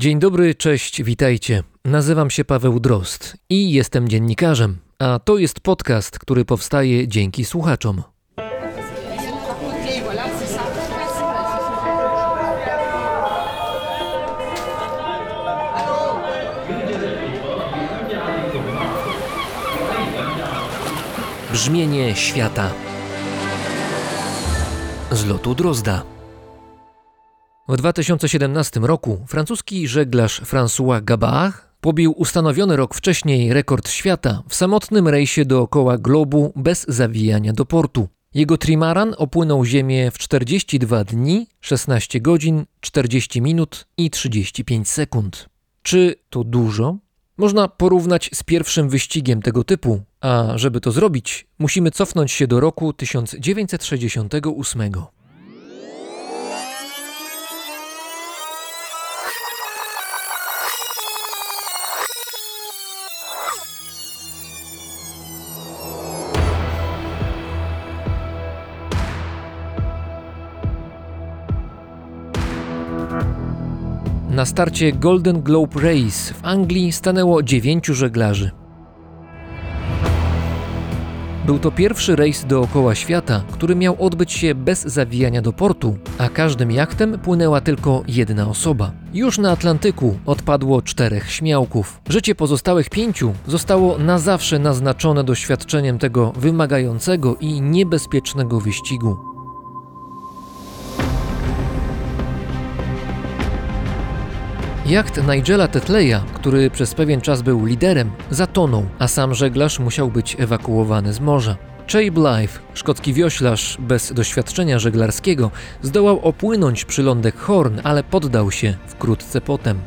Dzień dobry, cześć, witajcie. Nazywam się Paweł Drozd i jestem dziennikarzem, a to jest podcast, który powstaje dzięki słuchaczom. Brzmienie świata z lotu Drozda. W 2017 roku francuski żeglarz François Gabart pobił ustanowiony rok wcześniej rekord świata w samotnym rejsie dookoła globu bez zawijania do portu. Jego trimaran opłynął ziemię w 42 dni, 16 godzin, 40 minut i 35 sekund. Czy to dużo? Można porównać z pierwszym wyścigiem tego typu, a żeby to zrobić, musimy cofnąć się do roku 1968. Na starcie Golden Globe Race w Anglii stanęło 9 żeglarzy. Był to pierwszy rejs dookoła świata, który miał odbyć się bez zawijania do portu, a każdym jachtem płynęła tylko jedna osoba. Już na Atlantyku odpadło 4 śmiałków. Życie pozostałych 5 zostało na zawsze naznaczone doświadczeniem tego wymagającego i niebezpiecznego wyścigu. Jacht Nigella Tetleya, który przez pewien czas był liderem, zatonął, a sam żeglarz musiał być ewakuowany z morza. Chay Blyth, szkocki wioślarz bez doświadczenia żeglarskiego, zdołał opłynąć przylądek Horn, ale poddał się wkrótce potem.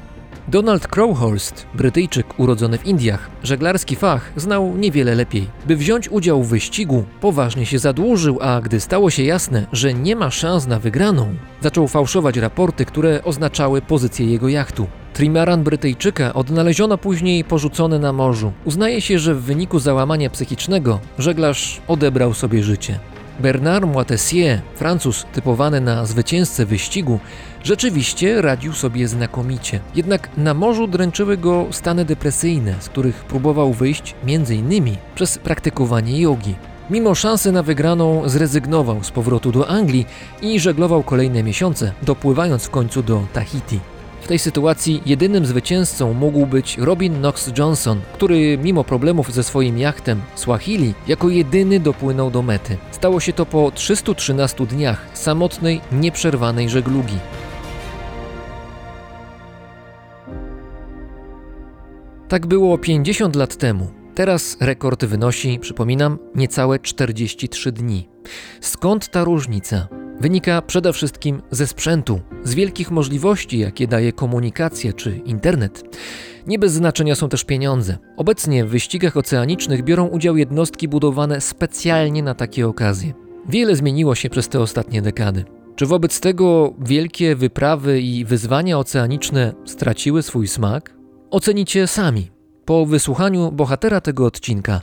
Donald Crowhurst, Brytyjczyk urodzony w Indiach, żeglarski fach znał niewiele lepiej. By wziąć udział w wyścigu, poważnie się zadłużył, a gdy stało się jasne, że nie ma szans na wygraną, zaczął fałszować raporty, które oznaczały pozycję jego jachtu. Trimaran Brytyjczyka odnaleziono później porzucony na morzu. Uznaje się, że w wyniku załamania psychicznego żeglarz odebrał sobie życie. Bernard Moitessier, Francuz typowany na zwycięzcę wyścigu, rzeczywiście radził sobie znakomicie. Jednak na morzu dręczyły go stany depresyjne, z których próbował wyjść m.in. przez praktykowanie jogi. Mimo szansy na wygraną zrezygnował z powrotu do Anglii i żeglował kolejne miesiące, dopływając w końcu do Tahiti. W tej sytuacji jedynym zwycięzcą mógł być Robin Knox-Johnston, który mimo problemów ze swoim jachtem Suhaili jako jedyny dopłynął do mety. Stało się to po 313 dniach samotnej, nieprzerwanej żeglugi. Tak było 50 lat temu. Teraz rekord wynosi, przypominam, niecałe 43 dni. Skąd ta różnica? Wynika przede wszystkim ze sprzętu, z wielkich możliwości, jakie daje komunikacja czy internet. Nie bez znaczenia są też pieniądze. Obecnie w wyścigach oceanicznych biorą udział jednostki budowane specjalnie na takie okazje. Wiele zmieniło się przez te ostatnie dekady. Czy wobec tego wielkie wyprawy i wyzwania oceaniczne straciły swój smak? Ocenicie sami, po wysłuchaniu bohatera tego odcinka.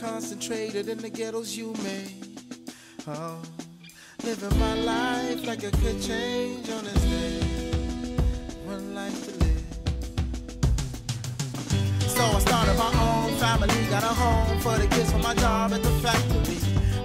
Concentrated in the ghettos you made. Oh, living my life like it could change on this day. One life to live, So I started my own family, got a home for the kids from my job at the factory.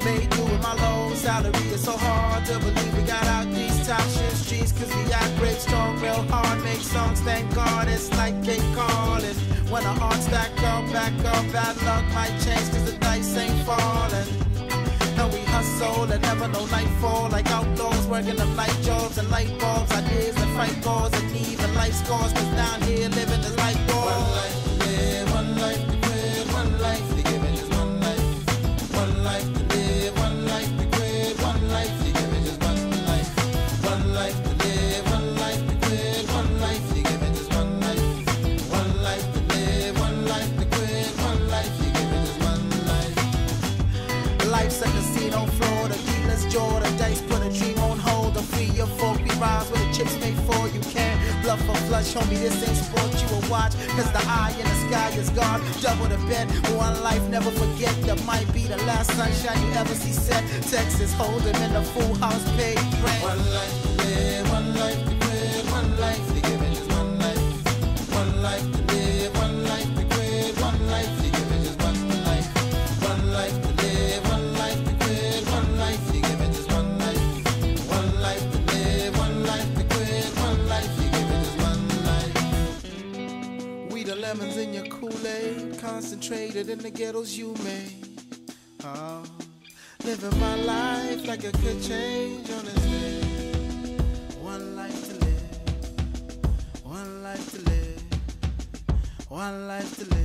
Made do with my low salary, it's so hard to believe we got out these top shit streets. Cause we operate strong, real hard, make songs, thank God, it's like they call it. When the heart stack up, back up, bad luck might change cause the dice ain't falling. Now we hustle and never know nightfall, like outlaws working them night jobs and light bulbs, ideas and fight balls and even life scores. Cause down here living is like war. One life to live, one life to quit, one life to give it is one life. One life to live, one life to quit, one life to give it is one life. One life to live, one life to quit, one life to give it is one life. One life to live, one life to quit, one life to give it is one life. Life's at the casino floor, the dealer's jaw, the dice put a dream on hold. Don't free your fork, we rise where the chips made for. You can't bluff or flush, homie, this ain't sport, you will watch. Cause the eye in the sky is gone, double the bet. One life, never forget, that might be the last sunshine you ever see set. Texas, hold him in the full house, paid rent. One life to live, one life to quit, one life to give it is one life. One life to live, one life to quit, one life to give it is one life. One life to live, one life to quit, one life to give it is one life. One life to live, one life to quit, one life to give it is one life. We the lemons in your Kool-Aid, concentrated in the ghettos you made. Oh, living my life like I could change on this day. One life to live, one life to live, one life to live.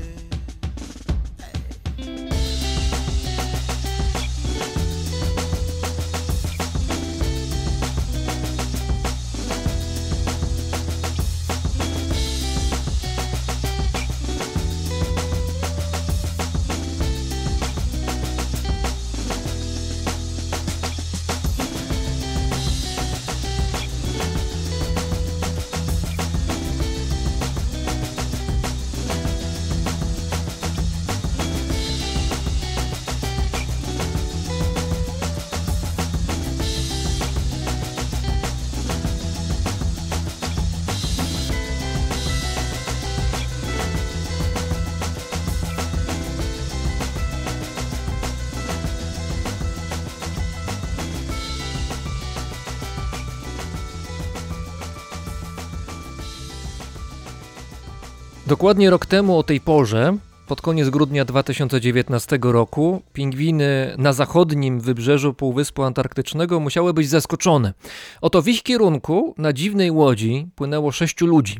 Dokładnie rok temu o tej porze, pod koniec grudnia 2019 roku, pingwiny na zachodnim wybrzeżu Półwyspu Antarktycznego musiały być zaskoczone. Oto w ich kierunku na dziwnej łodzi płynęło 6 ludzi.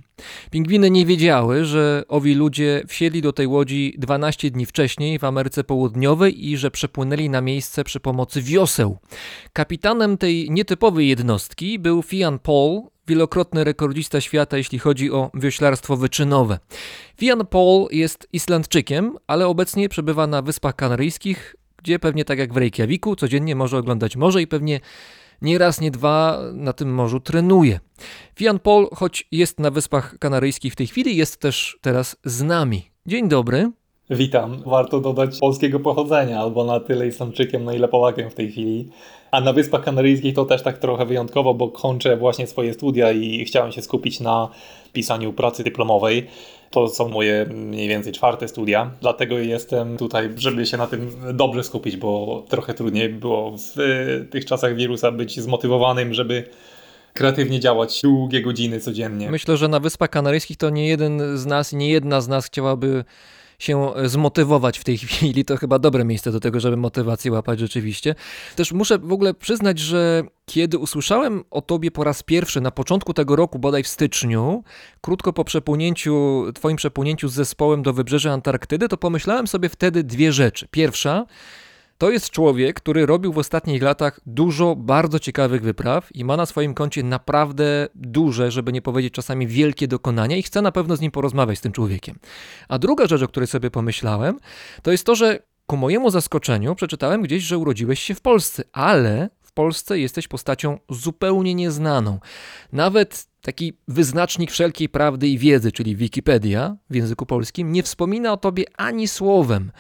Pingwiny nie wiedziały, że owi ludzie wsiedli do tej łodzi 12 dni wcześniej w Ameryce Południowej i że przepłynęli na miejsce przy pomocy wioseł. Kapitanem tej nietypowej jednostki był Fian Paul, wielokrotny rekordzista świata, jeśli chodzi o wioślarstwo wyczynowe. Fian Paul jest Islandczykiem, ale obecnie przebywa na Wyspach Kanaryjskich, gdzie pewnie tak jak w Reykjaviku codziennie może oglądać morze i pewnie nie raz, nie dwa na tym morzu trenuje. Fian Paul, choć jest na Wyspach Kanaryjskich w tej chwili, jest też teraz z nami. Dzień dobry. Witam. Warto dodać polskiego pochodzenia, albo na tyle Islandczykiem, na ile Polakiem w tej chwili. A na Wyspach Kanaryjskich to też tak trochę wyjątkowo, bo kończę właśnie swoje studia i chciałem się skupić na pisaniu pracy dyplomowej. To są moje mniej więcej 4 studia, dlatego jestem tutaj, żeby się na tym dobrze skupić, bo trochę trudniej było w tych czasach wirusa być zmotywowanym, żeby kreatywnie działać długie godziny codziennie. Myślę, że na Wyspach Kanaryjskich to nie jeden z nas, nie jedna z nas chciałaby się zmotywować w tej chwili. To chyba dobre miejsce do tego, żeby motywację łapać rzeczywiście. Też muszę w ogóle przyznać, że kiedy usłyszałem o tobie po raz pierwszy na początku tego roku, bodaj w styczniu, krótko po twoim przepłynięciu z zespołem do wybrzeży Antarktydy, to pomyślałem sobie wtedy 2 rzeczy. Pierwsza, to jest człowiek, który robił w ostatnich latach dużo bardzo ciekawych wypraw i ma na swoim koncie naprawdę duże, żeby nie powiedzieć czasami wielkie dokonania i chcę na pewno z nim porozmawiać, z tym człowiekiem. A druga rzecz, o której sobie pomyślałem, to jest to, że ku mojemu zaskoczeniu przeczytałem gdzieś, że urodziłeś się w Polsce, ale w Polsce jesteś postacią zupełnie nieznaną. Nawet taki wyznacznik wszelkiej prawdy i wiedzy, czyli Wikipedia w języku polskim, nie wspomina o tobie ani słowem.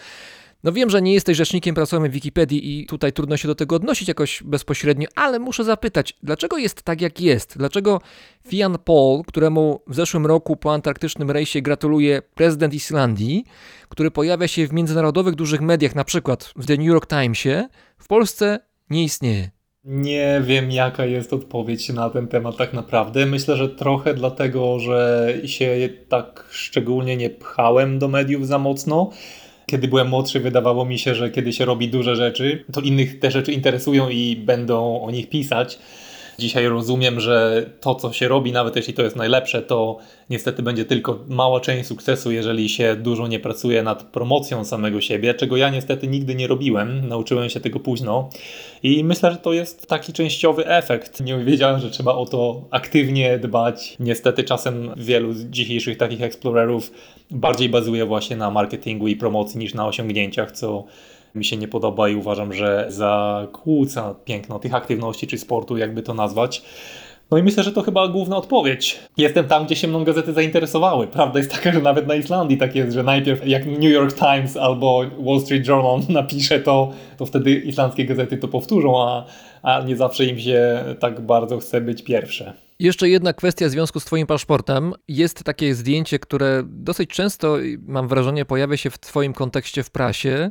No wiem, że nie jesteś rzecznikiem pracowym Wikipedii i tutaj trudno się do tego odnosić jakoś bezpośrednio, ale muszę zapytać, dlaczego jest tak jak jest? Dlaczego Fian Paul, któremu w zeszłym roku po antarktycznym rejsie gratuluje prezydent Islandii, który pojawia się w międzynarodowych dużych mediach, na przykład w The New York Timesie, w Polsce nie istnieje? Nie wiem, jaka jest odpowiedź na ten temat tak naprawdę. Myślę, że trochę dlatego, że się tak szczególnie nie pchałem do mediów za mocno. Kiedy byłem młodszy, wydawało mi się, że kiedy się robi duże rzeczy, to innych te rzeczy interesują i będą o nich pisać. Dzisiaj rozumiem, że to, co się robi, nawet jeśli to jest najlepsze, to niestety będzie tylko mała część sukcesu, jeżeli się dużo nie pracuje nad promocją samego siebie, czego ja niestety nigdy nie robiłem. Nauczyłem się tego późno i myślę, że to jest taki częściowy efekt. Nie wiedziałem, że trzeba o to aktywnie dbać. Niestety czasem wielu z dzisiejszych takich eksplorerów bardziej bazuje właśnie na marketingu i promocji niż na osiągnięciach, co mi się nie podoba i uważam, że zakłóca piękno tych aktywności czy sportu, jakby to nazwać. No i myślę, że to chyba główna odpowiedź. Jestem tam, gdzie się mną gazety zainteresowały. Prawda jest taka, że nawet na Islandii tak jest, że najpierw jak New York Times albo Wall Street Journal napisze to wtedy islandzkie gazety to powtórzą, a nie zawsze im się tak bardzo chce być pierwsze. Jeszcze jedna kwestia w związku z twoim paszportem. Jest takie zdjęcie, które dosyć często, mam wrażenie, pojawia się w twoim kontekście w prasie.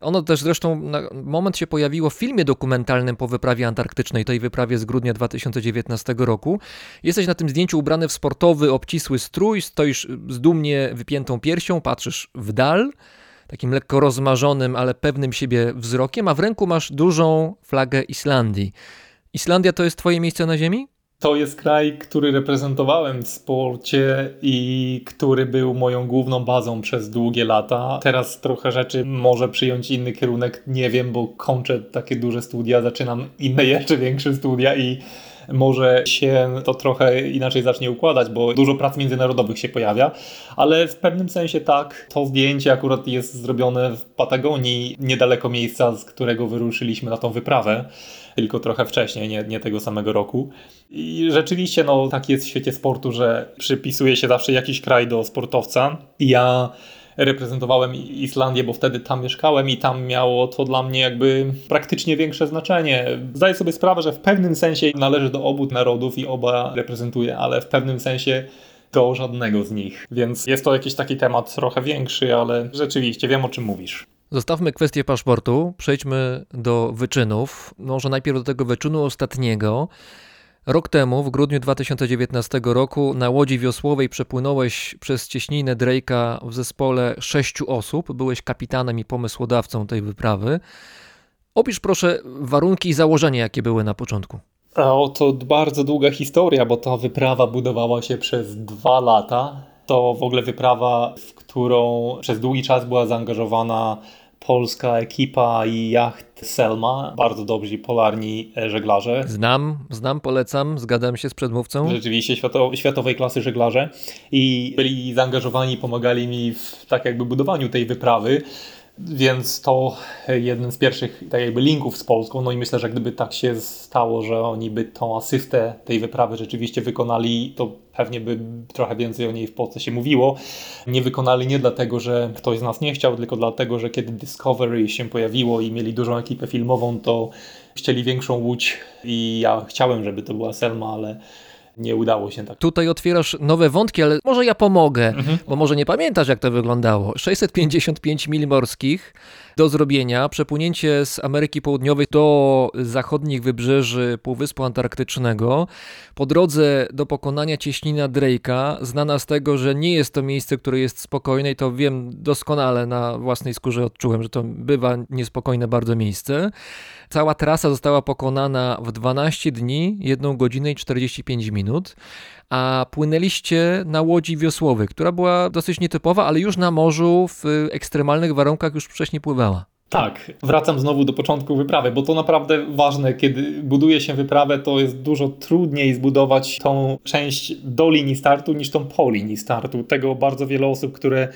Ono też zresztą na moment się pojawiło w filmie dokumentalnym po wyprawie antarktycznej, tej wyprawie z grudnia 2019 roku. Jesteś na tym zdjęciu ubrany w sportowy, obcisły strój, stoisz z dumnie wypiętą piersią, patrzysz w dal, takim lekko rozmarzonym, ale pewnym siebie wzrokiem, a w ręku masz dużą flagę Islandii. Islandia to jest twoje miejsce na ziemi? To jest kraj, który reprezentowałem w sporcie i który był moją główną bazą przez długie lata. Teraz trochę rzeczy może przyjąć inny kierunek, nie wiem, bo kończę takie duże studia, zaczynam inne jeszcze większe studia i może się to trochę inaczej zacznie układać, bo dużo prac międzynarodowych się pojawia, ale w pewnym sensie tak. To zdjęcie akurat jest zrobione w Patagonii, niedaleko miejsca, z którego wyruszyliśmy na tą wyprawę, tylko trochę wcześniej, nie tego samego roku. I rzeczywiście tak jest w świecie sportu, że przypisuje się zawsze jakiś kraj do sportowca. Ja reprezentowałem Islandię, bo wtedy tam mieszkałem i tam miało to dla mnie jakby praktycznie większe znaczenie. Zdaję sobie sprawę, że w pewnym sensie należy do obu narodów i oba reprezentuję, ale w pewnym sensie do żadnego z nich. Więc jest to jakiś taki temat trochę większy, ale rzeczywiście wiem, o czym mówisz. Zostawmy kwestię paszportu, przejdźmy do wyczynów. Może najpierw do tego wyczynu ostatniego. Rok temu, w grudniu 2019 roku, na łodzi wiosłowej przepłynąłeś przez Cieśninę Drake'a w zespole 6 osób. Byłeś kapitanem i pomysłodawcą tej wyprawy. Opisz proszę warunki i założenia, jakie były na początku. To bardzo długa historia, bo ta wyprawa budowała się przez 2 lata. To w ogóle wyprawa, w którą przez długi czas była zaangażowana polska ekipa i jacht Selma, bardzo dobrzy polarni żeglarze. Znam, polecam, zgadzam się z przedmówcą. Rzeczywiście światowej klasy żeglarze i byli zaangażowani, pomagali mi w tak jakby budowaniu tej wyprawy, więc to jeden z pierwszych tak jakby linków z Polską. No i myślę, że gdyby tak się stało, że oni by tą asystę tej wyprawy rzeczywiście wykonali, to pewnie by trochę więcej o niej w Polsce się mówiło. Nie wykonali nie dlatego, że ktoś z nas nie chciał, tylko dlatego, że kiedy Discovery się pojawiło i mieli dużą ekipę filmową, to chcieli większą łódź i ja chciałem, żeby to była Selma, ale nie udało się tak. Tutaj otwierasz nowe wątki, ale może ja pomogę, bo może nie pamiętasz, jak to wyglądało. 655 mil morskich do zrobienia, przepłynięcie z Ameryki Południowej do zachodnich wybrzeży Półwyspu Antarktycznego. Po drodze do pokonania Cieśnina Drake'a, znana z tego, że nie jest to miejsce, które jest spokojne i to wiem doskonale, na własnej skórze odczułem, że to bywa niespokojne bardzo miejsce. Cała trasa została pokonana w 12 dni, 1 godzinę i 45 minut, a płynęliście na łodzi wiosłowej, która była dosyć nietypowa, ale już na morzu w ekstremalnych warunkach już wcześniej pływała. Tak, wracam znowu do początku wyprawy, bo to naprawdę ważne, kiedy buduje się wyprawę, to jest dużo trudniej zbudować tą część do linii startu niż tą po linii startu. Tego bardzo wiele osób, które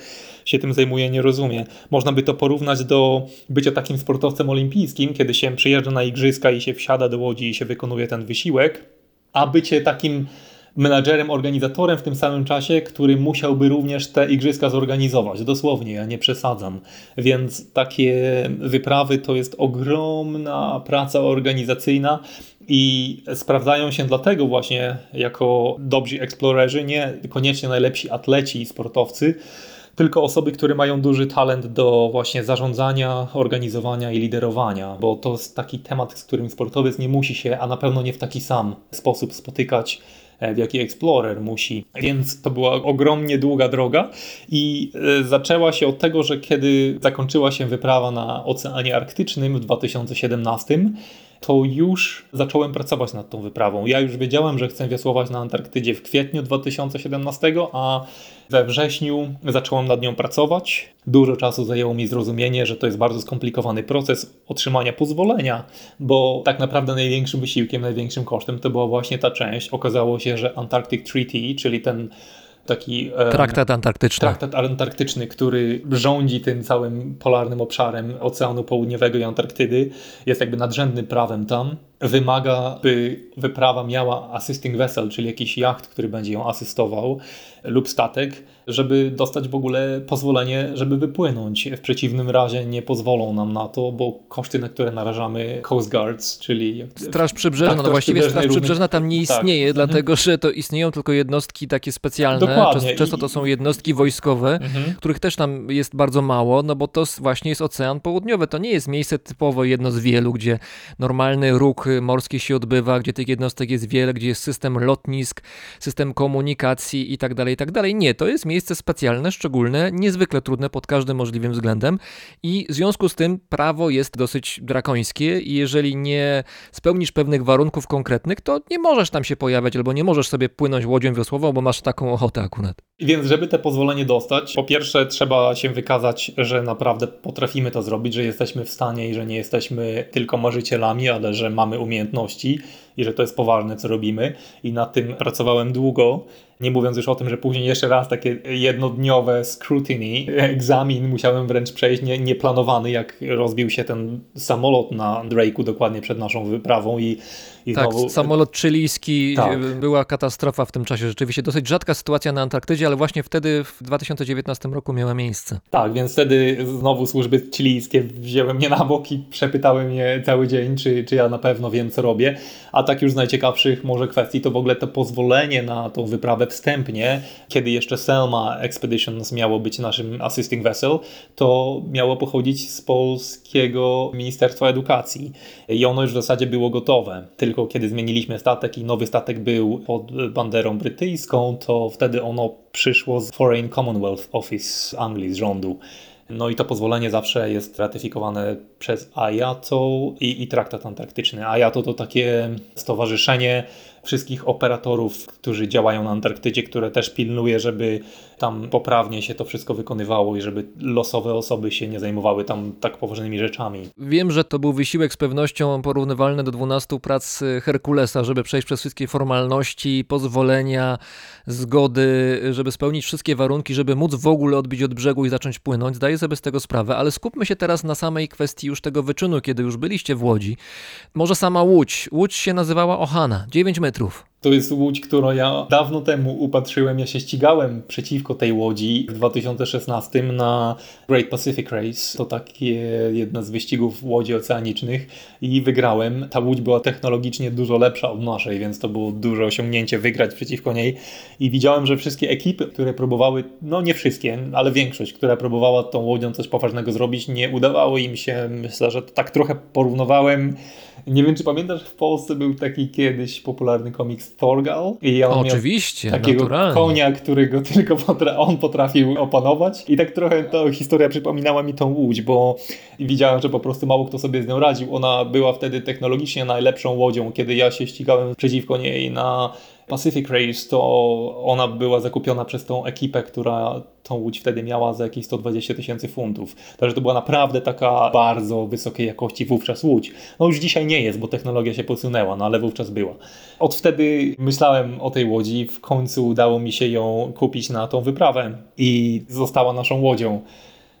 się tym zajmuje, nie rozumie. Można by to porównać do bycia takim sportowcem olimpijskim, kiedy się przyjeżdża na igrzyska i się wsiada do łodzi i się wykonuje ten wysiłek, a bycie takim menadżerem, organizatorem w tym samym czasie, który musiałby również te igrzyska zorganizować. Dosłownie, ja nie przesadzam. Więc takie wyprawy to jest ogromna praca organizacyjna i sprawdzają się dlatego właśnie jako dobrzy eksplorerzy, nie koniecznie najlepsi atleci i sportowcy, tylko osoby, które mają duży talent do właśnie zarządzania, organizowania i liderowania, bo to jest taki temat, z którym sportowiec nie musi się, a na pewno nie w taki sam sposób spotykać, w jaki Explorer musi. Więc to była ogromnie długa droga i zaczęła się od tego, że kiedy zakończyła się wyprawa na Oceanie Arktycznym w 2017, to już zacząłem pracować nad tą wyprawą. Ja już wiedziałem, że chcę wiosłować na Antarktydzie w kwietniu 2017, a we wrześniu zacząłem nad nią pracować. Dużo czasu zajęło mi zrozumienie, że to jest bardzo skomplikowany proces otrzymania pozwolenia, bo tak naprawdę największym wysiłkiem, największym kosztem to była właśnie ta część. Okazało się, że Antarctic Treaty, czyli ten taki traktat antarktyczny, który rządzi tym całym polarnym obszarem Oceanu Południowego i Antarktydy, jest jakby nadrzędnym prawem tam, wymaga, by wyprawa miała assisting vessel, czyli jakiś jacht, który będzie ją asystował, lub statek, żeby dostać w ogóle pozwolenie, żeby wypłynąć. W przeciwnym razie nie pozwolą nam na to, bo koszty, na które narażamy Coast Guards, czyli Straż Przybrzeżna, no właściwie Straż Przybrzeżna tam nie istnieje, tak, dlatego że to istnieją tylko jednostki takie specjalne. Dokładnie. Często to są jednostki wojskowe, których też tam jest bardzo mało, no bo to właśnie jest Ocean Południowy. To nie jest miejsce typowo jedno z wielu, gdzie normalny ruch morski się odbywa, gdzie tych jednostek jest wiele, gdzie jest system lotnisk, system komunikacji i tak dalej, i tak dalej. Nie, to jest miejsce specjalne, szczególne, niezwykle trudne pod każdym możliwym względem i w związku z tym prawo jest dosyć drakońskie i jeżeli nie spełnisz pewnych warunków konkretnych, to nie możesz tam się pojawiać albo nie możesz sobie płynąć łodzią wiosłową, bo masz taką ochotę akurat. Więc żeby te pozwolenie dostać, po pierwsze trzeba się wykazać, że naprawdę potrafimy to zrobić, że jesteśmy w stanie i że nie jesteśmy tylko marzycielami, ale że mamy umiejętności i że to jest poważne, co robimy i nad tym pracowałem długo. Nie mówiąc już o tym, że później jeszcze raz takie jednodniowe scrutiny, egzamin musiałem wręcz przejść nieplanowany, jak rozbił się ten samolot na Drake'u dokładnie przed naszą wyprawą i tak, znowu samolot chilijski, tak. Była katastrofa w tym czasie, rzeczywiście dosyć rzadka sytuacja na Antarktydzie, ale właśnie wtedy w 2019 roku miała miejsce. Tak, więc wtedy znowu służby chilijskie wzięły mnie na bok i przepytały mnie cały dzień, czy ja na pewno wiem, co robię, a tak już z najciekawszych może kwestii to w ogóle to pozwolenie na tą wyprawę wstępnie, kiedy jeszcze Selma Expeditions miało być naszym assisting vessel, to miało pochodzić z polskiego Ministerstwa Edukacji i ono już w zasadzie było gotowe, tylko kiedy zmieniliśmy statek i nowy statek był pod banderą brytyjską, to wtedy ono przyszło z Foreign Commonwealth Office z Anglii, z rządu. No i to pozwolenie zawsze jest ratyfikowane przez IATO i Traktat Antarktyczny. IATO to takie stowarzyszenie wszystkich operatorów, którzy działają na Antarktydzie, które też pilnuje, żeby tam poprawnie się to wszystko wykonywało i żeby losowe osoby się nie zajmowały tam tak poważnymi rzeczami. Wiem, że to był wysiłek z pewnością porównywalny do 12 prac Herkulesa, żeby przejść przez wszystkie formalności, pozwolenia, zgody, żeby spełnić wszystkie warunki, żeby móc w ogóle odbić od brzegu i zacząć płynąć. Zdaję sobie z tego sprawę, ale skupmy się teraz na samej kwestii już tego wyczynu, kiedy już byliście w łodzi. Może sama łódź. Łódź się nazywała Ohana, 9 metrów. To jest łódź, którą ja dawno temu upatrzyłem. Ja się ścigałem przeciwko tej łodzi w 2016 na Great Pacific Race. To takie jedna z wyścigów łodzi oceanicznych i wygrałem. Ta łódź była technologicznie dużo lepsza od naszej, więc to było duże osiągnięcie wygrać przeciwko niej. I widziałem, że wszystkie ekipy, które próbowały, no nie wszystkie, ale większość, która próbowała tą łodzią coś poważnego zrobić, nie udawało im się. Myślę, że tak trochę porównowałem. Nie wiem, czy pamiętasz, w Polsce był taki kiedyś popularny komiks Torgal. I on oczywiście, miał takiego naturalnie konia, którego tylko on potrafił opanować. I tak trochę ta historia przypominała mi tą łódź, bo widziałem, że po prostu mało kto sobie z nią radził. Ona była wtedy technologicznie najlepszą łodzią. Kiedy ja się ścigałem przeciwko niej na Pacific Race, to ona była zakupiona przez tą ekipę, która tą łódź wtedy miała za jakieś 120 000 funtów. Także to była naprawdę taka bardzo wysokiej jakości wówczas łódź. No już dzisiaj nie jest, bo technologia się posunęła, no ale wówczas była. Od wtedy myślałem o tej łodzi, w końcu udało mi się ją kupić na tą wyprawę i została naszą łodzią.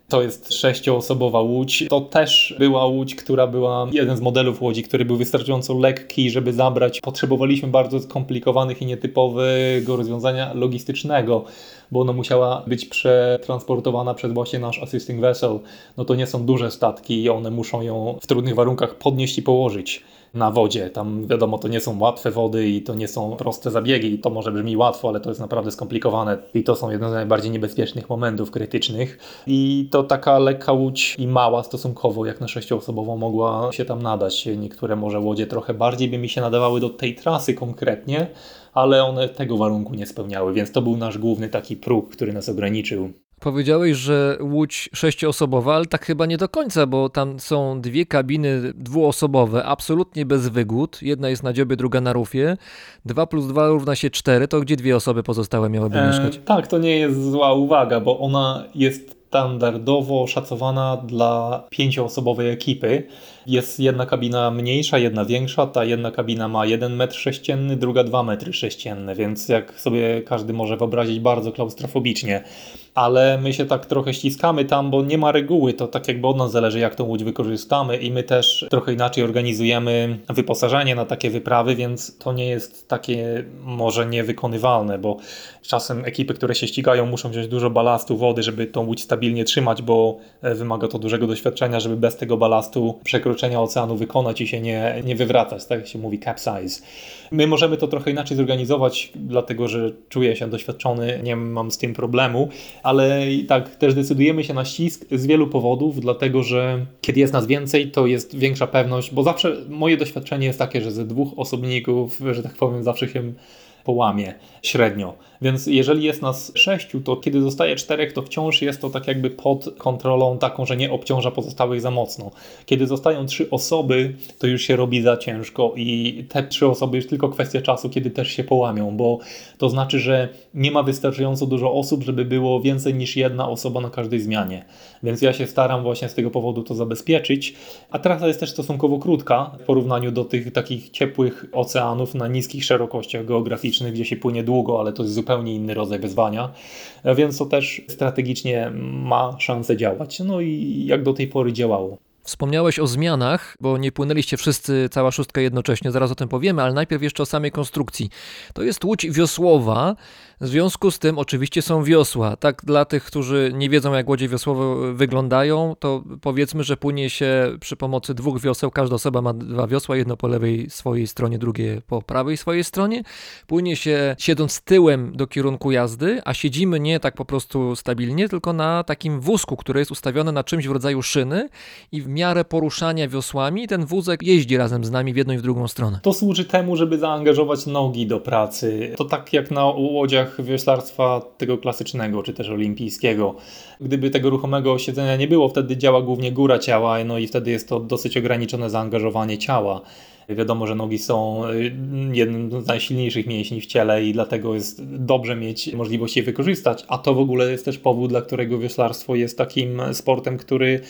To jest 6-osobowa łódź. To też była łódź, która była jeden z modelów łodzi, który był wystarczająco lekki, żeby zabrać. Potrzebowaliśmy bardzo skomplikowanych i nietypowego rozwiązania logistycznego, bo ona musiała być przetransportowana przez właśnie nasz assisting vessel. No to nie są duże statki i one muszą ją w trudnych warunkach podnieść i położyć na wodzie. Tam wiadomo, to nie są łatwe wody i to nie są proste zabiegi i to może brzmi łatwo, ale to jest naprawdę skomplikowane i to są jedne z najbardziej niebezpiecznych momentów krytycznych i to taka lekka łódź i mała stosunkowo jak na sześcioosobową mogła się tam nadać. Niektóre może łodzie trochę bardziej by mi się nadawały do tej trasy konkretnie, ale one tego warunku nie spełniały, więc to był nasz główny taki próg, który nas ograniczył. Powiedziałeś, że łódź sześcioosobowa, ale tak chyba nie do końca, bo tam są dwie kabiny dwuosobowe, absolutnie bez wygód. Jedna jest na dziobie, druga na rufie. 2 + 2 równa się 4. To gdzie dwie osoby pozostałe miałyby mieszkać? Tak, to nie jest zła uwaga, bo ona jest standardowo szacowana dla 5-osobowej ekipy. Jest jedna kabina mniejsza, jedna większa, ta jedna kabina ma 1 metr sześcienny, druga 2 metry sześcienne, więc jak sobie każdy może wyobrazić, bardzo klaustrofobicznie. Ale my się tak trochę ściskamy tam, bo nie ma reguły, to tak jakby od nas zależy, jak tą łódź wykorzystamy i my też trochę inaczej organizujemy wyposażenie na takie wyprawy, więc to nie jest takie może niewykonywalne, bo czasem ekipy, które się ścigają, muszą wziąć dużo balastu wody, żeby tą łódź stabilnie trzymać, bo wymaga to dużego doświadczenia, żeby bez tego balastu przekroczenia oceanu wykonać i się nie wywracać, tak się mówi capsize. My możemy to trochę inaczej zorganizować, dlatego że czuję się doświadczony, nie mam z tym problemu, ale i tak też decydujemy się na ścisk z wielu powodów, dlatego że kiedy jest nas więcej, to jest większa pewność, bo zawsze moje doświadczenie jest takie, że ze dwóch osobników, że tak powiem, zawsze się połamie średnio. Więc jeżeli jest nas 6, to kiedy zostaje 4, to wciąż jest to tak jakby pod kontrolą taką, że nie obciąża pozostałych za mocno. Kiedy zostają 3 osoby, to już się robi za ciężko i te 3 osoby już tylko kwestia czasu, kiedy też się połamią, bo to znaczy, że nie ma wystarczająco dużo osób, żeby było więcej niż jedna osoba na każdej zmianie. Więc ja się staram właśnie z tego powodu to zabezpieczyć. A trasa jest też stosunkowo krótka w porównaniu do tych takich ciepłych oceanów na niskich szerokościach geograficznych, gdzie się płynie długo, ale to jest zupełnie inny rodzaj wyzwania, więc to też strategicznie ma szansę działać, no i jak do tej pory działało. Wspomniałeś o zmianach, bo nie płynęliście wszyscy, cała szóstka jednocześnie, zaraz o tym powiemy, ale najpierw jeszcze o samej konstrukcji. To jest łódź wiosłowa, w związku z tym oczywiście są wiosła. Tak dla tych, którzy nie wiedzą, jak łodzie wiosłowe wyglądają, to powiedzmy, że płynie się przy pomocy 2 wioseł, każda osoba ma 2 wiosła, jedno po lewej swojej stronie, drugie po prawej swojej stronie. Płynie się siedząc tyłem do kierunku jazdy, a siedzimy nie tak po prostu stabilnie, tylko na takim wózku, który jest ustawiony na czymś w rodzaju szyny i w miarę poruszania wiosłami ten wózek jeździ razem z nami w jedną i w drugą stronę. To służy temu, żeby zaangażować nogi do pracy. To tak jak na łodziach wioślarstwa tego klasycznego, czy też olimpijskiego. Gdyby tego ruchomego siedzenia nie było, wtedy działa głównie góra ciała, no i wtedy jest to dosyć ograniczone zaangażowanie ciała. Wiadomo, że nogi są jednym z najsilniejszych mięśni w ciele i dlatego jest dobrze mieć możliwość je wykorzystać, a to w ogóle jest też powód, dla którego wioślarstwo jest takim sportem, który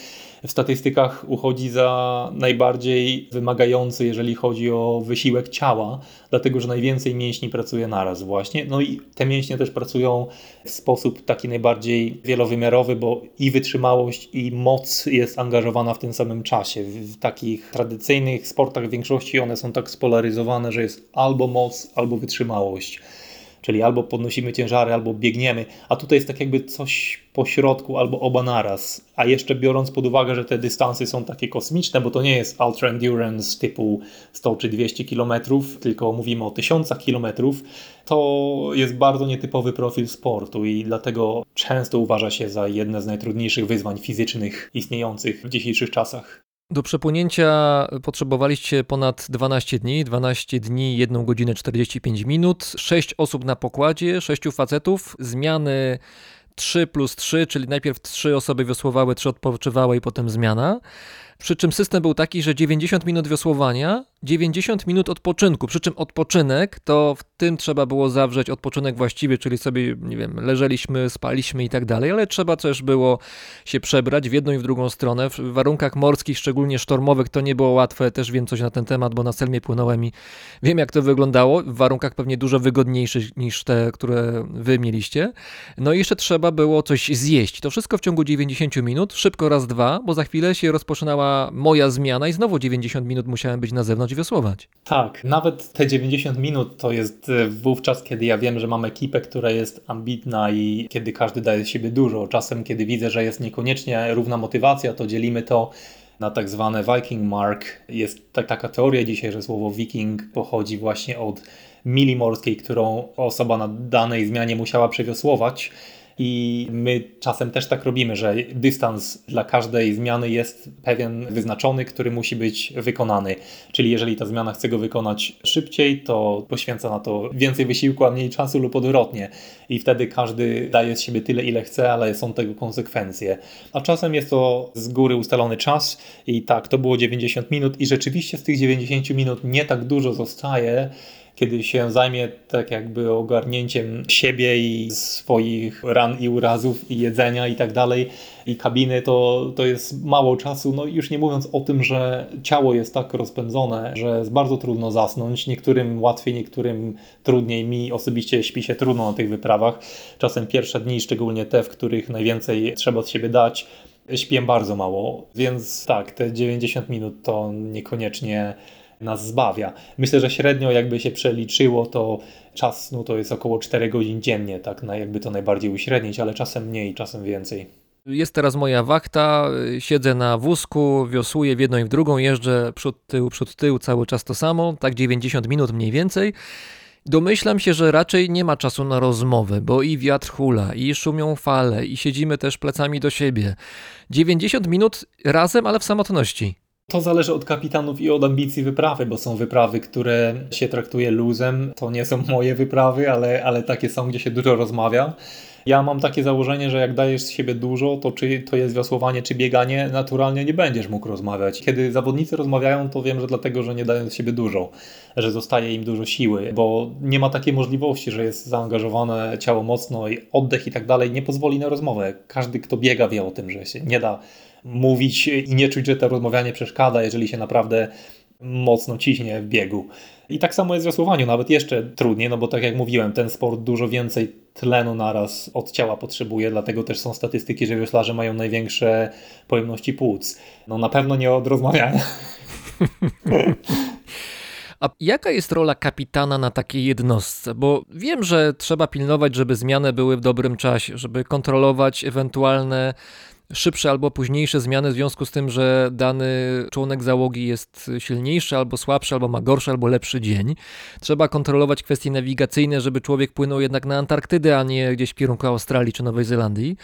w statystykach uchodzi za najbardziej wymagający, jeżeli chodzi o wysiłek ciała, dlatego że najwięcej mięśni pracuje naraz właśnie. No i te mięśnie też pracują w sposób taki najbardziej wielowymiarowy, bo i wytrzymałość, i moc jest angażowana w tym samym czasie. W takich tradycyjnych sportach w większości one są tak spolaryzowane, że jest albo moc, albo wytrzymałość. Czyli albo podnosimy ciężary, albo biegniemy, a tutaj jest tak jakby coś po środku, albo oba naraz. A jeszcze biorąc pod uwagę, że te dystanse są takie kosmiczne, bo to nie jest ultra endurance typu 100 czy 200 km, tylko mówimy o 1000 km, to jest bardzo nietypowy profil sportu i dlatego często uważa się za jedne z najtrudniejszych wyzwań fizycznych istniejących w dzisiejszych czasach. Do przepłynięcia potrzebowaliście ponad 12 dni, 1 godzinę 45 minut, 6 osób na pokładzie, 6 facetów, zmiany 3 + 3, czyli najpierw 3 osoby wiosłowały, 3 odpoczywały i potem zmiana. Przy czym system był taki, że 90 minut wiosłowania, 90 minut odpoczynku, przy czym odpoczynek to w tym trzeba było zawrzeć odpoczynek właściwy, czyli sobie, nie wiem, leżeliśmy, spaliśmy i tak dalej, ale trzeba też było się przebrać w jedną i w drugą stronę. W warunkach morskich, szczególnie sztormowych, to nie było łatwe, też wiem coś na ten temat, bo na Selmie płynąłem i wiem, jak to wyglądało, w warunkach pewnie dużo wygodniejszych niż te, które wy mieliście. No i jeszcze trzeba trzeba było coś zjeść. To wszystko w ciągu 90 minut, szybko raz dwa, bo za chwilę się rozpoczynała moja zmiana i znowu 90 minut musiałem być na zewnątrz i wiosłować. Tak, nawet te 90 minut to jest wówczas, kiedy ja wiem, że mam ekipę, która jest ambitna i kiedy każdy daje z siebie dużo. Czasem, kiedy widzę, że jest niekoniecznie równa motywacja, to dzielimy to na tak zwane Viking Mark. Jest taka teoria dzisiaj, że słowo Viking pochodzi właśnie od mili morskiej, którą osoba na danej zmianie musiała przewiosłować. I my czasem też tak robimy, że dystans dla każdej zmiany jest pewien wyznaczony, który musi być wykonany. Czyli jeżeli ta zmiana chce go wykonać szybciej, to poświęca na to więcej wysiłku, a mniej czasu lub odwrotnie. I wtedy każdy daje z siebie tyle, ile chce, ale są tego konsekwencje. A czasem jest to z góry ustalony czas i tak, to było 90 minut i rzeczywiście z tych 90 minut nie tak dużo zostaje, kiedy się zajmie tak jakby ogarnięciem siebie i swoich ran i urazów i jedzenia i tak dalej i kabiny, to jest mało czasu, no już nie mówiąc o tym, że ciało jest tak rozpędzone, że jest bardzo trudno zasnąć, niektórym łatwiej, niektórym trudniej, mi osobiście śpi się trudno na tych wyprawach, czasem pierwsze dni, szczególnie te, w których najwięcej trzeba od siebie dać, śpię bardzo mało, więc tak, te 90 minut to niekoniecznie nas zbawia. Myślę, że średnio jakby się przeliczyło, to czas snu to jest około 4 godzin dziennie, tak jakby to najbardziej uśrednić, ale czasem mniej, czasem więcej. Jest teraz moja wachta, siedzę na wózku, wiosłuję w jedną i w drugą, jeżdżę przód, tył, cały czas to samo, tak 90 minut mniej więcej. Domyślam się, że raczej nie ma czasu na rozmowy, bo i wiatr hula, i szumią fale, i siedzimy też plecami do siebie. 90 minut razem, ale w samotności. To zależy od kapitanów i od ambicji wyprawy, bo są wyprawy, które się traktuje luzem. To nie są moje wyprawy, ale takie są, gdzie się dużo rozmawia. Ja mam takie założenie, że jak dajesz z siebie dużo, to czy to jest wiosłowanie, czy bieganie, naturalnie nie będziesz mógł rozmawiać. Kiedy zawodnicy rozmawiają, to wiem, że dlatego, że nie dają z siebie dużo, że zostaje im dużo siły, bo nie ma takiej możliwości, że jest zaangażowane ciało mocno i oddech i tak dalej nie pozwoli na rozmowę. Każdy, kto biega, wie o tym, że się nie da mówić i nie czuć, że to rozmawianie przeszkadza, jeżeli się naprawdę mocno ciśnie w biegu. I tak samo jest w wiosłowaniu, nawet jeszcze trudniej, no bo tak jak mówiłem, ten sport dużo więcej tlenu naraz od ciała potrzebuje, dlatego też są statystyki, że wioślarze mają największe pojemności płuc. No na pewno nie od rozmawiania. A jaka jest rola kapitana na takiej jednostce? Bo wiem, że trzeba pilnować, żeby zmiany były w dobrym czasie, żeby kontrolować ewentualne szybsze albo późniejsze zmiany w związku z tym, że dany członek załogi jest silniejszy albo słabszy, albo ma gorszy, albo lepszy dzień. Trzeba kontrolować kwestie nawigacyjne, żeby człowiek płynął jednak na Antarktydę, a nie gdzieś w kierunku Australii czy Nowej Zelandii.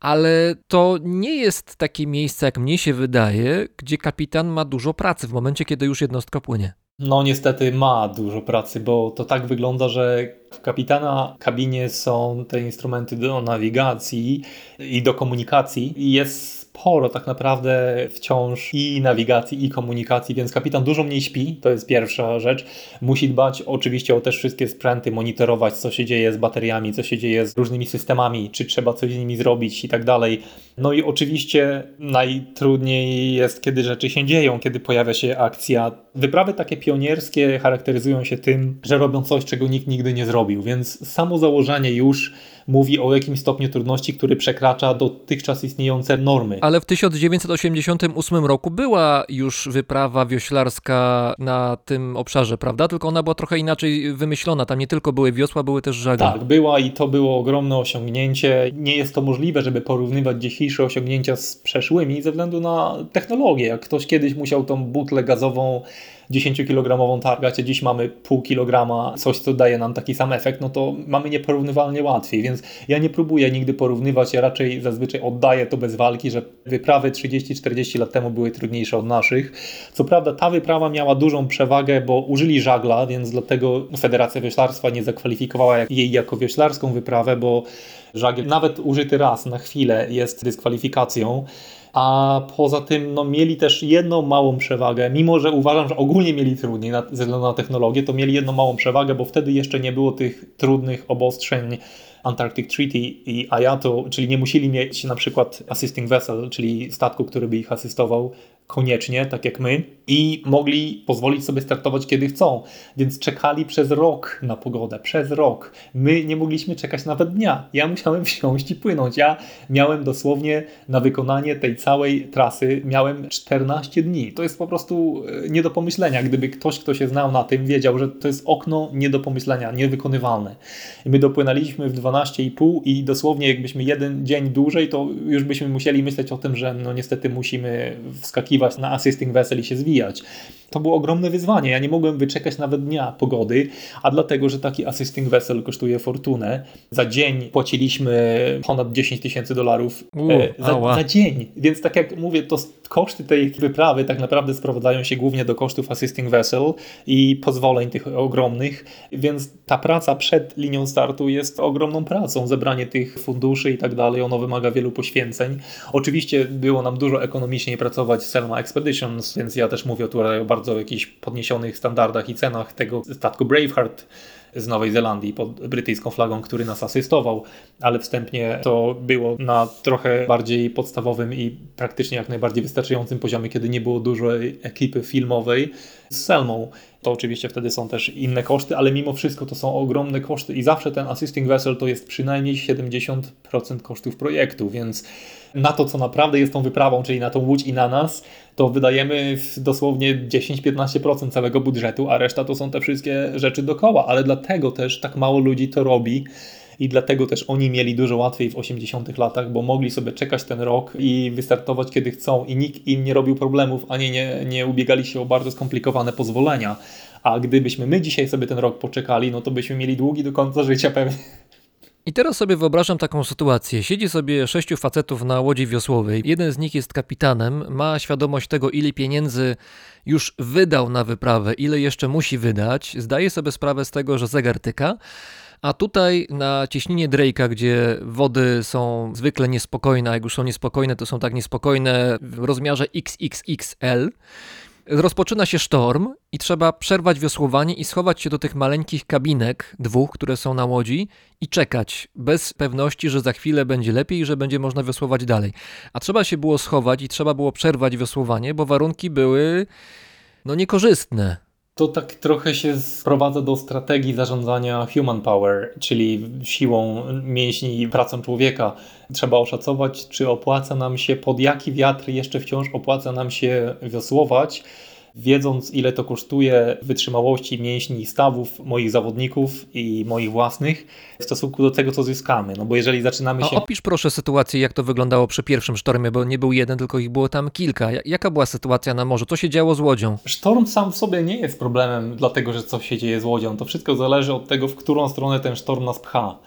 Ale to nie jest takie miejsce, jak mnie się wydaje, gdzie kapitan ma dużo pracy w momencie, kiedy już jednostka płynie. No niestety ma dużo pracy, bo to tak wygląda, że w kapitana kabinie są te instrumenty do nawigacji i do komunikacji i jest sporo tak naprawdę wciąż i nawigacji, i komunikacji, więc kapitan dużo mniej śpi, to jest pierwsza rzecz. Musi dbać oczywiście o też wszystkie sprzęty, monitorować, co się dzieje z bateriami, co się dzieje z różnymi systemami, czy trzeba coś z nimi zrobić i tak dalej. No i oczywiście najtrudniej jest, kiedy rzeczy się dzieją, kiedy pojawia się akcja. Wyprawy takie pionierskie charakteryzują się tym, że robią coś, czego nikt nigdy nie zrobił, więc samo założenie już mówi o jakimś stopniu trudności, który przekracza dotychczas istniejące normy. Ale w 1988 roku była już wyprawa wioślarska na tym obszarze, prawda? Tylko ona była trochę inaczej wymyślona. Tam nie tylko były wiosła, były też żagle. Tak, była i to było ogromne osiągnięcie. Nie jest to możliwe, żeby porównywać dzisiejsze osiągnięcia z przeszłymi ze względu na technologię. Jak ktoś kiedyś musiał tą butlę gazową 10-kilogramową targać, a dziś mamy pół kilograma, coś co daje nam taki sam efekt, no to mamy nieporównywalnie łatwiej, więc ja nie próbuję nigdy porównywać, ja raczej zazwyczaj oddaję to bez walki, że wyprawy 30-40 lat temu były trudniejsze od naszych. Co prawda ta wyprawa miała dużą przewagę, bo użyli żagla, więc dlatego Federacja Wioślarstwa nie zakwalifikowała jej jako wioślarską wyprawę, bo żagiel nawet użyty raz na chwilę jest dyskwalifikacją. A poza tym no, mieli też jedną małą przewagę, mimo że uważam, że ogólnie mieli trudniej ze względu na technologię, to mieli jedną małą przewagę, bo wtedy jeszcze nie było tych trudnych obostrzeń Antarctic Treaty i IATO, czyli nie musieli mieć na przykład assisting vessel, czyli statku, który by ich asystował, koniecznie, tak jak my, i mogli pozwolić sobie startować, kiedy chcą. Więc czekali przez rok na pogodę, przez rok. My nie mogliśmy czekać nawet dnia. Ja musiałem wsiąść i płynąć. Ja miałem dosłownie na wykonanie tej całej trasy, miałem 14 dni. To jest po prostu nie do pomyślenia. Gdyby ktoś, kto się znał na tym, wiedział, że to jest okno nie do pomyślenia, niewykonywalne. I my dopłynęliśmy w 12,5 i dosłownie jakbyśmy jeden dzień dłużej, to już byśmy musieli myśleć o tym, że no niestety musimy wskakiwać na assisting vessel i się zwijać. To było ogromne wyzwanie. Ja nie mogłem wyczekać nawet dnia pogody, a dlatego, że taki assisting vessel kosztuje fortunę. Za dzień płaciliśmy ponad $10,000 za dzień. Więc tak jak mówię, to koszty tej wyprawy tak naprawdę sprowadzają się głównie do kosztów assisting vessel i pozwoleń tych ogromnych. Więc ta praca przed linią startu jest ogromną pracą. Zebranie tych funduszy i tak dalej, ono wymaga wielu poświęceń. Oczywiście było nam dużo ekonomiczniej pracować z Selma Expeditions, więc ja też mówię tutaj o bardzo jakichś podniesionych standardach i cenach tego statku Braveheart z Nowej Zelandii pod brytyjską flagą, który nas asystował, ale wstępnie to było na trochę bardziej podstawowym i praktycznie jak najbardziej wystarczającym poziomie, kiedy nie było dużej ekipy filmowej z Selmą. To oczywiście wtedy są też inne koszty, ale mimo wszystko to są ogromne koszty i zawsze ten assisting vessel to jest przynajmniej 70% kosztów projektu, więc na to, co naprawdę jest tą wyprawą, czyli na tą łódź i na nas, to wydajemy dosłownie 10-15% całego budżetu, a reszta to są te wszystkie rzeczy dookoła, ale dlatego też tak mało ludzi to robi. I dlatego też oni mieli dużo łatwiej w 80-tych latach, bo mogli sobie czekać ten rok i wystartować kiedy chcą i nikt im nie robił problemów, ani nie ubiegali się o bardzo skomplikowane pozwolenia. A gdybyśmy my dzisiaj sobie ten rok poczekali, no to byśmy mieli długi do końca życia pewnie. I teraz sobie wyobrażam taką sytuację. Siedzi sobie 6 facetów na łodzi wiosłowej. Jeden z nich jest kapitanem, ma świadomość tego, ile pieniędzy już wydał na wyprawę, ile jeszcze musi wydać. Zdaje sobie sprawę z tego, że zegar tyka. A tutaj na Cieśninie Drake'a, gdzie wody są zwykle niespokojne, a jak już są niespokojne, to są tak niespokojne w rozmiarze XXXL, rozpoczyna się sztorm i trzeba przerwać wiosłowanie i schować się do tych maleńkich kabinek, 2, które są na łodzi i czekać bez pewności, że za chwilę będzie lepiej i że będzie można wiosłować dalej. A trzeba się było schować i trzeba było przerwać wiosłowanie, bo warunki były niekorzystne. To tak trochę się sprowadza do strategii zarządzania human power, czyli siłą mięśni i pracą człowieka. Trzeba oszacować, czy opłaca nam się, pod jaki wiatr jeszcze wciąż opłaca nam się wiosłować, wiedząc ile to kosztuje wytrzymałości mięśni i stawów moich zawodników i moich własnych w stosunku do tego, co zyskamy. No bo jeżeli zaczynamy się... Opisz proszę sytuację, jak to wyglądało przy pierwszym sztormie, bo nie był jeden, tylko ich było tam kilka. Jaka była sytuacja na morzu? Co się działo z łodzią? Sztorm sam w sobie nie jest problemem, dlatego że co się dzieje z łodzią. To wszystko zależy od tego, w którą stronę ten sztorm nas pcha.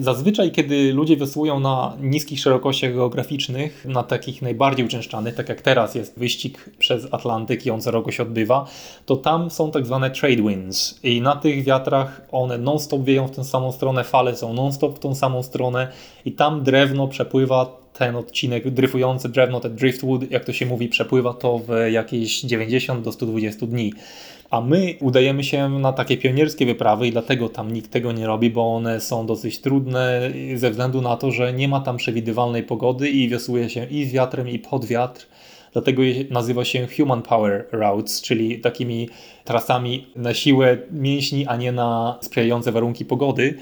Zazwyczaj, kiedy ludzie wiosłują na niskich szerokościach geograficznych, na takich najbardziej uczęszczanych, tak jak teraz jest wyścig przez Atlantyk i on co roku się odbywa, to tam są tak zwane trade winds i na tych wiatrach one non-stop wieją w tę samą stronę, fale są non-stop w tą samą stronę i tam drewno przepływa ten odcinek, dryfujące drewno, ten driftwood, jak to się mówi, przepływa to w jakieś 90 do 120 dni. A my udajemy się na takie pionierskie wyprawy i dlatego tam nikt tego nie robi, bo one są dosyć trudne ze względu na to, że nie ma tam przewidywalnej pogody i wiosłuje się i z wiatrem, i pod wiatr. Dlatego nazywa się human power routes, czyli takimi trasami na siłę mięśni, a nie na sprzyjające warunki pogody.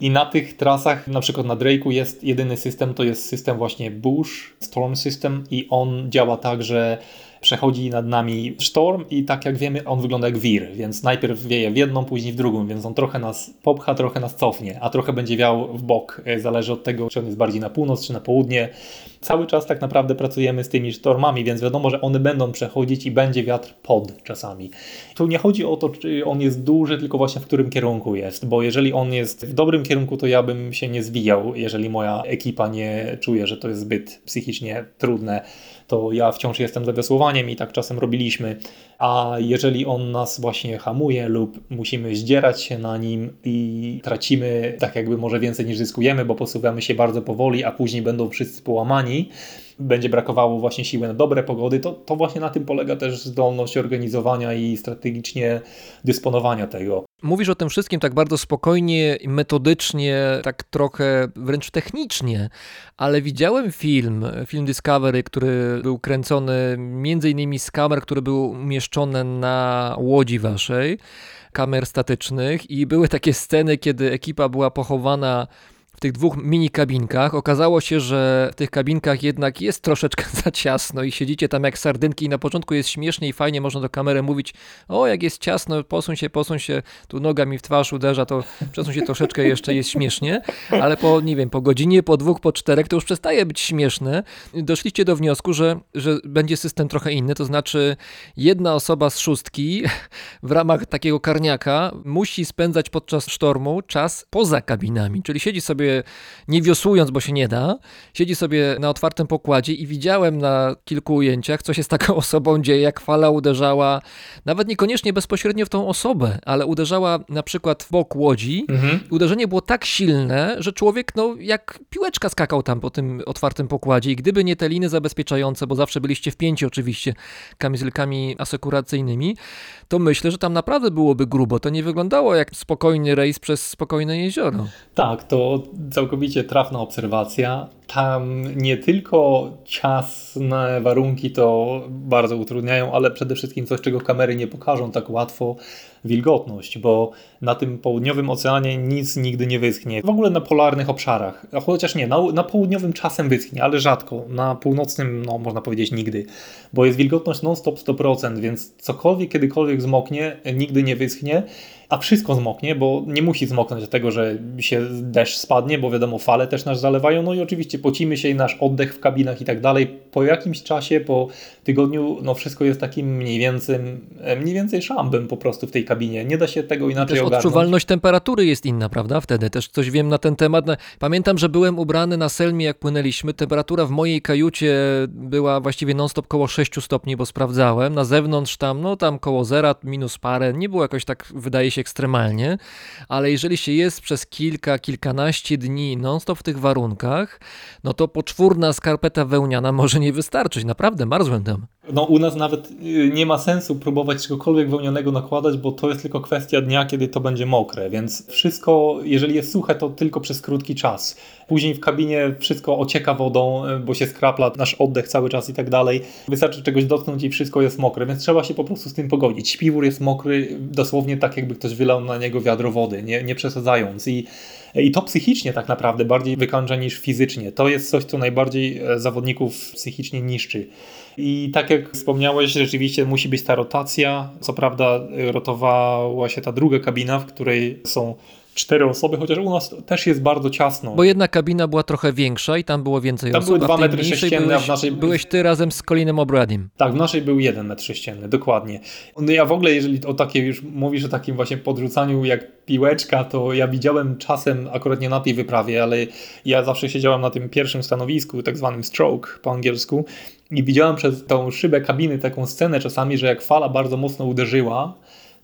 I na tych trasach, na przykład na Drake'u jest jedyny system, to jest system właśnie Bush, Storm System i on działa tak, że przechodzi nad nami sztorm i tak jak wiemy on wygląda jak wir, więc najpierw wieje w jedną, później w drugą, więc on trochę nas popcha, trochę nas cofnie, a trochę będzie wiał w bok, zależy od tego czy on jest bardziej na północ czy na południe. Cały czas tak naprawdę pracujemy z tymi sztormami, więc wiadomo, że one będą przechodzić i będzie wiatr pod czasami. Tu nie chodzi o to, czy on jest duży, tylko właśnie w którym kierunku jest, bo jeżeli on jest w dobrym kierunku, to ja bym się nie zwijał, jeżeli moja ekipa nie czuje, że to jest zbyt psychicznie trudne, to ja wciąż jestem za wiosłowaniem i tak czasem robiliśmy, a jeżeli on nas właśnie hamuje lub musimy zdzierać się na nim i tracimy tak jakby może więcej niż zyskujemy, bo posuwamy się bardzo powoli, a później będą wszyscy połamani, będzie brakowało właśnie siły na dobre pogody, to właśnie na tym polega też zdolność organizowania i strategicznie dysponowania tego. Mówisz o tym wszystkim tak bardzo spokojnie, metodycznie, tak trochę wręcz technicznie, ale widziałem film Discovery, który był kręcony między innymi z kamer, które były umieszczone na łodzi waszej, kamer statycznych, i były takie sceny, kiedy ekipa była pochowana w tych dwóch mini kabinkach. Okazało się, że w tych kabinkach jednak jest troszeczkę za ciasno i siedzicie tam jak sardynki i na początku jest śmiesznie i fajnie, można do kamery mówić: o, jak jest ciasno, posuń się, tu noga mi w twarz uderza, to przesuń się troszeczkę, jeszcze jest śmiesznie, ale po godzinie, po dwóch, po czterech to już przestaje być śmieszne. Doszliście do wniosku, że będzie system trochę inny, to znaczy jedna osoba z szóstki w ramach takiego karniaka musi spędzać podczas sztormu czas poza kabinami, czyli siedzi sobie nie wiosłując, bo się nie da, siedzi sobie na otwartym pokładzie i widziałem na kilku ujęciach, co się z taką osobą dzieje, jak fala uderzała, nawet niekoniecznie bezpośrednio w tą osobę, ale uderzała na przykład w bok łodzi. Uderzenie było tak silne, że człowiek jak piłeczka skakał tam po tym otwartym pokładzie i gdyby nie te liny zabezpieczające, bo zawsze byliście w pięciu oczywiście kamizelkami asekuracyjnymi, to myślę, że tam naprawdę byłoby grubo. To nie wyglądało jak spokojny rejs przez spokojne jezioro. Tak, to całkowicie trafna obserwacja. Tam nie tylko ciasne warunki to bardzo utrudniają, ale przede wszystkim coś, czego kamery nie pokażą tak łatwo: wilgotność, bo na tym południowym oceanie nic nigdy nie wyschnie. W ogóle na polarnych obszarach, chociaż nie, na południowym czasem wyschnie, ale rzadko. Na północnym, można powiedzieć nigdy, bo jest wilgotność non-stop 100%, więc cokolwiek, kiedykolwiek zmoknie, nigdy nie wyschnie. A wszystko zmoknie, bo nie musi zmoknąć do tego, że się deszcz spadnie, bo wiadomo, fale też nas zalewają, i oczywiście pocimy się, nasz oddech w kabinach i tak dalej. Po jakimś czasie, po tygodniu, wszystko jest takim mniej więcej szambem po prostu w tej kabinie. Nie da się tego inaczej ogarnąć. Odczuwalność temperatury jest inna, prawda? Wtedy też coś wiem na ten temat. Pamiętam, że byłem ubrany na Selmie, jak płynęliśmy. Temperatura w mojej kajucie była właściwie non-stop koło 6 stopni, bo sprawdzałem. Na zewnątrz tam koło zera, minus parę. Nie było jakoś tak, wydaje się, ekstremalnie, ale jeżeli się jest przez kilkanaście dni non-stop w tych warunkach, to poczwórna skarpeta wełniana może nie wystarczyć. Naprawdę marzłem tam. U nas nawet nie ma sensu próbować czegokolwiek wełnianego nakładać, bo to jest tylko kwestia dnia, kiedy to będzie mokre, więc wszystko, jeżeli jest suche, to tylko przez krótki czas. Później w kabinie wszystko ocieka wodą, bo się skrapla nasz oddech cały czas i tak dalej. Wystarczy czegoś dotknąć i wszystko jest mokre, więc trzeba się po prostu z tym pogodzić. Śpiwór jest mokry, dosłownie tak, jakby ktoś wylał na niego wiadro wody, nie przesadzając. I to psychicznie tak naprawdę bardziej wykańcza niż fizycznie. To jest coś, co najbardziej zawodników psychicznie niszczy. I tak jak wspomniałeś, rzeczywiście musi być ta rotacja. Co prawda rotowała się ta druga kabina, w której są 4 osoby, chociaż u nas też jest bardzo ciasno. Bo jedna kabina była trochę większa i tam było więcej osób. Tam były 2 metry sześcienne, a w naszej... Byłeś ty razem z Colinem O'Bradim. Tak, w naszej był 1 metr sześcienny, dokładnie. Ja w ogóle, jeżeli już mówisz o takim właśnie podrzucaniu jak piłeczka, to ja widziałem czasem, akurat nie na tej wyprawie, ale ja zawsze siedziałem na tym pierwszym stanowisku, tak zwanym stroke po angielsku, i widziałem przez tą szybę kabiny taką scenę czasami, że jak fala bardzo mocno uderzyła,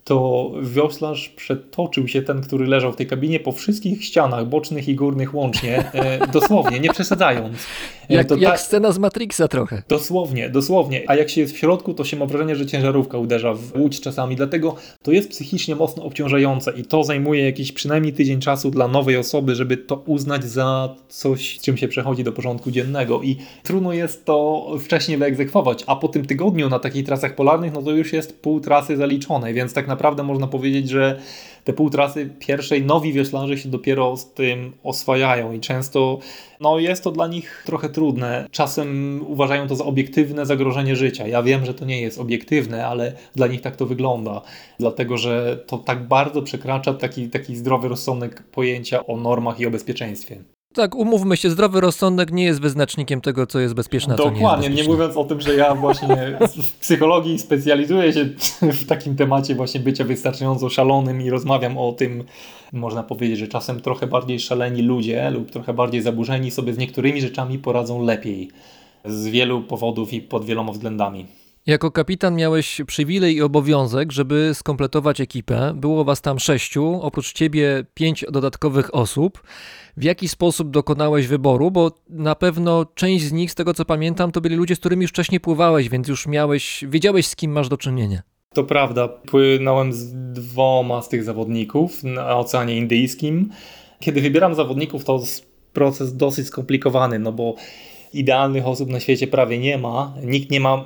to wioslarz przetoczył się, ten, który leżał w tej kabinie, po wszystkich ścianach bocznych i górnych łącznie, dosłownie, nie przesadzając. Jak scena z Matrixa trochę. Dosłownie. A jak się jest w środku, to się ma wrażenie, że ciężarówka uderza w łódź czasami, dlatego to jest psychicznie mocno obciążające i to zajmuje jakiś przynajmniej tydzień czasu dla nowej osoby, żeby to uznać za coś, z czym się przechodzi do porządku dziennego, i trudno jest to wcześniej wyegzekwować, a po tym tygodniu na takich trasach polarnych, to już jest pół trasy zaliczonej, więc tak naprawdę można powiedzieć, że te półtrasy pierwszej nowi wioślarze się dopiero z tym oswajają i często jest to dla nich trochę trudne. Czasem uważają to za obiektywne zagrożenie życia. Ja wiem, że to nie jest obiektywne, ale dla nich tak to wygląda, dlatego że to tak bardzo przekracza taki zdrowy rozsądek pojęcia o normach i o bezpieczeństwie. Tak, umówmy się, zdrowy rozsądek nie jest wyznacznikiem tego, co jest bezpieczne. Dokładnie, nie mówiąc o tym, że ja właśnie w psychologii specjalizuję się w takim temacie właśnie bycia wystarczająco szalonym i rozmawiam o tym, można powiedzieć, że czasem trochę bardziej szaleni ludzie lub trochę bardziej zaburzeni sobie z niektórymi rzeczami poradzą lepiej z wielu powodów i pod wieloma względami. Jako kapitan miałeś przywilej i obowiązek, żeby skompletować ekipę. Było was tam 6, oprócz ciebie 5 dodatkowych osób. W jaki sposób dokonałeś wyboru? Bo na pewno część z nich, z tego co pamiętam, to byli ludzie, z którymi już wcześniej pływałeś, więc już wiedziałeś, z kim masz do czynienia. To prawda, płynąłem z 2 z tych zawodników na Oceanie Indyjskim. Kiedy wybieram zawodników, to proces dosyć skomplikowany, no bo idealnych osób na świecie prawie nie ma.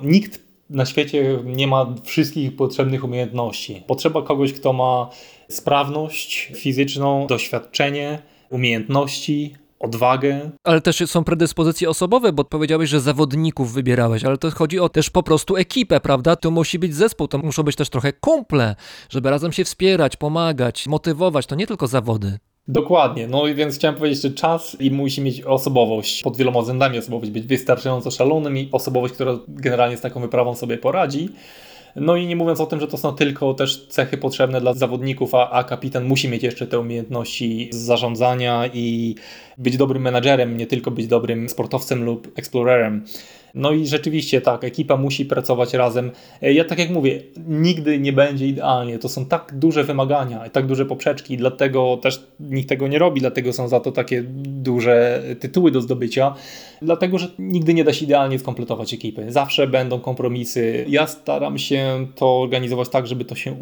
Nikt na świecie nie ma wszystkich potrzebnych umiejętności. Potrzeba kogoś, kto ma sprawność fizyczną, doświadczenie, umiejętności, odwagę. Ale też są predyspozycje osobowe, bo powiedziałeś, że zawodników wybierałeś, ale to chodzi o też po prostu ekipę, prawda? To musi być zespół, to muszą być też trochę kumple, żeby razem się wspierać, pomagać, motywować. To nie tylko zawody. Dokładnie, no więc chciałem powiedzieć, że czas i musi mieć osobowość, pod wieloma względami osobowość, być wystarczająco szalonym i osobowość, która generalnie z taką wyprawą sobie poradzi. No i nie mówiąc o tym, że to są tylko też cechy potrzebne dla zawodników, a kapitan musi mieć jeszcze te umiejętności zarządzania i być dobrym menadżerem, nie tylko być dobrym sportowcem lub eksplorerem. No i rzeczywiście tak, ekipa musi pracować razem. Ja tak jak mówię, nigdy nie będzie idealnie. To są tak duże wymagania i tak duże poprzeczki, dlatego też nikt tego nie robi, dlatego są za to takie duże tytuły do zdobycia. Dlatego, że nigdy nie da się idealnie skompletować ekipy. Zawsze będą kompromisy. Ja staram się to organizować tak, żeby to się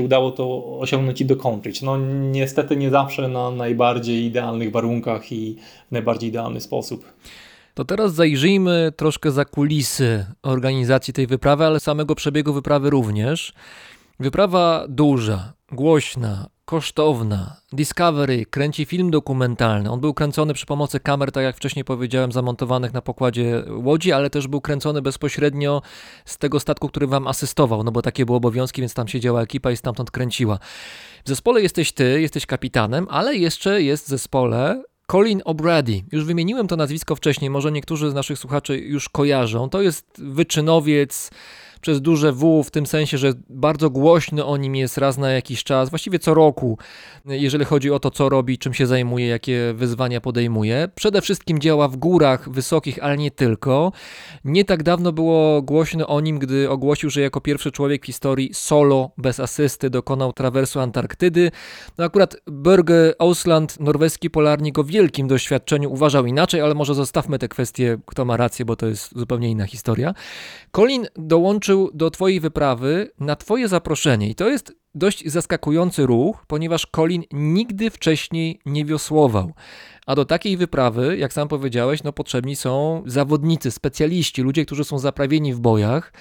udało, to osiągnąć i dokończyć. No niestety nie zawsze na najbardziej idealnych warunkach i w najbardziej idealny sposób. To teraz zajrzyjmy troszkę za kulisy organizacji tej wyprawy, ale samego przebiegu wyprawy również. Wyprawa duża, głośna, kosztowna. Discovery kręci film dokumentalny. On był kręcony przy pomocy kamer, tak jak wcześniej powiedziałem, zamontowanych na pokładzie łodzi, ale też był kręcony bezpośrednio z tego statku, który wam asystował, no bo takie były obowiązki, więc tam siedziała ekipa i stamtąd kręciła. W zespole jesteś ty, jesteś kapitanem, ale jeszcze jest w zespole Colin O'Brady. Już wymieniłem to nazwisko wcześniej, może niektórzy z naszych słuchaczy już kojarzą. To jest wyczynowiec przez duże W, w tym sensie, że bardzo głośno o nim jest raz na jakiś czas, właściwie co roku, jeżeli chodzi o to, co robi, czym się zajmuje, jakie wyzwania podejmuje. Przede wszystkim działa w górach wysokich, ale nie tylko. Nie tak dawno było głośno o nim, gdy ogłosił, że jako pierwszy człowiek w historii solo, bez asysty, dokonał trawersu Antarktydy. No akurat Børge Ousland, norweski polarnik, o wielkim doświadczeniu uważał inaczej, ale może zostawmy tę kwestię, kto ma rację, bo to jest zupełnie inna historia. Colin dołączył do twojej wyprawy na twoje zaproszenie i to jest dość zaskakujący ruch, ponieważ Colin nigdy wcześniej nie wiosłował, a do takiej wyprawy, jak sam powiedziałeś, no potrzebni są zawodnicy, specjaliści, ludzie, którzy są zaprawieni w bojach,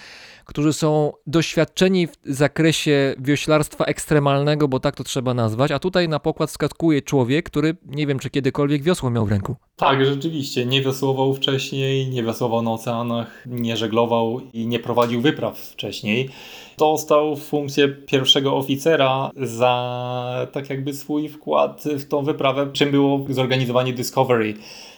którzy są doświadczeni w zakresie wioślarstwa ekstremalnego, bo tak to trzeba nazwać, a tutaj na pokład wskakuje człowiek, który nie wiem, czy kiedykolwiek wiosło miał w ręku. Tak, rzeczywiście, nie wiosłował wcześniej, nie wiosłował na oceanach, nie żeglował i nie prowadził wypraw wcześniej. Dostał funkcję pierwszego oficera za tak jakby swój wkład w tą wyprawę, czym było zorganizowanie Discovery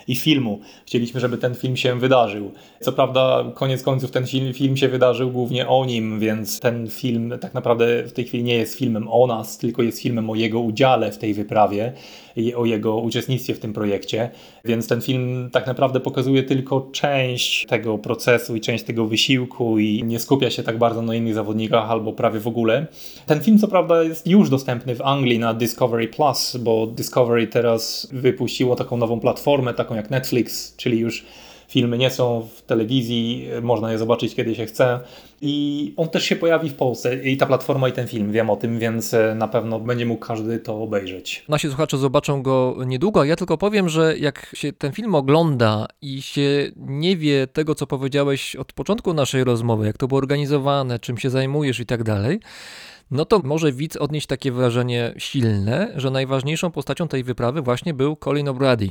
i filmu. Chcieliśmy, żeby ten film się wydarzył. Co prawda koniec końców ten film się wydarzył głównie o nim, więc ten film tak naprawdę w tej chwili nie jest filmem o nas, tylko jest filmem o jego udziale w tej wyprawie i o jego uczestnictwie w tym projekcie. Więc ten film tak naprawdę pokazuje tylko część tego procesu i część tego wysiłku i nie skupia się tak bardzo na innych zawodnikach albo prawie w ogóle. Ten film co prawda jest już dostępny w Anglii na Discovery Plus, bo Discovery teraz wypuściło taką nową platformę, taką jak Netflix, czyli już filmy nie są w telewizji, można je zobaczyć kiedy się chce i on też się pojawi w Polsce i ta platforma i ten film, wiem o tym, więc na pewno będzie mógł każdy to obejrzeć. Nasi słuchacze zobaczą go niedługo, ja tylko powiem, że jak się ten film ogląda i się nie wie tego, co powiedziałeś od początku naszej rozmowy, jak to było organizowane, czym się zajmujesz i tak dalej, no to może widz odnieść takie wrażenie silne, że najważniejszą postacią tej wyprawy właśnie był Colin O'Brady.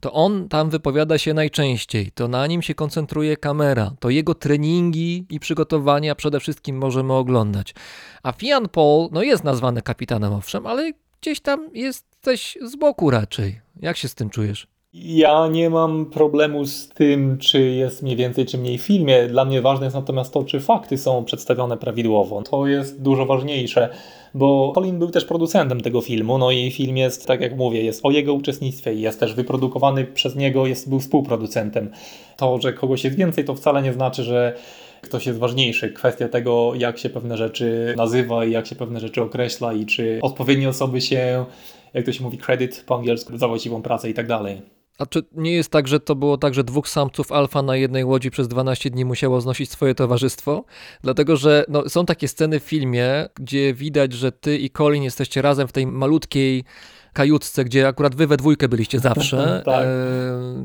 To on tam wypowiada się najczęściej, to na nim się koncentruje kamera, to jego treningi i przygotowania przede wszystkim możemy oglądać. A Fian Paul, no jest nazwany kapitanem owszem, ale gdzieś tam jesteś z boku raczej. Jak się z tym czujesz? Ja nie mam problemu z tym, czy jest mniej więcej, czy mniej w filmie. Dla mnie ważne jest natomiast to, czy fakty są przedstawione prawidłowo. To jest dużo ważniejsze. bo Colin był też producentem tego filmu, no i film jest, tak jak mówię, jest o jego uczestnictwie i jest też wyprodukowany przez niego, był współproducentem. To, że kogoś jest więcej, to wcale nie znaczy, że ktoś jest ważniejszy. Kwestia tego, jak się pewne rzeczy nazywa i jak się pewne rzeczy określa i czy odpowiednie osoby się, jak to się mówi, credit po angielsku za właściwą pracę i tak dalej. A czy nie jest tak, że to było tak, że dwóch samców alfa na jednej łodzi przez 12 dni musiało znosić swoje towarzystwo? Dlatego, że są takie sceny w filmie, gdzie widać, że ty i Colin jesteście razem w tej malutkiej kajutce, gdzie akurat wy we dwójkę byliście zawsze. Tak.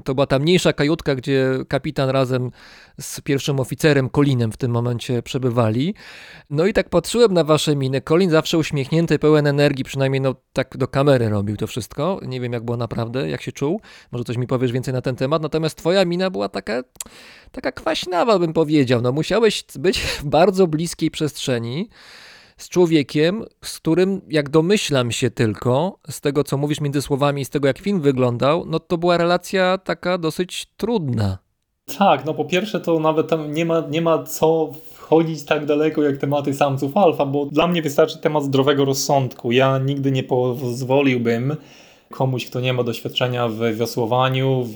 To była ta mniejsza kajutka, gdzie kapitan razem z pierwszym oficerem Colinem w tym momencie przebywali. No i tak patrzyłem na wasze miny. Colin zawsze uśmiechnięty, pełen energii, przynajmniej tak do kamery robił to wszystko. Nie wiem, jak było naprawdę, jak się czuł. Może coś mi powiesz więcej na ten temat. Natomiast twoja mina była taka kwaśnawa, bym powiedział. Musiałeś być w bardzo bliskiej przestrzeni z człowiekiem, z którym, jak domyślam się tylko, z tego co mówisz między słowami i z tego jak film wyglądał, to była relacja taka dosyć trudna. Tak, po pierwsze to nawet tam nie ma co chodzić tak daleko jak tematy samców alfa, bo dla mnie wystarczy temat zdrowego rozsądku. Ja nigdy nie pozwoliłbym komuś, kto nie ma doświadczenia w wiosłowaniu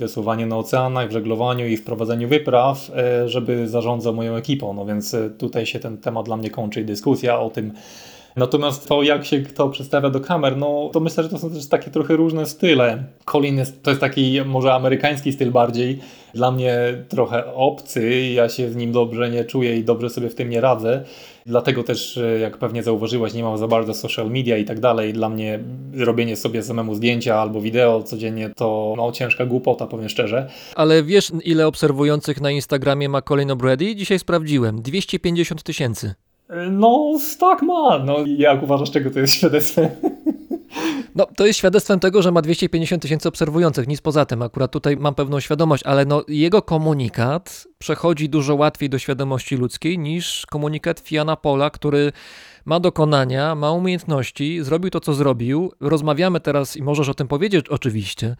na oceanach, w żeglowaniu i w prowadzeniu wypraw, żeby zarządzał moją ekipą. Więc tutaj się ten temat dla mnie kończy i dyskusja o tym. Natomiast to, jak się kto przedstawia do kamer, to myślę, że to są też takie trochę różne style. Colin to jest taki może amerykański styl bardziej, dla mnie trochę obcy, ja się z nim dobrze nie czuję i dobrze sobie w tym nie radzę. Dlatego też, jak pewnie zauważyłaś, nie mam za bardzo social media i tak dalej. Dla mnie robienie sobie samemu zdjęcia albo wideo codziennie to ciężka głupota, powiem szczerze. Ale wiesz, ile obserwujących na Instagramie ma Colin O'Brady? Dzisiaj sprawdziłem. 250 000. Tak ma. Jak uważasz, czego to jest świadectwem? To jest świadectwem tego, że ma 250 000 obserwujących, nic poza tym, akurat tutaj mam pewną świadomość, ale jego komunikat przechodzi dużo łatwiej do świadomości ludzkiej niż komunikat Fiana Paula, który ma dokonania, ma umiejętności, zrobił to, co zrobił, rozmawiamy teraz i możesz o tym powiedzieć oczywiście,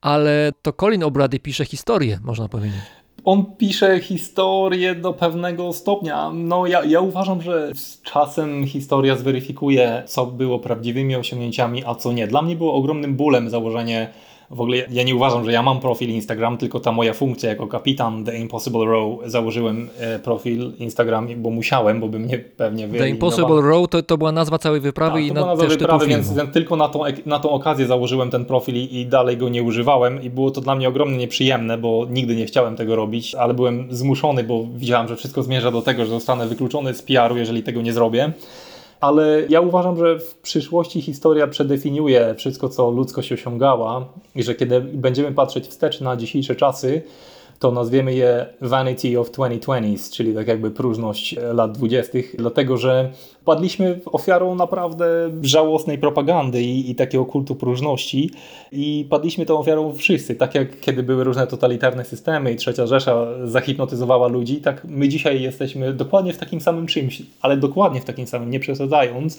ale to Colin O'Brady pisze historię, można powiedzieć. On pisze historię do pewnego stopnia. Ja uważam, że z czasem historia zweryfikuje, co było prawdziwymi osiągnięciami, a co nie. Dla mnie było ogromnym bólem założenie. W ogóle ja nie uważam, że ja mam profil Instagram, tylko ta moja funkcja jako kapitan The Impossible Row założyłem profil Instagram, bo musiałem, bo bym nie pewnie The Impossible Row to była nazwa całej wyprawy i na też wyprawy, więc tylko na tą okazję założyłem ten profil i dalej go nie używałem i było to dla mnie ogromnie nieprzyjemne, bo nigdy nie chciałem tego robić, ale byłem zmuszony, bo widziałem, że wszystko zmierza do tego, że zostanę wykluczony z PR-u, jeżeli tego nie zrobię. Ale ja uważam, że w przyszłości historia przedefiniuje wszystko, co ludzkość osiągała i że kiedy będziemy patrzeć wstecz na dzisiejsze czasy, to nazwiemy je Vanity of 2020s, czyli tak jakby próżność lat 20. Dlatego, że padliśmy ofiarą naprawdę żałosnej propagandy i takiego kultu próżności i padliśmy tą ofiarą wszyscy. Tak jak kiedy były różne totalitarne systemy i Trzecia Rzesza zahipnotyzowała ludzi, tak my dzisiaj jesteśmy dokładnie w takim samym czymś, ale dokładnie w takim samym, nie przesadzając.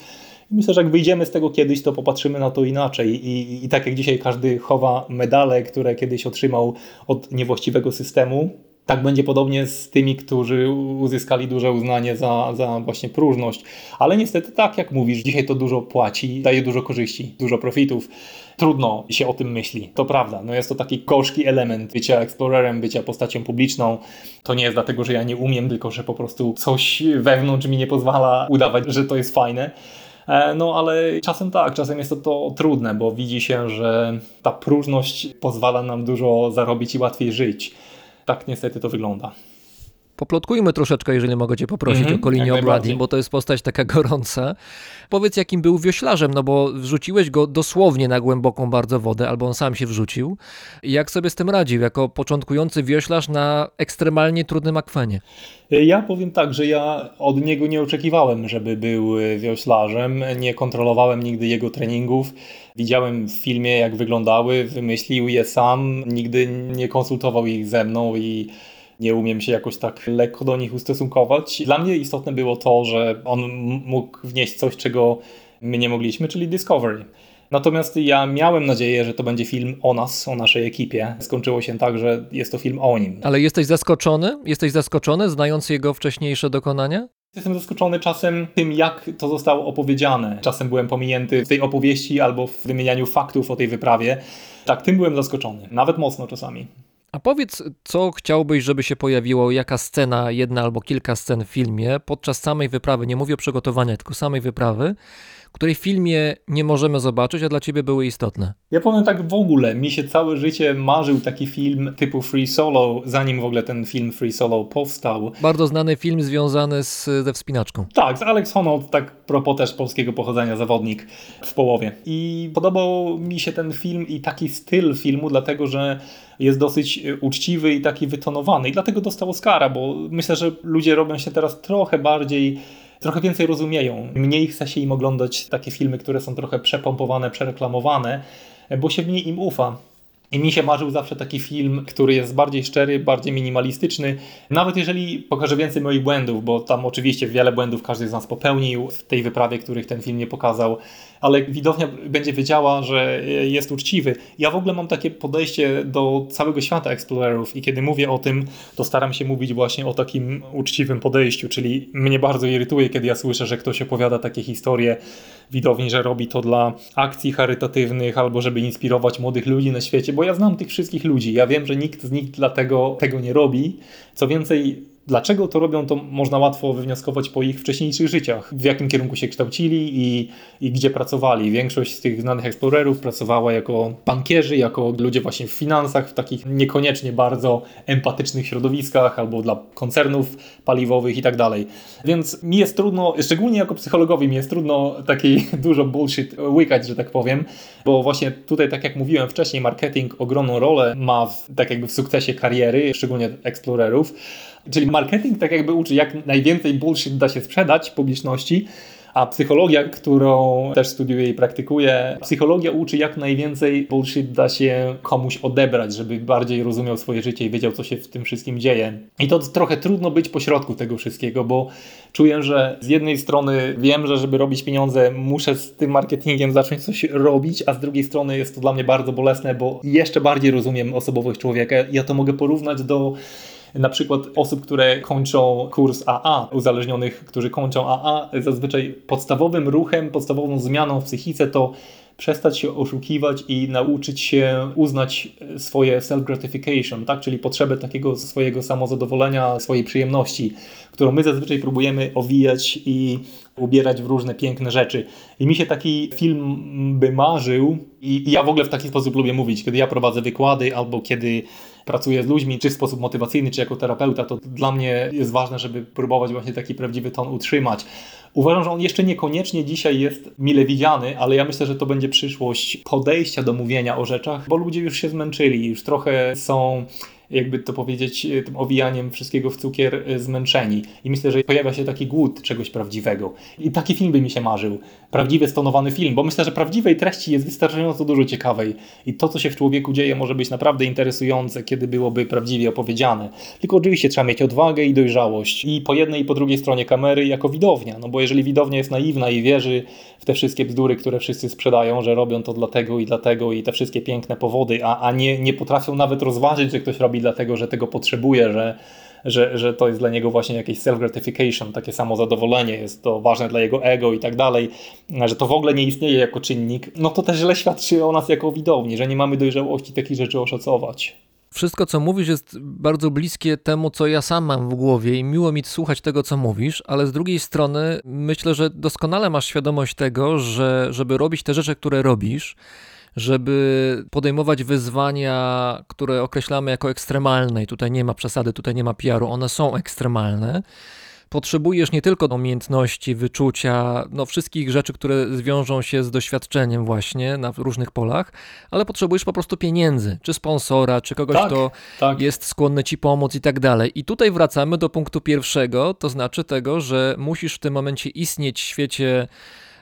Myślę, że jak wyjdziemy z tego kiedyś, to popatrzymy na to inaczej i tak jak dzisiaj każdy chowa medale, które kiedyś otrzymał od niewłaściwego systemu, tak będzie podobnie z tymi, którzy uzyskali duże uznanie za właśnie próżność. Ale niestety tak jak mówisz, dzisiaj to dużo płaci, daje dużo korzyści, dużo profitów. Trudno się o tym myśli, to prawda. Jest to taki gorzki element bycia eksplorerem, bycia postacią publiczną. To nie jest dlatego, że ja nie umiem, tylko że po prostu coś wewnątrz mi nie pozwala udawać, że to jest fajne. Ale czasem jest to trudne, bo widzi się, że ta próżność pozwala nam dużo zarobić i łatwiej żyć. Tak niestety to wygląda. Poplotkujmy troszeczkę, jeżeli mogę cię poprosić o Colinie O'Brady, bo to jest postać taka gorąca. Powiedz, jakim był wioślarzem, bo wrzuciłeś go dosłownie na głęboką bardzo wodę, albo on sam się wrzucił. Jak sobie z tym radził, jako początkujący wioślarz na ekstremalnie trudnym akwenie? Ja powiem tak, że ja od niego nie oczekiwałem, żeby był wioślarzem. Nie kontrolowałem nigdy jego treningów. Widziałem w filmie, jak wyglądały, wymyślił je sam. Nigdy nie konsultował ich ze mną i nie umiem się jakoś tak lekko do nich ustosunkować. Dla mnie istotne było to, że on mógł wnieść coś, czego my nie mogliśmy, czyli Discovery. Natomiast ja miałem nadzieję, że to będzie film o nas, o naszej ekipie. Skończyło się tak, że jest to film o nim. Ale jesteś zaskoczony? Znając jego wcześniejsze dokonania? Jestem zaskoczony czasem tym, jak to zostało opowiedziane. Czasem byłem pominięty w tej opowieści albo w wymienianiu faktów o tej wyprawie. Tak, tym byłem zaskoczony. Nawet mocno czasami. A powiedz, co chciałbyś, żeby się pojawiło, jaka scena, jedna albo kilka scen w filmie podczas samej wyprawy, nie mówię o przygotowaniach, tylko samej wyprawy, której w filmie nie możemy zobaczyć, a dla ciebie były istotne? Ja powiem tak w ogóle, mi się całe życie marzył taki film typu Free Solo, zanim w ogóle ten film Free Solo powstał. Bardzo znany film związany ze wspinaczką. Tak, z Alex Honnold, tak propos też polskiego pochodzenia zawodnik w połowie. I podobał mi się ten film i taki styl filmu, dlatego że jest dosyć uczciwy i taki wytonowany. I dlatego dostał Oscara, bo myślę, że ludzie robią się teraz trochę więcej rozumieją. Mniej chce się im oglądać takie filmy, które są trochę przepompowane, przereklamowane, bo się mniej im ufa. I mi się marzył zawsze taki film, który jest bardziej szczery, bardziej minimalistyczny. Nawet jeżeli pokaże więcej moich błędów, bo tam oczywiście wiele błędów każdy z nas popełnił w tej wyprawie, których ten film nie pokazał, ale widownia będzie wiedziała, że jest uczciwy. Ja w ogóle mam takie podejście do całego świata explorerów i kiedy mówię o tym, to staram się mówić właśnie o takim uczciwym podejściu, czyli mnie bardzo irytuje, kiedy ja słyszę, że ktoś opowiada takie historie widowni, że robi to dla akcji charytatywnych albo żeby inspirować młodych ludzi na świecie, bo ja znam tych wszystkich ludzi, ja wiem, że nikt z nich dlatego tego nie robi. Co więcej, dlaczego to robią, to można łatwo wywnioskować po ich wcześniejszych życiach, w jakim kierunku się kształcili i gdzie pracowali. Większość z tych znanych eksplorerów pracowała jako bankierzy, jako ludzie właśnie w finansach, w takich niekoniecznie bardzo empatycznych środowiskach albo dla koncernów paliwowych i tak dalej. Więc mi jest trudno, szczególnie jako psychologowi, mi jest trudno taki dużo bullshit łykać, że tak powiem, bo właśnie tutaj, tak jak mówiłem wcześniej, marketing ogromną rolę ma tak jakby w sukcesie kariery, szczególnie eksplorerów. Czyli marketing tak jakby uczy, jak najwięcej bullshit da się sprzedać publiczności, a psychologia, którą też studiuję i praktykuję, psychologia uczy, jak najwięcej bullshit da się komuś odebrać, żeby bardziej rozumiał swoje życie i wiedział, co się w tym wszystkim dzieje. I to trochę trudno być pośrodku tego wszystkiego, bo czuję, że z jednej strony wiem, że żeby robić pieniądze, muszę z tym marketingiem zacząć coś robić, a z drugiej strony jest to dla mnie bardzo bolesne, bo jeszcze bardziej rozumiem osobowość człowieka. Ja to mogę porównać do na przykład osób, które kończą kurs AA, uzależnionych, którzy kończą AA, zazwyczaj podstawowym ruchem, podstawową zmianą w psychice to przestać się oszukiwać i nauczyć się uznać swoje self-gratification, tak? Czyli potrzebę takiego swojego samozadowolenia, swojej przyjemności, którą my zazwyczaj próbujemy owijać i ubierać w różne piękne rzeczy. I mi się taki film by marzył i ja w ogóle w taki sposób lubię mówić. Kiedy ja prowadzę wykłady albo kiedy pracuję z ludźmi, czy w sposób motywacyjny, czy jako terapeuta, to dla mnie jest ważne, żeby próbować właśnie taki prawdziwy ton utrzymać. Uważam, że on jeszcze niekoniecznie dzisiaj jest mile widziany, ale ja myślę, że to będzie przyszłość podejścia do mówienia o rzeczach, bo ludzie już się zmęczyli, już trochę są, jakby to powiedzieć, tym owijaniem wszystkiego w cukier zmęczeni. I myślę, że pojawia się taki głód czegoś prawdziwego. I taki film by mi się marzył. Prawdziwy, stonowany film, bo myślę, że prawdziwej treści jest wystarczająco dużo ciekawej. I to, co się w człowieku dzieje, może być naprawdę interesujące, kiedy byłoby prawdziwie opowiedziane. Tylko oczywiście trzeba mieć odwagę i dojrzałość. I po jednej i po drugiej stronie kamery jako widownia. No bo jeżeli widownia jest naiwna i wierzy w te wszystkie bzdury, które wszyscy sprzedają, że robią to dlatego i te wszystkie piękne powody, a nie potrafią nawet rozważyć, że ktoś robi dlatego, że tego potrzebuje, że to jest dla niego właśnie jakieś self-gratification, takie samozadowolenie, jest to ważne dla jego ego i tak dalej, że to w ogóle nie istnieje jako czynnik, no to też źle świadczy o nas jako widowni, że nie mamy dojrzałości takich rzeczy oszacować. Wszystko, co mówisz, jest bardzo bliskie temu, co ja sam mam w głowie i miło mi słuchać tego, co mówisz, ale z drugiej strony myślę, że doskonale masz świadomość tego, że żeby robić te rzeczy, które robisz, żeby podejmować wyzwania, które określamy jako ekstremalne i tutaj nie ma przesady, tutaj nie ma PR-u, one są ekstremalne. Potrzebujesz nie tylko umiejętności, wyczucia, wszystkich rzeczy, które zwiążą się z doświadczeniem właśnie na różnych polach, ale potrzebujesz po prostu pieniędzy, czy sponsora, czy kogoś, kto jest skłonny ci pomóc i tak dalej. I tutaj wracamy do punktu pierwszego, to znaczy tego, że musisz w tym momencie istnieć w świecie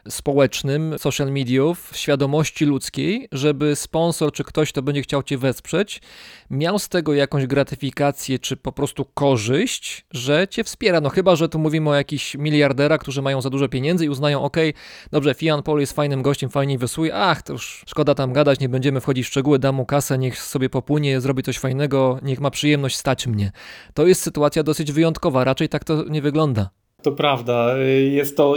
społecznym, social mediów, świadomości ludzkiej, żeby sponsor czy ktoś, kto będzie chciał cię wesprzeć, miał z tego jakąś gratyfikację czy po prostu korzyść, że cię wspiera. Chyba, że tu mówimy o jakichś miliarderach, którzy mają za dużo pieniędzy i uznają, dobrze, Fian Paul jest fajnym gościem, fajnie wysłuje, to już szkoda tam gadać, nie będziemy wchodzić w szczegóły, dam mu kasę, niech sobie popłynie, zrobi coś fajnego, niech ma przyjemność, stać mnie. To jest sytuacja dosyć wyjątkowa, raczej tak to nie wygląda. To prawda,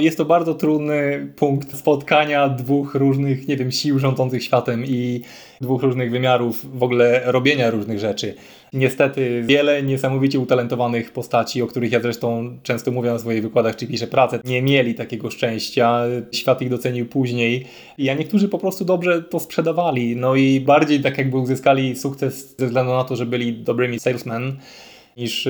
jest to bardzo trudny punkt spotkania dwóch różnych, nie wiem, sił rządzących światem i dwóch różnych wymiarów w ogóle robienia różnych rzeczy. Niestety wiele niesamowicie utalentowanych postaci, o których ja zresztą często mówię na swoich wykładach czy piszę pracę, nie mieli takiego szczęścia, świat ich docenił później, a niektórzy po prostu dobrze to sprzedawali, no i bardziej tak jakby uzyskali sukces ze względu na to, że byli dobrymi salesmen, niż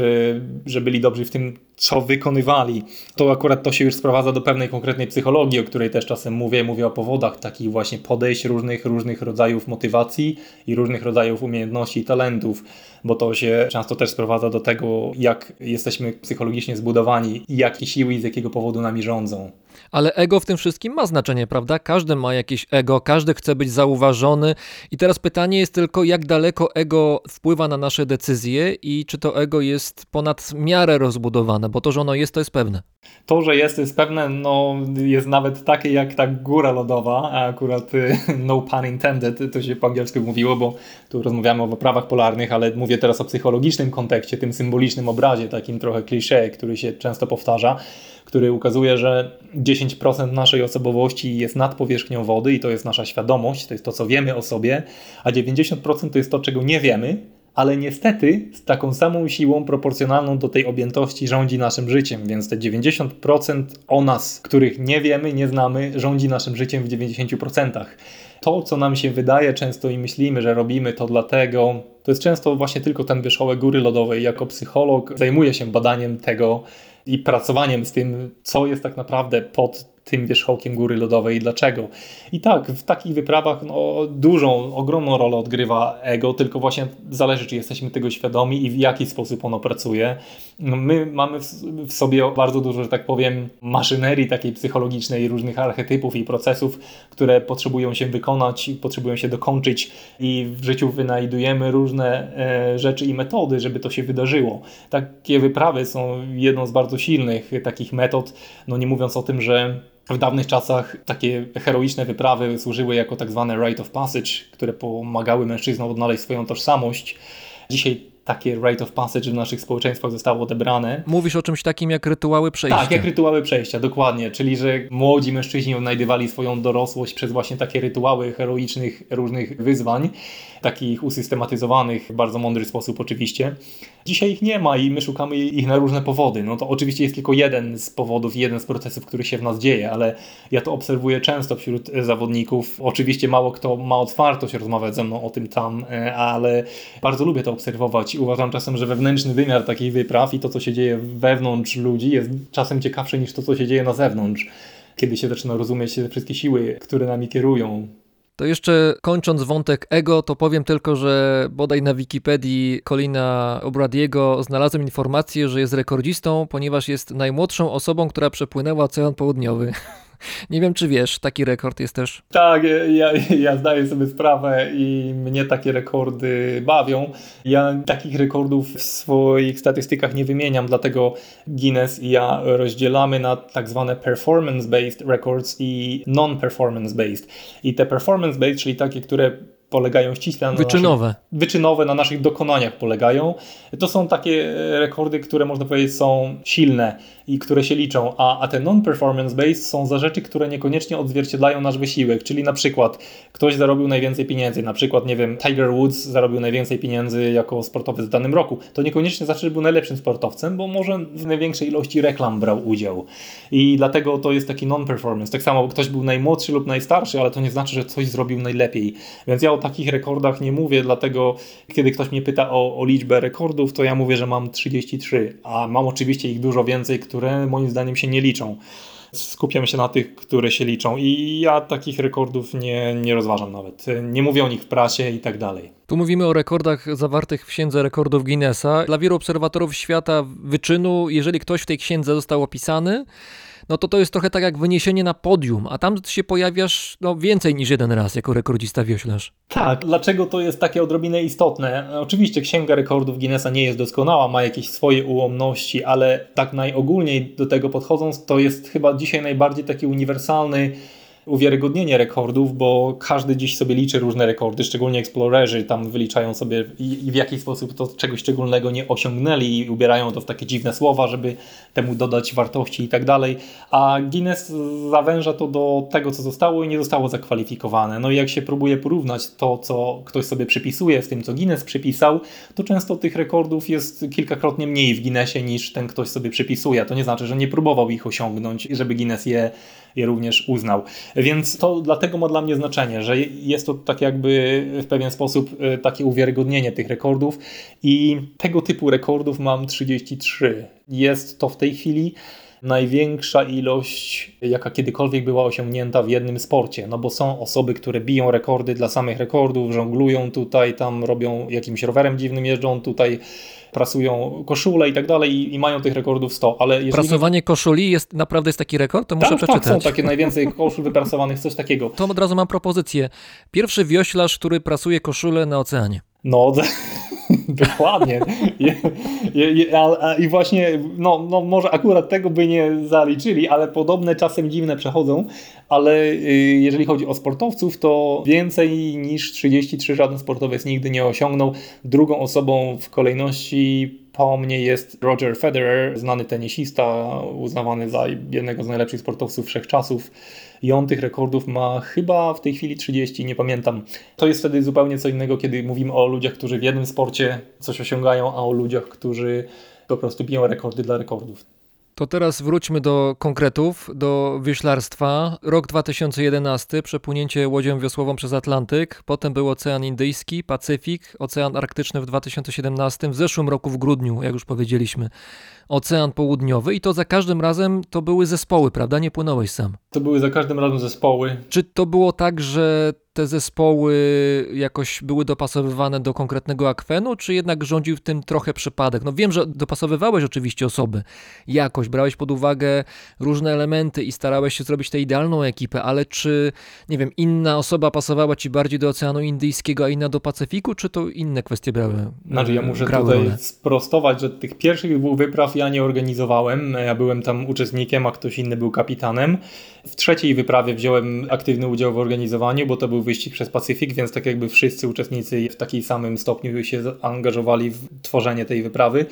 że byli dobrzy w tym, co wykonywali. To akurat to się już sprowadza do pewnej konkretnej psychologii, o której też czasem mówię o powodach takich właśnie podejść różnych rodzajów motywacji i różnych rodzajów umiejętności i talentów, bo to się często też sprowadza do tego, jak jesteśmy psychologicznie zbudowani i jakie siły i z jakiego powodu nami rządzą. Ale ego w tym wszystkim ma znaczenie, prawda? Każdy ma jakieś ego, każdy chce być zauważony i teraz pytanie jest tylko, jak daleko ego wpływa na nasze decyzje i czy to ego jest ponad miarę rozbudowane, bo to, że ono jest, to jest pewne. To, że jest, jest pewne, no jest nawet takie jak ta góra lodowa, a akurat no pun intended, to się po angielsku mówiło, bo tu rozmawiamy o wyprawach polarnych, ale mówię teraz o psychologicznym kontekście, tym symbolicznym obrazie, takim trochę klisze, który się często powtarza, który ukazuje, że 10% naszej osobowości jest nad powierzchnią wody i to jest nasza świadomość, to jest to, co wiemy o sobie, a 90% to jest to, czego nie wiemy, ale niestety z taką samą siłą proporcjonalną do tej objętości rządzi naszym życiem, więc te 90% o nas, których nie wiemy, nie znamy, rządzi naszym życiem w 90%. To, co nam się wydaje często i myślimy, że robimy to dlatego, to jest często właśnie tylko ten wierzchołek góry lodowej. Jako psycholog zajmuję się badaniem tego i pracowaniem z tym, co jest tak naprawdę pod tym wierzchołkiem góry lodowej i dlaczego. I tak, w takich wyprawach ogromną rolę odgrywa ego, tylko właśnie zależy, czy jesteśmy tego świadomi i w jaki sposób ono pracuje. My mamy w sobie bardzo dużo, że tak powiem, maszynerii takiej psychologicznej, różnych archetypów i procesów, które potrzebują się wykonać, potrzebują się dokończyć i w życiu wynajdujemy różne rzeczy i metody, żeby to się wydarzyło. Takie wyprawy są jedną z bardzo silnych takich metod, nie mówiąc o tym, że w dawnych czasach takie heroiczne wyprawy służyły jako tak zwane rite of passage, które pomagały mężczyznom odnaleźć swoją tożsamość. Dzisiaj takie rite of passage w naszych społeczeństwach zostało odebrane. Mówisz o czymś takim jak rytuały przejścia. Tak, jak rytuały przejścia, dokładnie. Czyli, że młodzi mężczyźni odnajdywali swoją dorosłość przez właśnie takie rytuały heroicznych różnych wyzwań, takich usystematyzowanych, w bardzo mądry sposób oczywiście. Dzisiaj ich nie ma i my szukamy ich na różne powody. To oczywiście jest tylko jeden z powodów, jeden z procesów, który się w nas dzieje, ale ja to obserwuję często wśród zawodników. Oczywiście mało kto ma otwartość rozmawiać ze mną o tym tam, ale bardzo lubię to obserwować i uważam czasem, że wewnętrzny wymiar takich wypraw i to, co się dzieje wewnątrz ludzi, jest czasem ciekawsze niż to, co się dzieje na zewnątrz, kiedy się zaczyna rozumieć te wszystkie siły, które nami kierują. To jeszcze kończąc wątek ego, to powiem tylko, że bodaj na Wikipedii Colina O'Brady'ego znalazłem informację, że jest rekordzistą, ponieważ jest najmłodszą osobą, która przepłynęła Ocean Południowy. Nie wiem, czy wiesz, taki rekord jest też. Tak, ja zdaję sobie sprawę i mnie takie rekordy bawią. Ja takich rekordów w swoich statystykach nie wymieniam, dlatego Guinness i ja rozdzielamy na tak zwane performance-based records i non-performance-based. I te performance-based, czyli takie, które polegają ściśle na wyczynowe na naszych dokonaniach polegają. To są takie rekordy, które można powiedzieć są silne i które się liczą, a te non-performance based są za rzeczy, które niekoniecznie odzwierciedlają nasz wysiłek, czyli na przykład ktoś zarobił najwięcej pieniędzy, na przykład, nie wiem, Tiger Woods zarobił najwięcej pieniędzy jako sportowiec w danym roku. To niekoniecznie znaczy, że był najlepszym sportowcem, bo może w największej ilości reklam brał udział i dlatego to jest taki non-performance. Tak samo ktoś był najmłodszy lub najstarszy, ale to nie znaczy, że coś zrobił najlepiej, więc ja o takich rekordach nie mówię, dlatego kiedy ktoś mnie pyta o liczbę rekordów, to ja mówię, że mam 33, a mam oczywiście ich dużo więcej, które moim zdaniem się nie liczą. Skupiam się na tych, które się liczą i ja takich rekordów nie rozważam nawet. Nie mówię o nich w prasie i tak dalej. Tu mówimy o rekordach zawartych w Księdze Rekordów Guinnessa. Dla wielu obserwatorów świata wyczynu, jeżeli ktoś w tej księdze został opisany, to jest trochę tak jak wyniesienie na podium, a tam się pojawiasz więcej niż jeden raz jako rekordzista wioślarz. Tak, dlaczego to jest takie odrobinę istotne? Oczywiście Księga Rekordów Guinnessa nie jest doskonała, ma jakieś swoje ułomności, ale tak najogólniej do tego podchodząc, to jest chyba dzisiaj najbardziej taki uniwersalny uwiarygodnienie rekordów, bo każdy dziś sobie liczy różne rekordy, szczególnie eksplorerzy tam wyliczają sobie i w jaki sposób to czegoś szczególnego nie osiągnęli i ubierają to w takie dziwne słowa, żeby temu dodać wartości i tak dalej, a Guinness zawęża to do tego, co zostało i nie zostało zakwalifikowane. No i jak się próbuje porównać to, co ktoś sobie przypisuje z tym, co Guinness przypisał, to często tych rekordów jest kilkakrotnie mniej w Guinnessie niż ten ktoś sobie przypisuje. To nie znaczy, że nie próbował ich osiągnąć i żeby Guinness je również uznał. Więc to dlatego ma dla mnie znaczenie, że jest to tak jakby w pewien sposób takie uwiarygodnienie tych rekordów i tego typu rekordów mam 33. Jest to w tej chwili największa ilość, jaka kiedykolwiek była osiągnięta w jednym sporcie, no bo są osoby, które biją rekordy dla samych rekordów, żonglują tutaj, tam robią jakimś rowerem dziwnym, jeżdżą tutaj, prasują koszule i tak dalej i mają tych rekordów 100, ale jeżeli... Prasowanie koszuli jest, naprawdę jest taki rekord? To muszę przeczytać. Tak, są takie najwięcej koszul wyprasowanych, coś takiego. To od razu mam propozycję. Pierwszy wioślarz, który prasuje koszulę na oceanie. No, dokładnie. I właśnie, no może akurat tego by nie zaliczyli, ale podobne czasem dziwne przechodzą, ale jeżeli chodzi o sportowców, to więcej niż 33 żaden sportowiec nigdy nie osiągnął. Drugą osobą w kolejności po mnie jest Roger Federer, znany tenisista, uznawany za jednego z najlepszych sportowców wszechczasów. I on tych rekordów ma chyba w tej chwili 30, nie pamiętam. To jest wtedy zupełnie co innego, kiedy mówimy o ludziach, którzy w jednym sporcie coś osiągają, a o ludziach, którzy po prostu biją rekordy dla rekordów. To teraz wróćmy do konkretów, do wioślarstwa. Rok 2011, przepłynięcie łodzią wiosłową przez Atlantyk, potem był Ocean Indyjski, Pacyfik, Ocean Arktyczny w 2017, w zeszłym roku w grudniu, jak już powiedzieliśmy, Ocean Południowy i to za każdym razem to były zespoły, prawda? Nie płynąłeś sam. To były za każdym razem zespoły. Czy to było tak, że te zespoły jakoś były dopasowywane do konkretnego akwenu, czy jednak rządził w tym trochę przypadek? No wiem, że dopasowywałeś oczywiście osoby jakoś, brałeś pod uwagę różne elementy i starałeś się zrobić tę idealną ekipę, ale czy, nie wiem, inna osoba pasowała ci bardziej do Oceanu Indyjskiego, a inna do Pacyfiku, czy to inne kwestie brały? Znaczy ja muszę tutaj sprostować, że tych pierwszych dwóch wypraw ja nie organizowałem, ja byłem tam uczestnikiem, a ktoś inny był kapitanem. W trzeciej wyprawie wziąłem aktywny udział w organizowaniu, bo to był wyścig przez Pacyfik, więc tak jakby wszyscy uczestnicy w takim samym stopniu się zaangażowali w tworzenie tej wyprawy,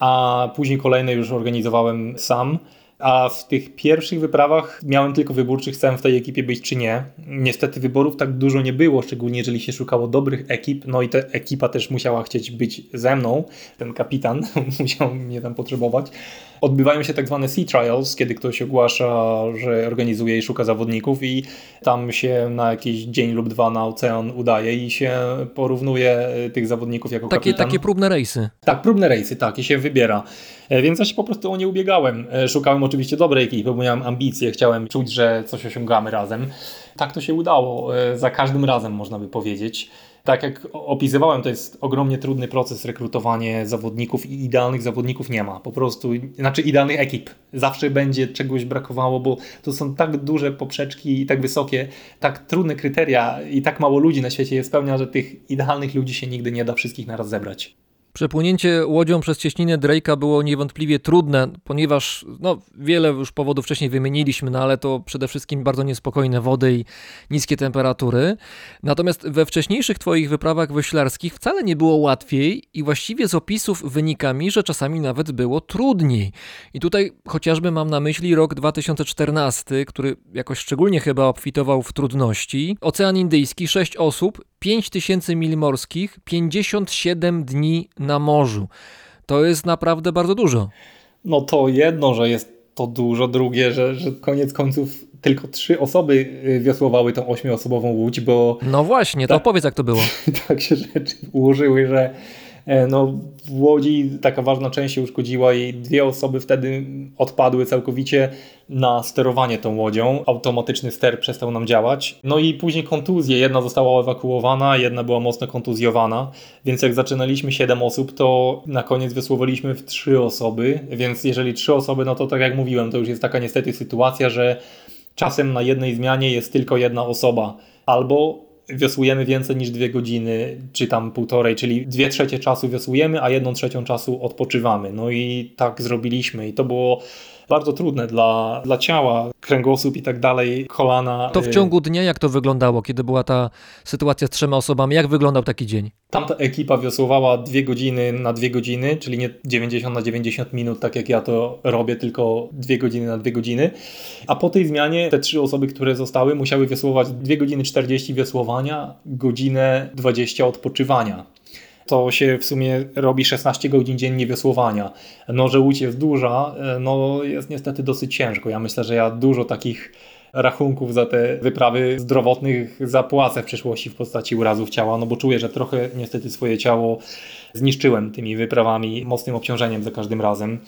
a później kolejne już organizowałem sam. A w tych pierwszych wyprawach miałem tylko wybór, czy chcę w tej ekipie być, czy nie. Niestety wyborów tak dużo nie było, szczególnie jeżeli się szukało dobrych ekip, no i ta ekipa też musiała chcieć być ze mną, ten kapitan musiał mnie tam potrzebować. Odbywają się tak zwane sea trials, kiedy ktoś ogłasza, że organizuje i szuka zawodników i tam się na jakiś dzień lub dwa na ocean udaje i się porównuje tych zawodników jako kapitan. Takie próbne rejsy. Tak, próbne rejsy, tak, i się wybiera. Więc ja się po prostu o nie ubiegałem. Szukałem oczywiście dobrej ekipy, bo miałem ambicje, chciałem czuć, że coś osiągamy razem. Tak to się udało, za każdym razem można by powiedzieć. Tak jak opisywałem, to jest ogromnie trudny proces rekrutowanie zawodników i idealnych zawodników nie ma. Po prostu, znaczy idealnych ekip. Zawsze będzie czegoś brakowało, bo to są tak duże poprzeczki i tak wysokie, tak trudne kryteria i tak mało ludzi na świecie je spełnia, że tych idealnych ludzi się nigdy nie da wszystkich naraz zebrać. Przepłynięcie łodzią przez Cieśninę Drake'a było niewątpliwie trudne, ponieważ wiele już powodów wcześniej wymieniliśmy, ale to przede wszystkim bardzo niespokojne wody i niskie temperatury. Natomiast we wcześniejszych twoich wyprawach wyślarskich wcale nie było łatwiej i właściwie z opisów wynika mi, że czasami nawet było trudniej. I tutaj chociażby mam na myśli rok 2014, który jakoś szczególnie chyba obfitował w trudności. Ocean Indyjski, 6 osób, 5000 mil morskich, 57 dni na morzu. To jest naprawdę bardzo dużo. No to jedno, że jest to dużo, drugie, że koniec końców tylko 3 osoby wiosłowały tą 8-osobową łódź, bo... No właśnie, to opowiedz jak to było. Tak się rzeczy ułożyły, że w łodzi taka ważna część się uszkodziła i 2 osoby wtedy odpadły całkowicie na sterowanie tą łodzią. Automatyczny ster przestał nam działać. No i później kontuzje. Jedna została ewakuowana, jedna była mocno kontuzjowana. Więc jak zaczynaliśmy 7 osób, to na koniec wiosłowaliśmy w 3 osoby. Więc jeżeli 3 osoby, no to tak jak mówiłem, to już jest taka niestety sytuacja, że czasem na jednej zmianie jest tylko jedna osoba. Albo wiosłujemy więcej niż 2 godziny, czy tam 1,5, czyli 2/3 czasu wiosłujemy, a 1/3 czasu odpoczywamy. No i tak zrobiliśmy i to było bardzo trudne dla ciała, kręgosłup i tak dalej, kolana. To w ciągu dnia jak to wyglądało, kiedy była ta sytuacja z 3 osobami? Jak wyglądał taki dzień? Tamta ekipa wiosłowała 2 godziny na 2 godziny, czyli nie 90 na 90 minut, tak jak ja to robię, tylko 2 godziny na 2 godziny. A po tej zmianie te 3 osoby, które zostały, musiały wiosłować 2 godziny 40 wiosłowania, godzinę 20 odpoczywania. To się w sumie robi 16 godzin dziennie wiosłowania. No, że łódź jest duża, no jest niestety dosyć ciężko. Ja myślę, że ja dużo takich rachunków za te wyprawy zdrowotnych zapłacę w przyszłości w postaci urazów ciała, no bo czuję, że trochę niestety swoje ciało zniszczyłem tymi wyprawami, mocnym obciążeniem za każdym razem.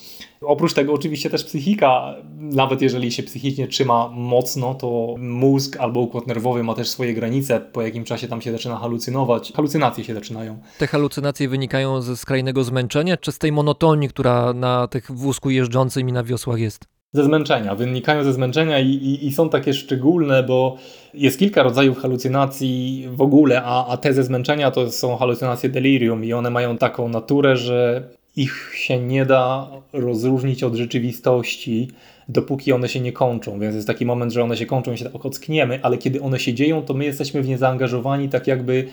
Oprócz tego oczywiście też psychika, nawet jeżeli się psychicznie trzyma mocno, to mózg albo układ nerwowy ma też swoje granice, po jakim czasie tam się zaczyna halucynować, halucynacje się zaczynają. Te halucynacje wynikają ze skrajnego zmęczenia, czy z tej monotonii, która na tych wózku jeżdżącym i na wiosłach jest? Ze zmęczenia, wynikają ze zmęczenia i są takie szczególne, bo jest kilka rodzajów halucynacji w ogóle, a te ze zmęczenia to są halucynacje delirium i one mają taką naturę, że ich się nie da rozróżnić od rzeczywistości, dopóki one się nie kończą, więc jest taki moment, że one się kończą i się tak ockniemy, ale kiedy one się dzieją, to my jesteśmy w nie zaangażowani, tak jakby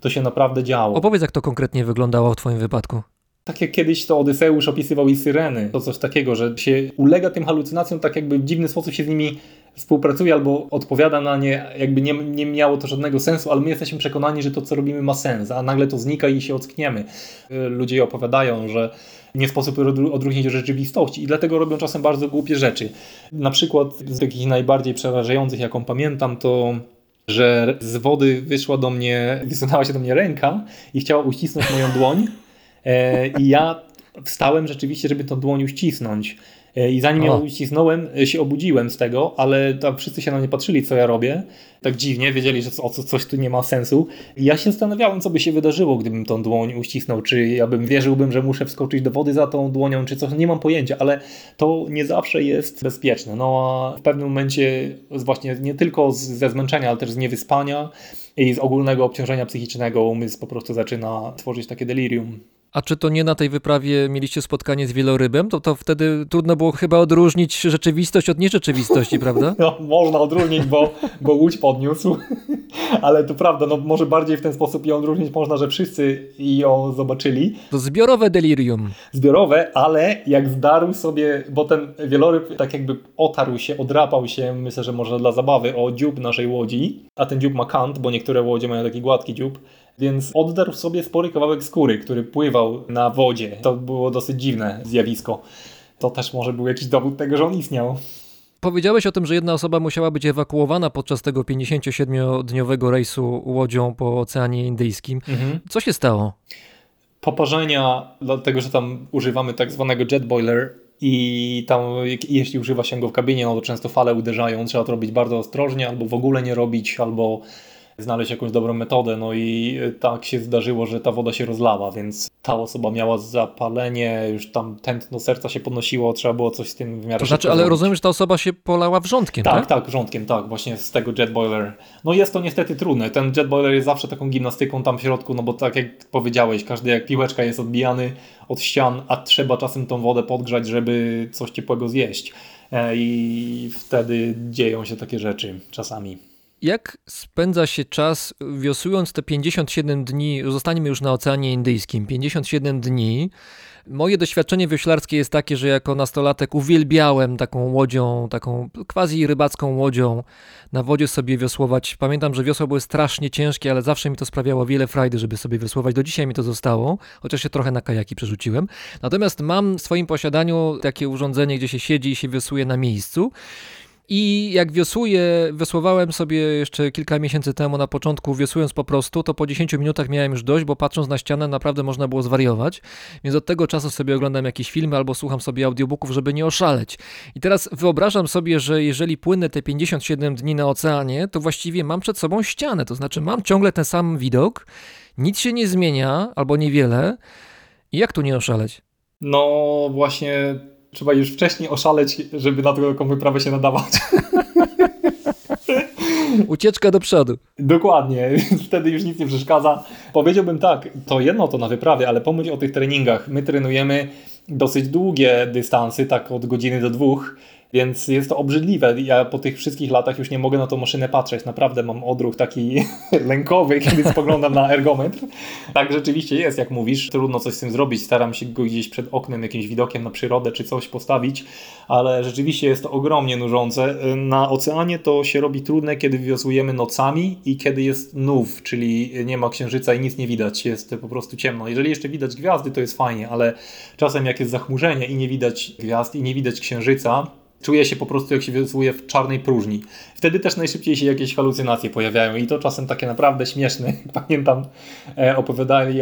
to się naprawdę działo. Opowiedz, jak to konkretnie wyglądało w twoim wypadku. Tak jak kiedyś to Odyseusz opisywał i Syreny, to coś takiego, że się ulega tym halucynacjom, tak jakby w dziwny sposób się z nimi współpracuje albo odpowiada na nie, jakby nie miało to żadnego sensu, ale my jesteśmy przekonani, że to, co robimy, ma sens, a nagle to znika i się ockniemy. Ludzie opowiadają, że nie sposób odróżnić rzeczywistości i dlatego robią czasem bardzo głupie rzeczy. Na przykład z takich najbardziej przerażających, jaką pamiętam, to że z wody wysunęła się do mnie ręka i chciała uścisnąć moją dłoń. I ja wstałem rzeczywiście, żeby tą dłoń uścisnąć. I zanim ją uścisnąłem, się obudziłem z tego, ale tam wszyscy się na mnie patrzyli, co ja robię. Tak dziwnie, wiedzieli, że coś tu nie ma sensu. I ja się zastanawiałem, co by się wydarzyło, gdybym tą dłoń uścisnął. Czy ja wierzyłbym, że muszę wskoczyć do wody za tą dłonią, czy coś. Nie mam pojęcia, ale to nie zawsze jest bezpieczne. No a w pewnym momencie właśnie nie tylko ze zmęczenia, ale też z niewyspania i z ogólnego obciążenia psychicznego umysł po prostu zaczyna tworzyć takie delirium. A czy to nie na tej wyprawie mieliście spotkanie z wielorybem? To wtedy trudno było chyba odróżnić rzeczywistość od nierzeczywistości, prawda? No, można odróżnić, bo łódź podniósł, ale to prawda, no może bardziej w ten sposób ją odróżnić można, że wszyscy ją zobaczyli. To zbiorowe delirium. Zbiorowe, ale jak zdarł sobie, bo ten wieloryb tak jakby otarł się, odrapał się, myślę, że może dla zabawy, o dziób naszej łodzi, a ten dziób ma kant, bo niektóre łodzie mają taki gładki dziób. Więc oddarł sobie spory kawałek skóry, który pływał na wodzie. To było dosyć dziwne zjawisko. To też może był jakiś dowód tego, że on istniał. Powiedziałeś o tym, że jedna osoba musiała być ewakuowana podczas tego 57-dniowego rejsu łodzią po Oceanie Indyjskim. Mhm. Co się stało? Poparzenia, dlatego że tam używamy tak zwanego jet boiler i tam jeśli używa się go w kabinie, no to często fale uderzają. Trzeba to robić bardzo ostrożnie, albo w ogóle nie robić, albo znaleźć jakąś dobrą metodę, no i tak się zdarzyło, że ta woda się rozlała, więc ta osoba miała zapalenie, już tam tętno serca się podnosiło, trzeba było coś z tym w miarę... To znaczy, ale rozumiem, że ta osoba się polała wrzątkiem, tak? Tak, wrzątkiem, tak, właśnie z tego jet boiler. No jest to niestety trudne, ten jet boiler jest zawsze taką gimnastyką tam w środku, no bo tak jak powiedziałeś, każdy jak piłeczka jest odbijany od ścian, a trzeba czasem tą wodę podgrzać, żeby coś ciepłego zjeść i wtedy dzieją się takie rzeczy czasami. Jak spędza się czas wiosłując te 57 dni, zostaniemy już na Oceanie Indyjskim, 57 dni. Moje doświadczenie wioślarskie jest takie, że jako nastolatek uwielbiałem taką łodzią, taką quasi rybacką łodzią na wodzie sobie wiosłować. Pamiętam, że wiosła były strasznie ciężkie, ale zawsze mi to sprawiało wiele frajdy, żeby sobie wiosłować. Do dzisiaj mi to zostało, chociaż się trochę na kajaki przerzuciłem. Natomiast mam w swoim posiadaniu takie urządzenie, gdzie się siedzi i się wiosłuje na miejscu. I jak wiosłowałem sobie jeszcze kilka miesięcy temu na początku, wiosłując po prostu, to po 10 minutach miałem już dość, bo patrząc na ścianę naprawdę można było zwariować, więc od tego czasu sobie oglądam jakieś filmy albo słucham sobie audiobooków, żeby nie oszaleć. I teraz wyobrażam sobie, że jeżeli płynę te 57 dni na oceanie, to właściwie mam przed sobą ścianę, to znaczy mam ciągle ten sam widok, nic się nie zmienia albo niewiele. I jak tu nie oszaleć? No właśnie... Trzeba już wcześniej oszaleć, żeby na taką wyprawę się nadawać. Ucieczka do przodu. Dokładnie, więc wtedy już nic nie przeszkadza. Powiedziałbym tak, to jedno to na wyprawie, ale pomyśl o tych treningach. My trenujemy dosyć długie dystanse, tak od godziny do 2, więc jest to obrzydliwe. Ja po tych wszystkich latach już nie mogę na tą maszynę patrzeć. Naprawdę mam odruch taki lękowy, kiedy spoglądam na ergometr. Tak rzeczywiście jest, jak mówisz. Trudno coś z tym zrobić. Staram się go gdzieś przed oknem, jakimś widokiem na przyrodę czy coś postawić, ale rzeczywiście jest to ogromnie nużące. Na oceanie to się robi trudne, kiedy wiosłujemy nocami i kiedy jest nów, czyli nie ma księżyca i nic nie widać. Jest po prostu ciemno. Jeżeli jeszcze widać gwiazdy, to jest fajnie, ale czasem jak jest zachmurzenie i nie widać gwiazd i nie widać księżyca, czuję się po prostu, jak się wiosłuje w czarnej próżni. Wtedy też najszybciej się jakieś halucynacje pojawiają i to czasem takie naprawdę śmieszne. Pamiętam, opowiadali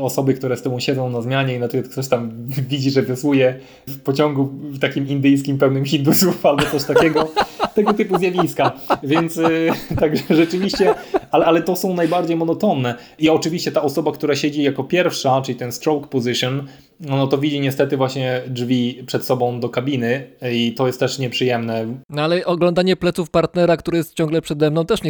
osoby, które z tobą siedzą na zmianie i na przykład ktoś tam widzi, że wiosłuje w pociągu takim indyjskim pełnym Hindusów albo coś takiego. Tego typu zjawiska. Więc także rzeczywiście, ale to są najbardziej monotonne. I oczywiście ta osoba, która siedzi jako pierwsza, czyli ten stroke position, no to widzi niestety właśnie drzwi przed sobą do kabiny i to jest też nieprzyjemne. No ale oglądanie pleców partnera, który jest ciągle przede mną, też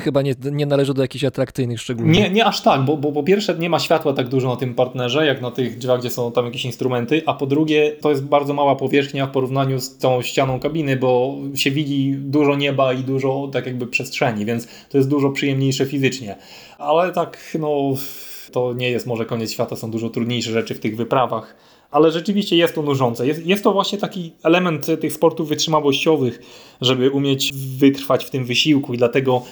nie należy do jakichś atrakcyjnych szczególnie. Nie aż tak, bo po pierwsze nie ma światła tak dużo na tym partnerze, jak na tych drzwiach, gdzie są tam jakieś instrumenty, a po drugie to jest bardzo mała powierzchnia w porównaniu z tą ścianą kabiny, bo się widzi dużo nieba i dużo tak jakby przestrzeni, więc to jest dużo przyjemniejsze fizycznie. Ale tak, no to nie jest może koniec świata, są dużo trudniejsze rzeczy w tych wyprawach. Ale rzeczywiście jest to nużące. Jest to właśnie taki element tych sportów wytrzymałościowych, żeby umieć wytrwać w tym wysiłku i dlatego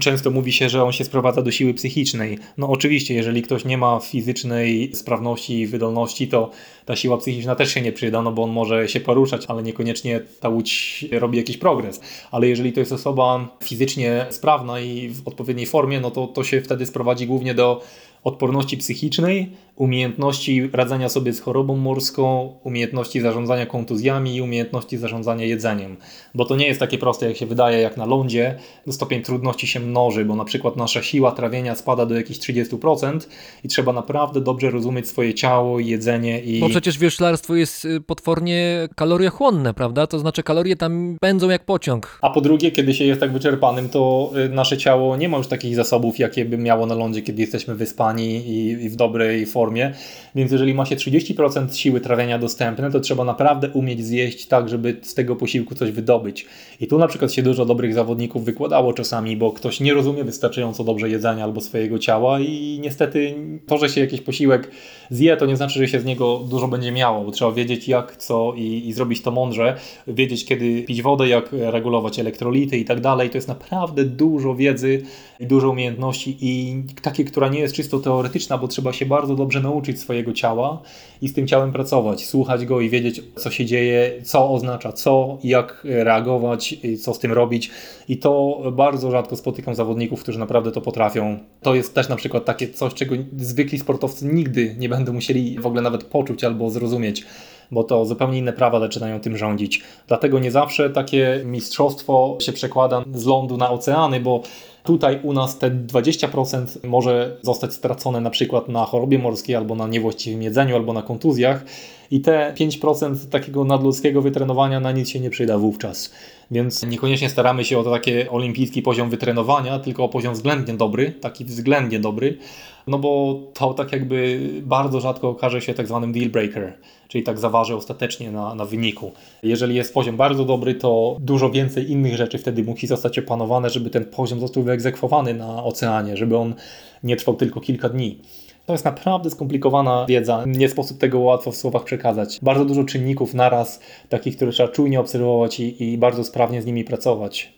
często mówi się, że on się sprowadza do siły psychicznej. No oczywiście, jeżeli ktoś nie ma fizycznej sprawności i wydolności, to ta siła psychiczna też się nie przyda, no bo on może się poruszać, ale niekoniecznie ta łódź robi jakiś progres. Ale jeżeli to jest osoba fizycznie sprawna i w odpowiedniej formie, no to się wtedy sprowadzi głównie do odporności psychicznej, umiejętności radzenia sobie z chorobą morską, umiejętności zarządzania kontuzjami i umiejętności zarządzania jedzeniem. Bo to nie jest takie proste, jak się wydaje, jak na lądzie. Stopień trudności się mnoży, bo na przykład nasza siła trawienia spada do jakichś 30% i trzeba naprawdę dobrze rozumieć swoje ciało, jedzenie i... Bo przecież wioślarstwo jest potwornie kaloriochłonne, prawda? To znaczy kalorie tam pędzą jak pociąg. A po drugie, kiedy się jest tak wyczerpanym, to nasze ciało nie ma już takich zasobów, jakie by miało na lądzie, kiedy jesteśmy wyspani i w dobrej formie. Więc jeżeli ma się 30% siły trawienia dostępne, to trzeba naprawdę umieć zjeść tak, żeby z tego posiłku coś wydobyć. I tu na przykład się dużo dobrych zawodników wykładało czasami, bo ktoś nie rozumie wystarczająco dobrze jedzenia albo swojego ciała i niestety to, że się jakiś posiłek zje, to nie znaczy, że się z niego dużo będzie miało, bo trzeba wiedzieć jak, co i zrobić to mądrze, wiedzieć kiedy pić wodę, jak regulować elektrolity i tak dalej. To jest naprawdę dużo wiedzy i dużo umiejętności i takiej, która nie jest czysto teoretyczna, bo trzeba się bardzo dobrze nauczyć swojego ciała i z tym ciałem pracować, słuchać go i wiedzieć co się dzieje, co oznacza co, jak reagować, co z tym robić i to bardzo rzadko spotykam zawodników, którzy naprawdę to potrafią. To jest też na przykład takie coś, czego zwykli sportowcy nigdy nie będą musieli w ogóle nawet poczuć albo zrozumieć, bo to zupełnie inne prawa zaczynają tym rządzić. Dlatego nie zawsze takie mistrzostwo się przekłada z lądu na oceany, bo tutaj u nas te 20% może zostać stracone na przykład na chorobie morskiej albo na niewłaściwym jedzeniu albo na kontuzjach i te 5% takiego nadludzkiego wytrenowania na nic się nie przyda wówczas. Więc niekoniecznie staramy się o taki olimpijski poziom wytrenowania, tylko o poziom względnie dobry, taki względnie dobry, no bo to tak jakby bardzo rzadko okaże się tak zwanym deal breaker, czyli tak zaważy ostatecznie na wyniku. Jeżeli jest poziom bardzo dobry, to dużo więcej innych rzeczy wtedy musi zostać opanowane, żeby ten poziom został wyegzekwowany na oceanie, żeby on nie trwał tylko kilka dni. To jest naprawdę skomplikowana wiedza, nie sposób tego łatwo w słowach przekazać. Bardzo dużo czynników naraz, takich, które trzeba czujnie obserwować i bardzo sprawnie z nimi pracować.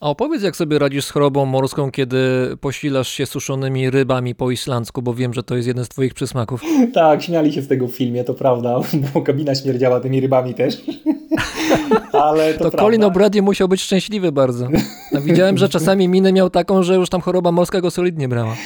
A opowiedz, jak sobie radzisz z chorobą morską, kiedy posilasz się suszonymi rybami po islandzku, bo wiem, że to jest jeden z twoich przysmaków. Tak, śmiali się z tego w filmie, to prawda, bo kabina śmierdziała tymi rybami też. Ale to Colin O'Brady musiał być szczęśliwy bardzo. No, widziałem, że czasami minę miał taką, że już tam choroba morska go solidnie brała.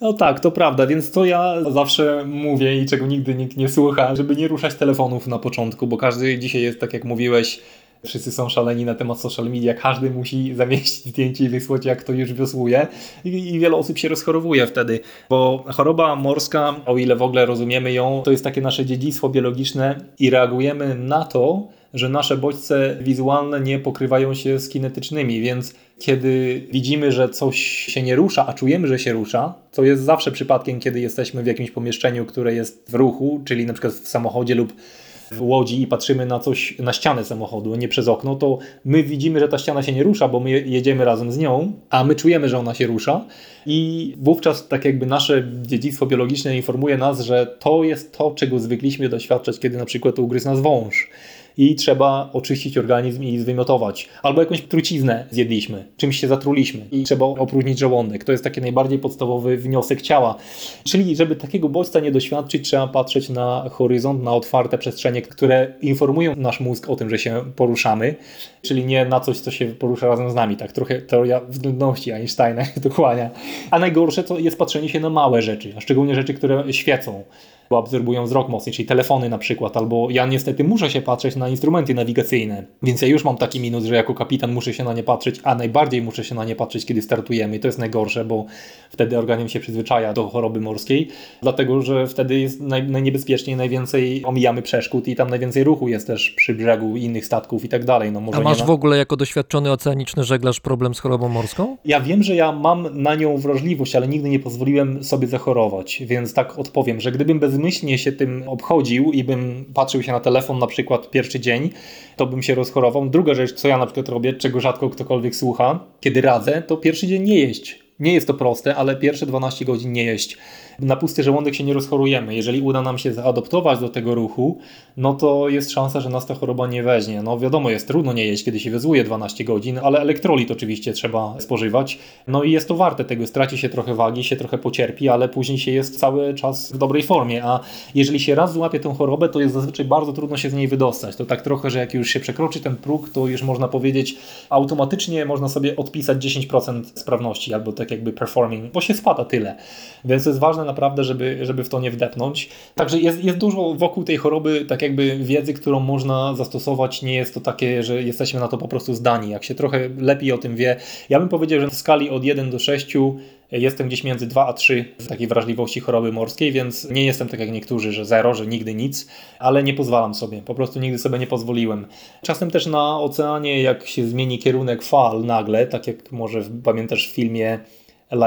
No tak, to prawda, więc to ja zawsze mówię i czego nigdy nikt nie słucha, żeby nie ruszać telefonów na początku, bo każdy dzisiaj jest, tak jak mówiłeś, wszyscy są szaleni na temat social media, każdy musi zamieścić zdjęcie i wysłać jak to już wiosłuje i wiele osób się rozchorowuje wtedy, bo choroba morska, o ile w ogóle rozumiemy ją, to jest takie nasze dziedzictwo biologiczne i reagujemy na to, że nasze bodźce wizualne nie pokrywają się z kinetycznymi, więc kiedy widzimy, że coś się nie rusza, a czujemy, że się rusza, co jest zawsze przypadkiem, kiedy jesteśmy w jakimś pomieszczeniu, które jest w ruchu, czyli na przykład w samochodzie lub w łodzi i patrzymy na coś, na ścianę samochodu, nie przez okno, to my widzimy, że ta ściana się nie rusza, bo my jedziemy razem z nią, a my czujemy, że ona się rusza i wówczas tak jakby nasze dziedzictwo biologiczne informuje nas, że to jest to, czego zwykliśmy doświadczać, kiedy na przykład ugryzł nas wąż. I trzeba oczyścić organizm i zwymiotować. Albo jakąś truciznę zjedliśmy, czymś się zatruliśmy i trzeba opróżnić żołądek. To jest taki najbardziej podstawowy wniosek ciała. Czyli żeby takiego bodźca nie doświadczyć, trzeba patrzeć na horyzont, na otwarte przestrzenie, które informują nasz mózg o tym, że się poruszamy, czyli nie na coś, co się porusza razem z nami. Tak trochę teoria względności Einsteina się dokłania. A najgorsze to jest patrzenie się na małe rzeczy, a szczególnie rzeczy, które świecą, bo absorbują wzrok mocniej, czyli telefony na przykład, albo ja niestety muszę się patrzeć na instrumenty nawigacyjne, więc ja już mam taki minus, że jako kapitan muszę się na nie patrzeć, a najbardziej muszę się na nie patrzeć, kiedy startujemy. I to jest najgorsze, bo wtedy organizm się przyzwyczaja do choroby morskiej, dlatego że wtedy jest najniebezpieczniej, najwięcej omijamy przeszkód i tam najwięcej ruchu jest też przy brzegu innych statków i tak dalej. No, może a masz w ogóle jako doświadczony oceaniczny żeglarz problem z chorobą morską? Ja wiem, że ja mam na nią wrażliwość, ale nigdy nie pozwoliłem sobie zachorować, więc tak odpowiem, że gdybym bezmyślnie się tym obchodził i bym patrzył się na telefon na przykład pierwszy dzień, to bym się rozchorował. Druga rzecz, co ja na przykład robię, czego rzadko ktokolwiek słucha, kiedy radzę, to pierwszy dzień nie jeść. Nie jest to proste, ale pierwsze 12 godzin nie jeść. Na pusty żołądek się nie rozchorujemy. Jeżeli uda nam się zaadoptować do tego ruchu, no to jest szansa, że nas ta choroba nie weźmie. No wiadomo, jest trudno nie jeść, kiedy się wezłuje 12 godzin, ale elektrolit oczywiście trzeba spożywać. No i jest to warte tego. Straci się trochę wagi, się trochę pocierpi, ale później się jest cały czas w dobrej formie. A jeżeli się raz złapie tę chorobę, to jest zazwyczaj bardzo trudno się z niej wydostać. To tak trochę, że jak już się przekroczy ten próg, to już można powiedzieć, automatycznie można sobie odpisać 10% sprawności albo tak jakby performing, bo się spada tyle. Więc to jest ważne naprawdę, żeby w to nie wdepnąć. Także jest dużo wokół tej choroby tak jakby wiedzy, którą można zastosować. Nie jest to takie, że jesteśmy na to po prostu zdani. Jak się trochę lepiej o tym wie. Ja bym powiedział, że w skali od 1 do 6 jestem gdzieś między 2 a 3 w takiej wrażliwości choroby morskiej, więc nie jestem tak jak niektórzy, że zero, że nigdy nic, ale nie pozwalam sobie, po prostu nigdy sobie nie pozwoliłem. Czasem też na oceanie, jak się zmieni kierunek fal nagle, tak jak może pamiętasz w filmie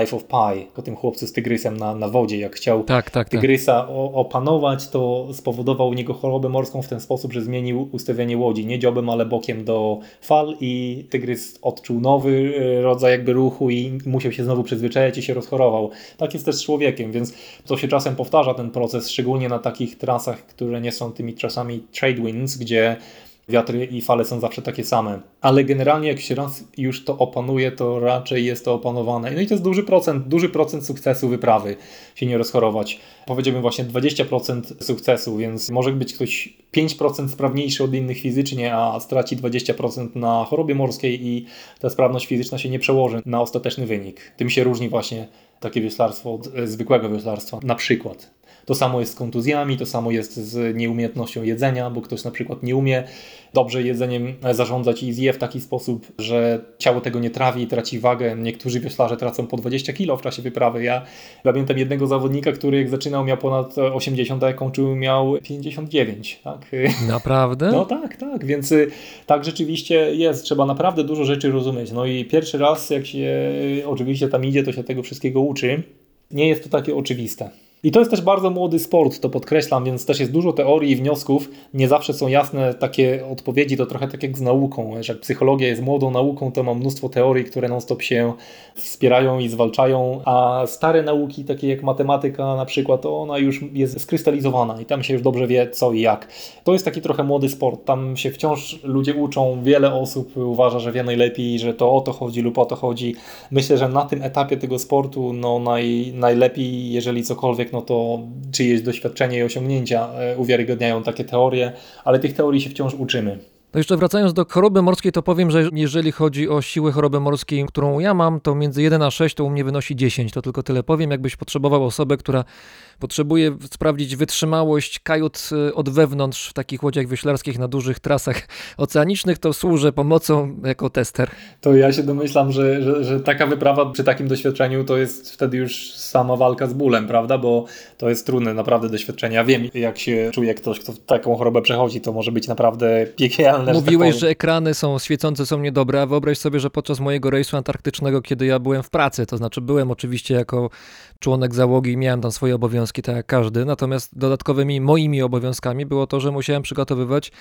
Life of Pi, o tym chłopcu z tygrysem na wodzie, jak chciał tygrysa opanować, to spowodował u niego chorobę morską w ten sposób, że zmienił ustawienie łodzi, nie dziobem, ale bokiem do fal i tygrys odczuł nowy rodzaj jakby ruchu i musiał się znowu przyzwyczajać i się rozchorował. Tak jest też z człowiekiem, więc to się czasem powtarza ten proces, szczególnie na takich trasach, które nie są tymi trasami trade winds, gdzie wiatry i fale są zawsze takie same. Ale generalnie jak się raz już to opanuje, to raczej jest to opanowane. No i to jest duży procent sukcesu wyprawy, się nie rozchorować. Powiedziałbym właśnie 20% sukcesu, więc może być ktoś 5% sprawniejszy od innych fizycznie, a straci 20% na chorobie morskiej i ta sprawność fizyczna się nie przełoży na ostateczny wynik. Tym się różni właśnie takie wioślarstwo od zwykłego wioślarstwa na przykład. To samo jest z kontuzjami, to samo jest z nieumiejętnością jedzenia, bo ktoś na przykład nie umie dobrze jedzeniem zarządzać i zje w taki sposób, że ciało tego nie trawi i traci wagę. Niektórzy wioślarze tracą po 20 kg w czasie wyprawy. Ja pamiętam jednego zawodnika, który jak zaczynał miał ponad 80, a jak kończył miał 59. Tak? Naprawdę? No tak. Więc tak rzeczywiście jest. Trzeba naprawdę dużo rzeczy rozumieć. No i pierwszy raz jak się oczywiście tam idzie, to się tego wszystkiego uczy. Nie jest to takie oczywiste. I to jest też bardzo młody sport, to podkreślam, więc też jest dużo teorii i wniosków. Nie zawsze są jasne takie odpowiedzi, to trochę tak jak z nauką. Jak psychologia jest młodą nauką, to ma mnóstwo teorii, które non-stop się wspierają i zwalczają, a stare nauki, takie jak matematyka na przykład, to ona już jest skrystalizowana i tam się już dobrze wie co i jak. To jest taki trochę młody sport, tam się wciąż ludzie uczą, wiele osób uważa, że wie najlepiej, że to o to chodzi lub o to chodzi. Myślę, że na tym etapie tego sportu no najlepiej, jeżeli cokolwiek, no to czyjeś doświadczenie i osiągnięcia uwiarygodniają takie teorie, ale tych teorii się wciąż uczymy. To jeszcze wracając do choroby morskiej, to powiem, że jeżeli chodzi o siłę choroby morskiej, którą ja mam, to między 1 a 6 to u mnie wynosi 10. To tylko tyle powiem, jakbyś potrzebował osobę, która potrzebuje sprawdzić wytrzymałość kajut od wewnątrz w takich łodziach wioślarskich na dużych trasach oceanicznych, to służę pomocą jako tester. To ja się domyślam, że taka wyprawa przy takim doświadczeniu to jest wtedy już sama walka z bólem, prawda? Bo to jest trudne naprawdę doświadczenie. Ja wiem, jak się czuje ktoś, kto taką chorobę przechodzi, to może być naprawdę piekielne. naturalne. Mówiłeś, że ekrany są świecące, są niedobre, a wyobraź sobie, że podczas mojego rejsu antarktycznego, kiedy ja byłem w pracy, to znaczy byłem oczywiście jako członek załogi i miałem tam swoje obowiązki, tak jak każdy, natomiast dodatkowymi moimi obowiązkami było to, że musiałem przygotowywać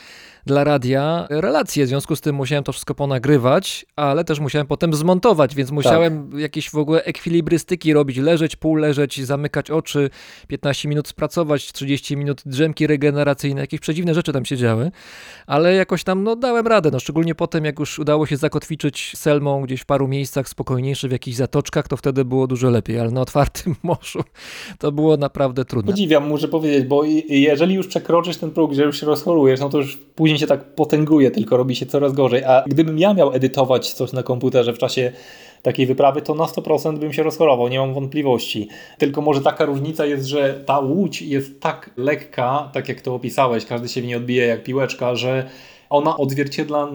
dla radia relacje, w związku z tym musiałem to wszystko ponagrywać, ale też musiałem potem zmontować, więc musiałem jakieś w ogóle ekwilibrystyki robić, leżeć, półleżeć, zamykać oczy, 15 minut pracować, 30 minut drzemki regeneracyjne, jakieś przedziwne rzeczy tam się działy, ale jakoś tam dałem radę, szczególnie potem, jak już udało się zakotwiczyć Selmą gdzieś w paru miejscach spokojniejszych, w jakichś zatoczkach, to wtedy było dużo lepiej, ale na otwartym morzu to było naprawdę trudne. Podziwiam, muszę powiedzieć, bo jeżeli już przekroczysz ten próg, że już się rozchorujesz, no to już później się tak potęguje, tylko robi się coraz gorzej, a gdybym ja miał edytować coś na komputerze w czasie takiej wyprawy, to na 100% bym się rozchorował, nie mam wątpliwości. Tylko może taka różnica jest, że ta łódź jest tak lekka, tak jak to opisałeś, każdy się w niej odbije jak piłeczka, że ona odzwierciedla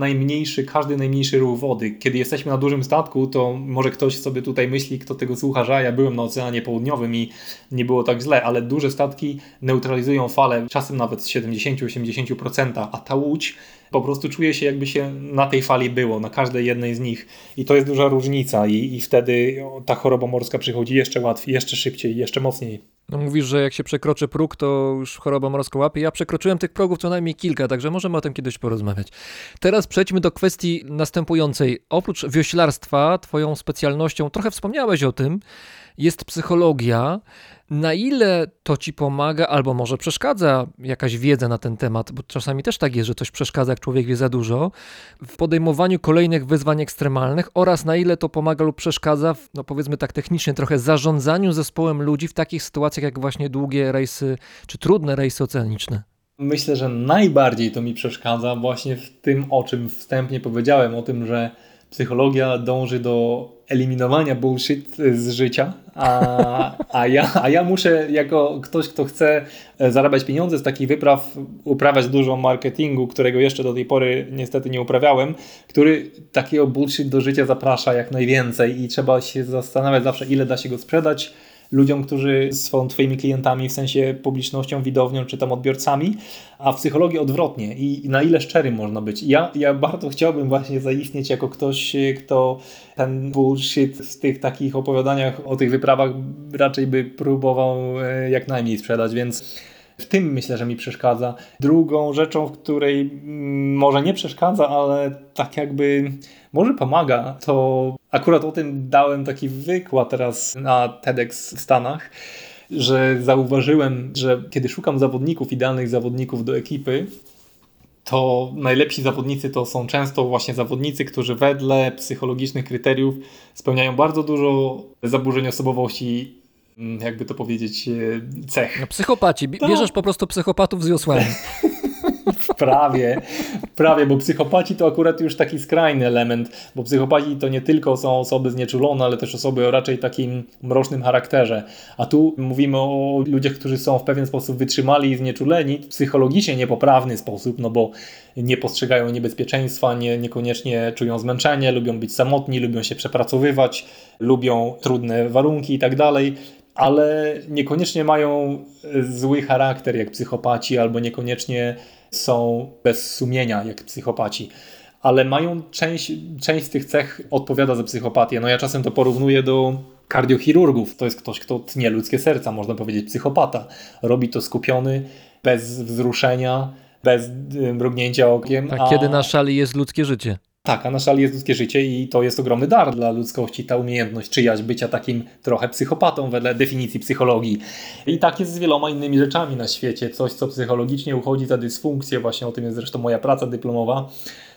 każdy najmniejszy ruch wody. Kiedy jesteśmy na dużym statku, to może ktoś sobie tutaj myśli, kto tego słucha, że ja byłem na Oceanie Południowym i nie było tak źle, ale duże statki neutralizują fale, czasem nawet 70-80%, a ta łódź po prostu czuje się, jakby się na tej fali było, na każdej jednej z nich. I to jest duża różnica i wtedy ta choroba morska przychodzi jeszcze łatwiej, jeszcze szybciej, jeszcze mocniej. No mówisz, że jak się przekroczy próg, to już choroba morska łapie. Ja przekroczyłem tych progów co najmniej kilka, także możemy o tym kiedyś porozmawiać. Teraz przejdźmy do kwestii następującej. Oprócz wioślarstwa, twoją specjalnością, trochę wspomniałeś o tym, jest psychologia. Na ile to ci pomaga, albo może przeszkadza jakaś wiedza na ten temat, bo czasami też tak jest, że coś przeszkadza, jak człowiek wie za dużo, w podejmowaniu kolejnych wyzwań ekstremalnych, oraz na ile to pomaga lub przeszkadza w, powiedzmy tak technicznie trochę, zarządzaniu zespołem ludzi w takich sytuacjach jak właśnie długie rejsy, czy trudne rejsy oceaniczne? Myślę, że najbardziej to mi przeszkadza właśnie w tym, o czym wstępnie powiedziałem, o tym, że psychologia dąży do eliminowania bullshit z życia, a ja muszę, jako ktoś, kto chce zarabiać pieniądze z takich wypraw, uprawiać dużo marketingu, którego jeszcze do tej pory niestety nie uprawiałem, który takiego bullshit do życia zaprasza jak najwięcej i trzeba się zastanawiać zawsze, ile da się go sprzedać ludziom, którzy są twoimi klientami, w sensie publicznością, widownią czy tam odbiorcami, a w psychologii odwrotnie i na ile szczery można być. Ja bardzo chciałbym właśnie zaistnieć jako ktoś, kto ten bullshit w tych takich opowiadaniach o tych wyprawach raczej by próbował jak najmniej sprzedać, więc w tym myślę, że mi przeszkadza. Drugą rzeczą, w której może nie przeszkadza, ale tak jakby może pomaga, to akurat o tym dałem taki wykład teraz na TEDx w Stanach, że zauważyłem, że kiedy szukam zawodników, idealnych zawodników do ekipy, to najlepsi zawodnicy to są często właśnie zawodnicy, którzy wedle psychologicznych kryteriów spełniają bardzo dużo zaburzeń osobowości, jakby to powiedzieć, cech. No, psychopaci. Bierzesz po prostu psychopatów z wiosłami. Prawie, bo psychopaci to akurat już taki skrajny element, bo psychopaci to nie tylko są osoby znieczulone, ale też osoby o raczej takim mrocznym charakterze. A tu mówimy o ludziach, którzy są w pewien sposób wytrzymali i znieczuleni, w psychologicznie niepoprawny sposób, bo nie postrzegają niebezpieczeństwa, niekoniecznie czują zmęczenie, lubią być samotni, lubią się przepracowywać, lubią trudne warunki i tak dalej. Ale niekoniecznie mają zły charakter jak psychopaci, albo niekoniecznie są bez sumienia jak psychopaci, ale mają część z tych cech odpowiada za psychopatię. Ja czasem to porównuję do kardiochirurgów. To jest ktoś, kto tnie ludzkie serca, można powiedzieć psychopata. Robi to skupiony, bez wzruszenia, bez mrugnięcia okiem. A kiedy na szali jest ludzkie życie. Tak, a na szali jest ludzkie życie i to jest ogromny dar dla ludzkości, ta umiejętność czyjaś bycia takim trochę psychopatą wedle definicji psychologii. I tak jest z wieloma innymi rzeczami na świecie. Coś, co psychologicznie uchodzi za dysfunkcję, właśnie o tym jest zresztą moja praca dyplomowa.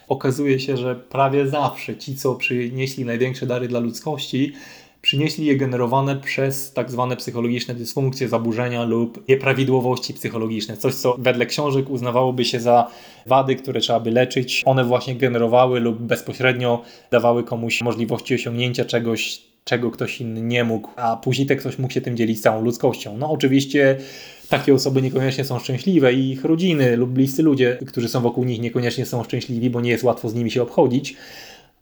Okazuje się, że prawie zawsze ci, co przynieśli największe dary dla ludzkości, przynieśli je generowane przez tak zwane psychologiczne dysfunkcje, zaburzenia lub nieprawidłowości psychologiczne. Coś, co wedle książek uznawałoby się za wady, które trzeba by leczyć. One właśnie generowały lub bezpośrednio dawały komuś możliwości osiągnięcia czegoś, czego ktoś inny nie mógł, a później ten ktoś mógł się tym dzielić z całą ludzkością. Oczywiście takie osoby niekoniecznie są szczęśliwe i ich rodziny lub bliscy ludzie, którzy są wokół nich, niekoniecznie są szczęśliwi, bo nie jest łatwo z nimi się obchodzić.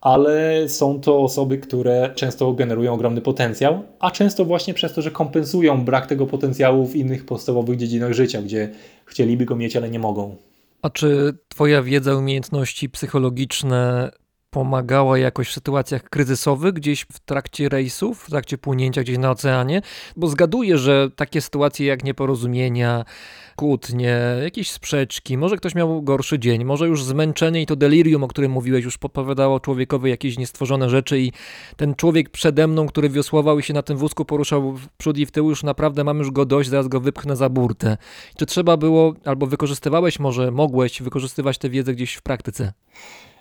Ale są to osoby, które często generują ogromny potencjał, a często właśnie przez to, że kompensują brak tego potencjału w innych podstawowych dziedzinach życia, gdzie chcieliby go mieć, ale nie mogą. A czy twoja wiedza, umiejętności psychologiczne pomagała jakoś w sytuacjach kryzysowych gdzieś w trakcie rejsów, w trakcie płynięcia gdzieś na oceanie? Bo zgaduję, że takie sytuacje jak nieporozumienia, kłótnie, jakieś sprzeczki, może ktoś miał gorszy dzień, może już zmęczenie i to delirium, o którym mówiłeś, już podpowiadało człowiekowi jakieś niestworzone rzeczy i ten człowiek przede mną, który wiosłował i się na tym wózku poruszał w przód i w tył, już naprawdę mam już go dość, zaraz go wypchnę za burtę. Czy trzeba było, albo wykorzystywałeś, może mogłeś wykorzystywać tę wiedzę gdzieś w praktyce?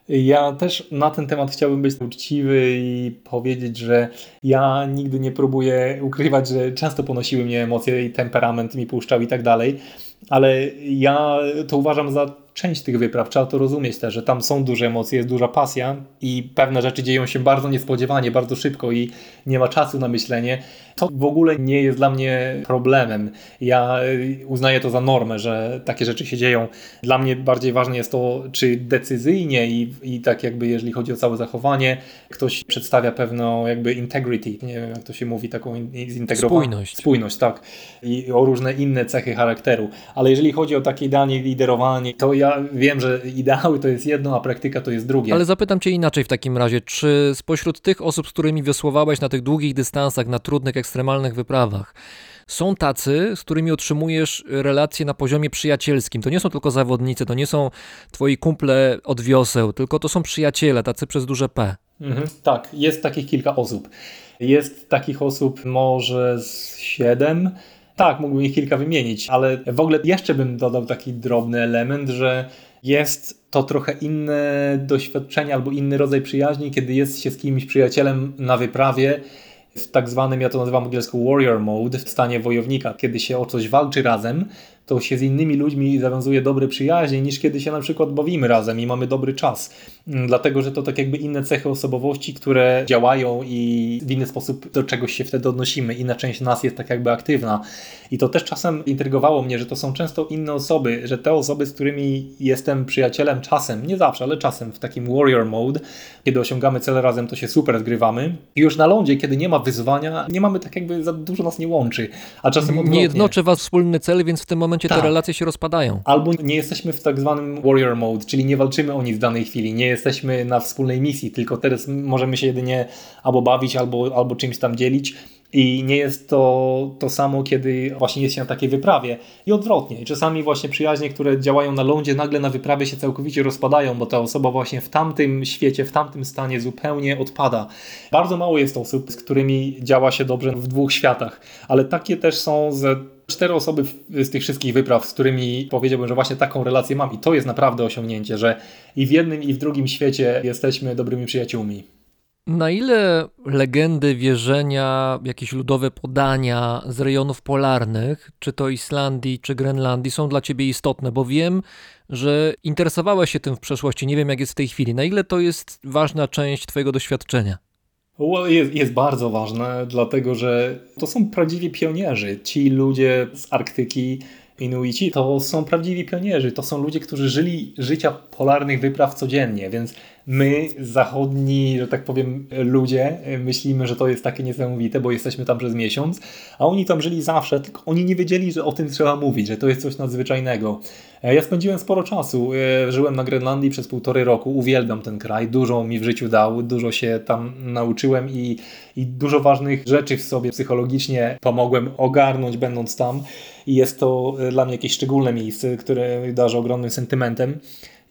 Ja też na ten temat chciałbym być uczciwy i powiedzieć, że ja nigdy nie próbuję ukrywać, że często ponosiły mnie emocje i temperament mi puszczał i tak dalej, ale ja to uważam za część tych wypraw. Trzeba to rozumieć też, że tam są duże emocje, jest duża pasja i pewne rzeczy dzieją się bardzo niespodziewanie, bardzo szybko i nie ma czasu na myślenie. To w ogóle nie jest dla mnie problemem. Ja uznaję to za normę, że takie rzeczy się dzieją. Dla mnie bardziej ważne jest to, czy decyzyjnie i tak jakby jeżeli chodzi o całe zachowanie, ktoś przedstawia pewną jakby integrity, nie wiem jak to się mówi, taką zintegrowaną. Spójność, tak. I o różne inne cechy charakteru. Ale jeżeli chodzi o takie idealnie liderowanie, to ja wiem, że ideały to jest jedno, a praktyka to jest drugie. Ale zapytam cię inaczej w takim razie. Czy spośród tych osób, z którymi wiosłowałeś na tych długich dystansach, na trudnych, ekstremalnych wyprawach, są tacy, z którymi otrzymujesz relacje na poziomie przyjacielskim? To nie są tylko zawodnicy, to nie są twoi kumple od wioseł, tylko to są przyjaciele, tacy przez duże P. Tak, jest takich kilka osób. Jest takich osób może z 7. Tak, mógłbym ich kilka wymienić, ale w ogóle jeszcze bym dodał taki drobny element, że jest to trochę inne doświadczenie albo inny rodzaj przyjaźni, kiedy jest się z kimś przyjacielem na wyprawie w tak zwanym, ja to nazywam angielsko warrior mode, w stanie wojownika. Kiedy się o coś walczy razem, to się z innymi ludźmi zawiązuje dobre przyjaźnie niż kiedy się na przykład bawimy razem i mamy dobry czas. Dlatego, że to tak jakby inne cechy osobowości, które działają i w inny sposób do czegoś się wtedy odnosimy. Inna część nas jest tak jakby aktywna. I to też czasem intrygowało mnie, że to są często inne osoby, że te osoby, z którymi jestem przyjacielem czasem, nie zawsze, ale czasem w takim warrior mode, kiedy osiągamy cele razem, to się super zgrywamy. I już na lądzie, kiedy nie ma wyzwania, nie mamy tak jakby, za dużo nas nie łączy. A czasem odwrotnie. Nie jednoczy was wspólny cel, więc w tym momencie te relacje się rozpadają. Albo nie jesteśmy w tak zwanym warrior mode, czyli nie walczymy o nic w danej chwili, nie jesteśmy na wspólnej misji, tylko teraz możemy się jedynie albo bawić, albo czymś tam dzielić. I nie jest to samo, kiedy właśnie jest się na takiej wyprawie. I odwrotnie. I czasami właśnie przyjaźnie, które działają na lądzie, nagle na wyprawie się całkowicie rozpadają, bo ta osoba właśnie w tamtym świecie, w tamtym stanie zupełnie odpada. Bardzo mało jest osób, z którymi działa się dobrze w dwóch światach. Ale takie też są ze 4 osoby z tych wszystkich wypraw, z którymi powiedziałbym, że właśnie taką relację mam. I to jest naprawdę osiągnięcie, że i w jednym, i w drugim świecie jesteśmy dobrymi przyjaciółmi. Na ile legendy, wierzenia, jakieś ludowe podania z rejonów polarnych, czy to Islandii, czy Grenlandii, są dla ciebie istotne? Bo wiem, że interesowałeś się tym w przeszłości, nie wiem jak jest w tej chwili. Na ile to jest ważna część twojego doświadczenia? Jest bardzo ważne, dlatego że to są prawdziwi pionierzy. Ci ludzie z Arktyki, Inuici, to są prawdziwi pionierzy. To są ludzie, którzy żyli życia polarnych wypraw codziennie, więc my, zachodni, że tak powiem, ludzie, myślimy, że to jest takie niesamowite, bo jesteśmy tam przez miesiąc, a oni tam żyli zawsze, tylko oni nie wiedzieli, że o tym trzeba mówić, że to jest coś nadzwyczajnego. Ja spędziłem sporo czasu, żyłem na Grenlandii przez 1,5 roku, uwielbiam ten kraj, dużo mi w życiu dał, dużo się tam nauczyłem i dużo ważnych rzeczy w sobie psychologicznie pomogłem ogarnąć, będąc tam, i jest to dla mnie jakieś szczególne miejsce, które darzę ogromnym sentymentem.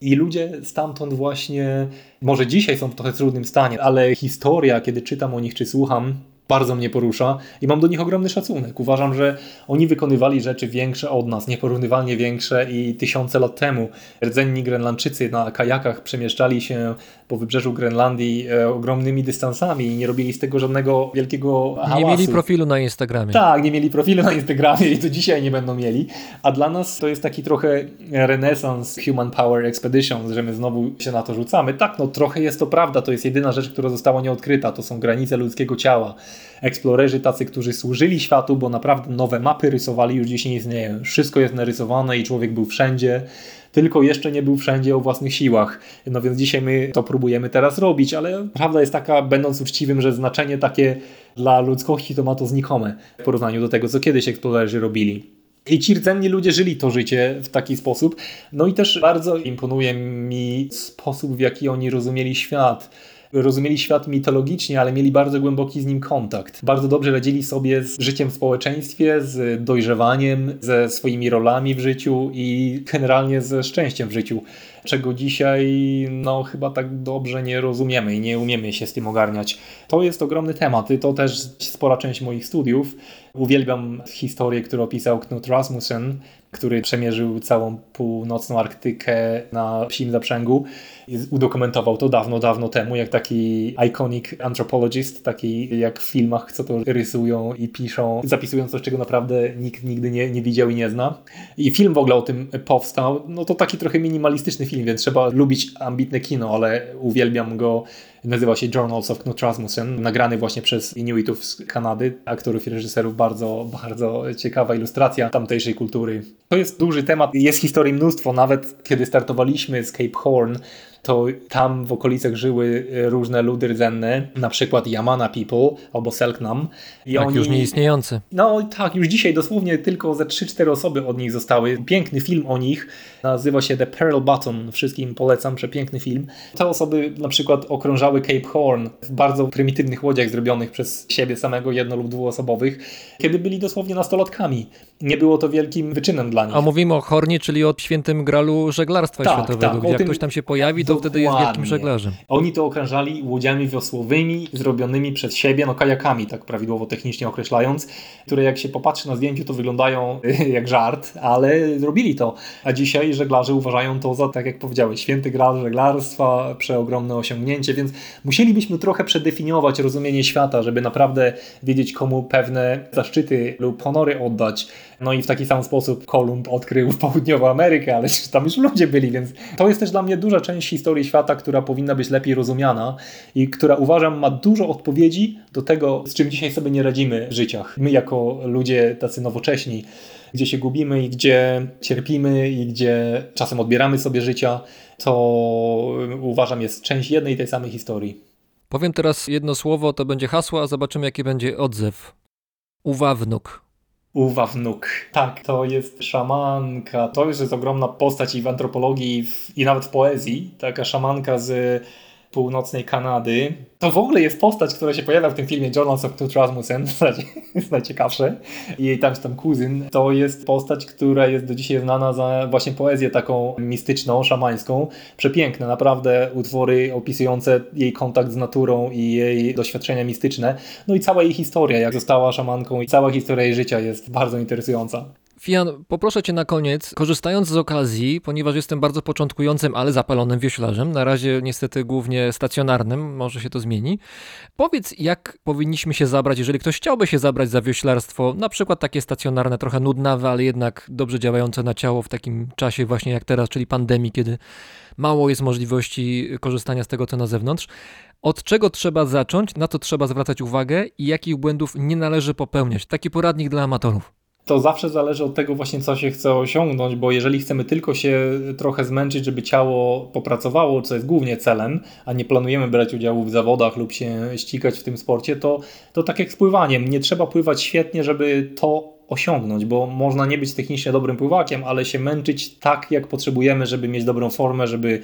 I ludzie stamtąd właśnie, może dzisiaj są w trochę trudnym stanie, ale historia, kiedy czytam o nich czy słucham, bardzo mnie porusza i mam do nich ogromny szacunek. Uważam, że oni wykonywali rzeczy większe od nas, nieporównywalnie większe, i 1000 lat temu rdzenni Grenlandczycy na kajakach przemieszczali się po wybrzeżu Grenlandii ogromnymi dystansami i nie robili z tego żadnego wielkiego hałasu. Nie mieli profilu na Instagramie. Tak, nie mieli profilu na Instagramie i to dzisiaj nie będą mieli. A dla nas to jest taki trochę renesans Human Power Expeditions, że my znowu się na to rzucamy. Tak, no trochę jest to prawda, to jest jedyna rzecz, która została nieodkryta, to są granice ludzkiego ciała. Eksplorerzy tacy, którzy służyli światu, bo naprawdę nowe mapy rysowali, już dziś nie istnieją. Wszystko jest narysowane i człowiek był wszędzie, tylko jeszcze nie był wszędzie o własnych siłach. No więc dzisiaj my to próbujemy teraz robić, ale prawda jest taka, będąc uczciwym, że znaczenie takie dla ludzkości to ma to znikome w porównaniu do tego, co kiedyś eksplorerzy robili. I ci rdzenni ludzie żyli to życie w taki sposób. No i też bardzo imponuje mi sposób, w jaki oni rozumieli świat. Rozumieli świat mitologicznie, ale mieli bardzo głęboki z nim kontakt. Bardzo dobrze radzili sobie z życiem w społeczeństwie, z dojrzewaniem, ze swoimi rolami w życiu i generalnie ze szczęściem w życiu, czego dzisiaj chyba tak dobrze nie rozumiemy i nie umiemy się z tym ogarniać. To jest ogromny temat i to też spora część moich studiów. Uwielbiam historię, którą opisał Knut Rasmussen, który przemierzył całą północną Arktykę na psim zaprzęgu i udokumentował to dawno temu, jak taki iconic anthropologist, taki jak w filmach, co to rysują i piszą, zapisując coś, czego naprawdę nikt nigdy nie widział i nie zna. I film w ogóle o tym powstał. No to taki trochę minimalistyczny film, więc trzeba lubić ambitne kino, ale uwielbiam go. Nazywa się Journals of Knut Rasmussen, nagrany właśnie przez Inuitów z Kanady, aktorów i reżyserów. Bardzo, bardzo ciekawa ilustracja tamtejszej kultury. To jest duży temat, jest historii mnóstwo. Nawet kiedy startowaliśmy z Cape Horn, to tam w okolicach żyły różne ludy rdzenne, na przykład Yamana People albo Selknam. I tak, oni już nieistniejący. No tak, już dzisiaj dosłownie tylko ze 3-4 osoby od nich zostały. Piękny film o nich, nazywa się The Pearl Button, wszystkim polecam, przepiękny film. Te osoby na przykład okrążały Cape Horn w bardzo prymitywnych łodziach zrobionych przez siebie samego, jedno- lub dwuosobowych, kiedy byli dosłownie nastolatkami. Nie było to wielkim wyczynem dla nich. A mówimy o Hornie, czyli o świętym gralu żeglarstwa światowego, gdzie jak ktoś tam się pojawi, to wtedy jest wielkim żeglarzem. Oni to okrążali łodziami wiosłowymi, zrobionymi przez siebie, kajakami, tak prawidłowo technicznie określając, które jak się popatrzy na zdjęciu, to wyglądają jak żart, ale zrobili to. A dzisiaj żeglarze uważają to za, tak jak powiedziałeś, święty gral żeglarstwa, przeogromne osiągnięcie, więc musielibyśmy trochę przedefiniować rozumienie świata, żeby naprawdę wiedzieć, komu pewne zaszczyty lub honory oddać. No i w taki sam sposób Kolumb odkrył południową Amerykę, ale tam już ludzie byli, więc to jest też dla mnie duża część historii świata, która powinna być lepiej rozumiana i która, uważam, ma dużo odpowiedzi do tego, z czym dzisiaj sobie nie radzimy w życiach. My jako ludzie tacy nowocześni, gdzie się gubimy i gdzie cierpimy i gdzie czasem odbieramy sobie życia, to uważam, jest część jednej i tej samej historii. Powiem teraz jedno słowo, to będzie hasło, a zobaczymy, jaki będzie odzew. Uwawnuk. Uwawnuk. Tak, to jest szamanka. To już jest ogromna postać i w antropologii, i nawet w poezji. Taka szamanka z północnej Kanady. To w ogóle jest postać, która się pojawia w tym filmie Journals of Knut Rasmussen, jest najciekawsze. Jej tam kuzyn. To jest postać, która jest do dzisiaj znana za właśnie poezję taką mistyczną, szamańską. Przepiękne, naprawdę utwory opisujące jej kontakt z naturą i jej doświadczenia mistyczne. No i cała jej historia, jak została szamanką, i cała historia jej życia jest bardzo interesująca. Fian, poproszę Cię na koniec, korzystając z okazji, ponieważ jestem bardzo początkującym, ale zapalonym wioślarzem, na razie niestety głównie stacjonarnym, może się to zmieni, powiedz, jak powinniśmy się zabrać, jeżeli ktoś chciałby się zabrać za wioślarstwo, na przykład takie stacjonarne, trochę nudnawe, ale jednak dobrze działające na ciało w takim czasie właśnie jak teraz, czyli pandemii, kiedy mało jest możliwości korzystania z tego, co na zewnątrz. Od czego trzeba zacząć, na co trzeba zwracać uwagę i jakich błędów nie należy popełniać? Taki poradnik dla amatorów. To zawsze zależy od tego właśnie, co się chce osiągnąć, bo jeżeli chcemy tylko się trochę zmęczyć, żeby ciało popracowało, co jest głównie celem, a nie planujemy brać udziału w zawodach lub się ścigać w tym sporcie, to tak jak z pływaniem. Nie trzeba pływać świetnie, żeby to osiągnąć, bo można nie być technicznie dobrym pływakiem, ale się męczyć tak, jak potrzebujemy, żeby mieć dobrą formę, żeby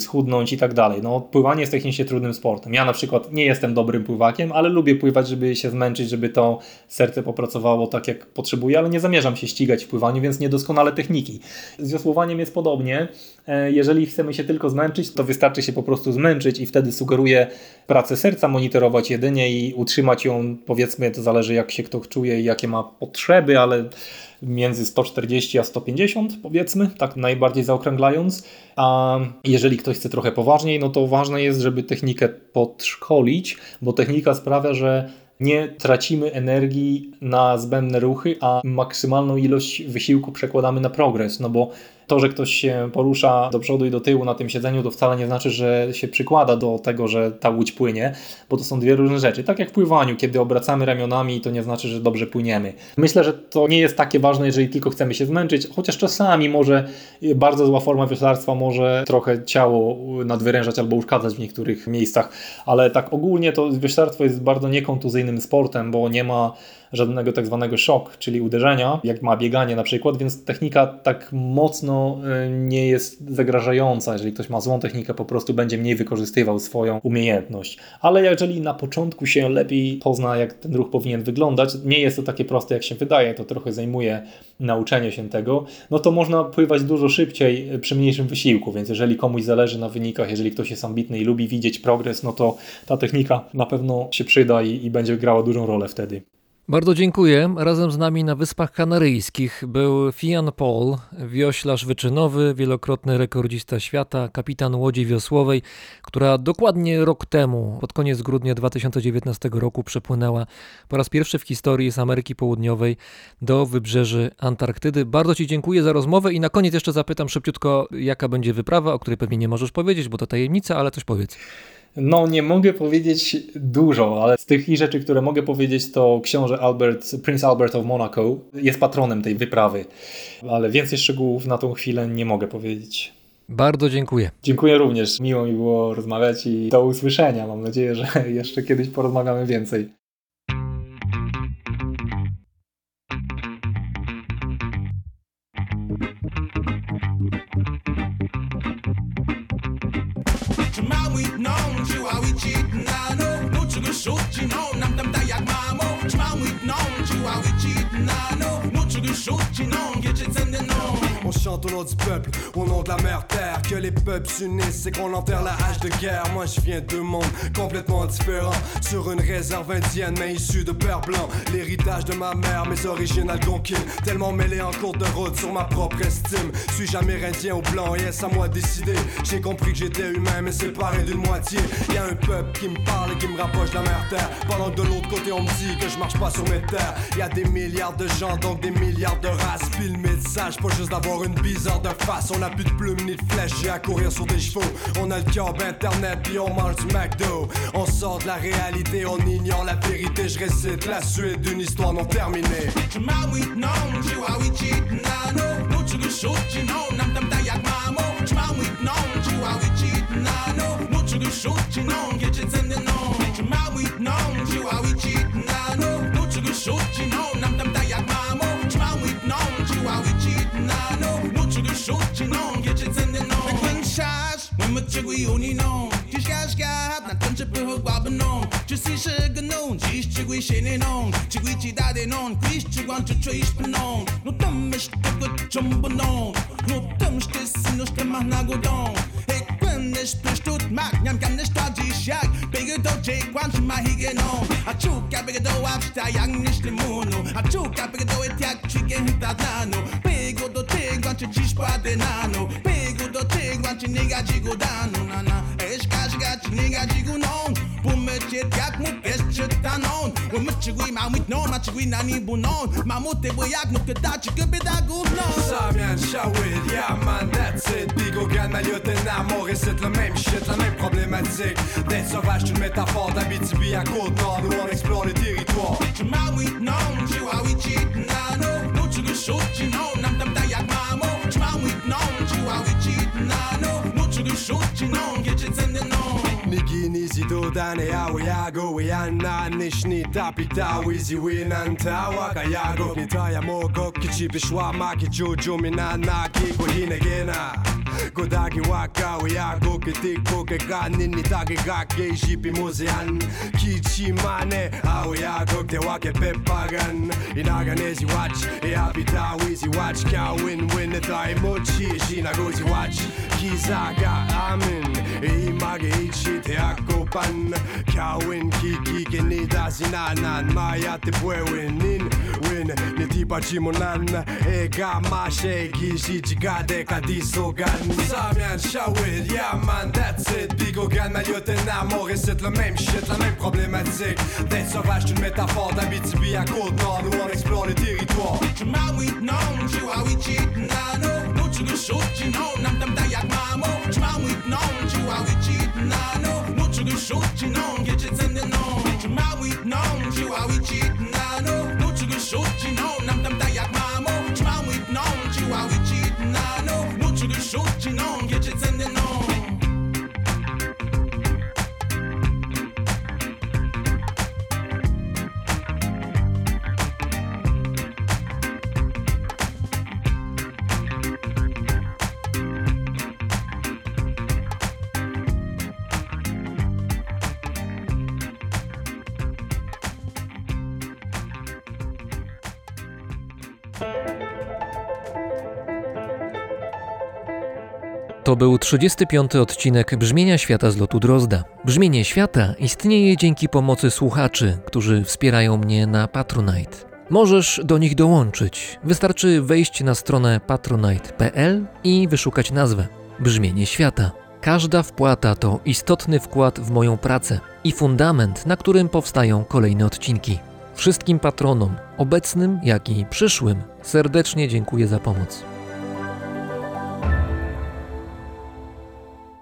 schudnąć i tak dalej. No, pływanie jest technicznie trudnym sportem. Ja na przykład nie jestem dobrym pływakiem, ale lubię pływać, żeby się zmęczyć, żeby to serce popracowało tak, jak potrzebuje, ale nie zamierzam się ścigać w pływaniu, więc niedoskonale techniki. Z wiosłowaniem jest podobnie. Jeżeli chcemy się tylko zmęczyć, to wystarczy się po prostu zmęczyć i wtedy sugeruję pracę serca monitorować jedynie i utrzymać ją, powiedzmy, to zależy jak się kto czuje i jakie ma potrzeby, ale między 140 a 150 powiedzmy, tak najbardziej zaokrąglając. A jeżeli ktoś chce trochę poważniej, no to ważne jest, żeby technikę podszkolić, bo technika sprawia, że nie tracimy energii na zbędne ruchy, a maksymalną ilość wysiłku przekładamy na progres, no bo to, że ktoś się porusza do przodu i do tyłu na tym siedzeniu, to wcale nie znaczy, że się przykłada do tego, że ta łódź płynie, bo to są dwie różne rzeczy. Tak jak w pływaniu, kiedy obracamy ramionami, to nie znaczy, że dobrze płyniemy. Myślę, że to nie jest takie ważne, jeżeli tylko chcemy się zmęczyć, chociaż czasami może bardzo zła forma wioślarstwa może trochę ciało nadwyrężać albo uszkadzać w niektórych miejscach, ale tak ogólnie to wioślarstwo jest bardzo niekontuzyjnym sportem, bo nie ma żadnego tak zwanego shock, czyli uderzenia, jak ma bieganie na przykład, więc technika tak mocno nie jest zagrażająca. Jeżeli ktoś ma złą technikę, po prostu będzie mniej wykorzystywał swoją umiejętność. Ale jeżeli na początku się lepiej pozna, jak ten ruch powinien wyglądać, nie jest to takie proste, jak się wydaje, to trochę zajmuje nauczenie się tego, no to można pływać dużo szybciej przy mniejszym wysiłku, więc jeżeli komuś zależy na wynikach, jeżeli ktoś jest ambitny i lubi widzieć progres, no to ta technika na pewno się przyda i będzie grała dużą rolę wtedy. Bardzo dziękuję. Razem z nami na Wyspach Kanaryjskich był Fian Paul, wioślarz wyczynowy, wielokrotny rekordzista świata, kapitan łodzi wiosłowej, która dokładnie rok temu, pod koniec grudnia 2019 roku, przepłynęła po raz pierwszy w historii z Ameryki Południowej do wybrzeży Antarktydy. Bardzo Ci dziękuję za rozmowę i na koniec jeszcze zapytam szybciutko, jaka będzie wyprawa, o której pewnie nie możesz powiedzieć, bo to tajemnica, ale coś powiedz. No nie mogę powiedzieć dużo, ale z tych rzeczy, które mogę powiedzieć, to książę Prince Albert of Monaco jest patronem tej wyprawy, ale więcej szczegółów na tą chwilę nie mogę powiedzieć. Bardzo dziękuję. Dziękuję również, miło mi było rozmawiać i do usłyszenia. Mam nadzieję, że jeszcze kiedyś porozmawiamy więcej. Chante au nom du peuple, au nom de la mère terre. Que les peuples s'unissent et qu'on enterre la hache de guerre. Moi je viens de deux mondes complètement différents, sur une réserve indienne mais issue de père blanc. L'héritage de ma mère, mes origines algonquines, tellement mêlé en cours de route sur ma propre estime. Suis-je amérindien ou blanc, yes à moi décider. J'ai compris que j'étais humain mais séparé d'une moitié. Y'a un peuple qui me parle et qui me rapproche de la mère terre, pendant que de l'autre côté on me dit que je marche pas sur mes terres. Y'a des milliards de gens donc des milliards de races. Puis le message, pas juste d'avoir une bizarre de face, on a plus de plumes ni de flèches, j'ai à courir sur des chevaux. On a le câble internet puis on mange du McDo. On sort de la réalité, on ignore la vérité. Je récite la suite d'une histoire non terminée. Yeah man, that's it. Big Ogan, Ayoten, Amor, et c'est le même shit, la même problématique. D'être sauvage, une métaphore d'Abitibi à Côte-Nord, où on explore les territoires. Dane ya we ya go we ya na nishni tapita wizi winanta wakayago nitaya moko kichibishwa maki jojo minana kiko hinegena godaki waka we ya go kitiko kegani nitake gake jipi muzean kichimane awe ya go te wake pepagan inaganezi watch e habita wizi watch ka win win the daimochi shinagozi watch kizaga amen e mageichi te akopan Kawin kiki kenida zinanan Maya te puewin nin win ne tipa chimonan Ega mashe gishi chigade kadisogan Samian shawil, yeah man, that's it Big Ogan, Ayoten, Amor, et c'est le même shit, la même problématique D'être sauvage, une métaphore d'Abitibi à Côte-Nord Où on explore les territoires Chumawit non, chihuahua chitinano No chugushu chino, namdam dayak mamo Chumawit non, chihuahua chitinano To był 35. odcinek Brzmienia Świata z lotu Drozda. Brzmienie Świata istnieje dzięki pomocy słuchaczy, którzy wspierają mnie na Patronite. Możesz do nich dołączyć. Wystarczy wejść na stronę patronite.pl i wyszukać nazwę Brzmienie Świata. Każda wpłata to istotny wkład w moją pracę i fundament, na którym powstają kolejne odcinki. Wszystkim patronom, obecnym jak i przyszłym, serdecznie dziękuję za pomoc.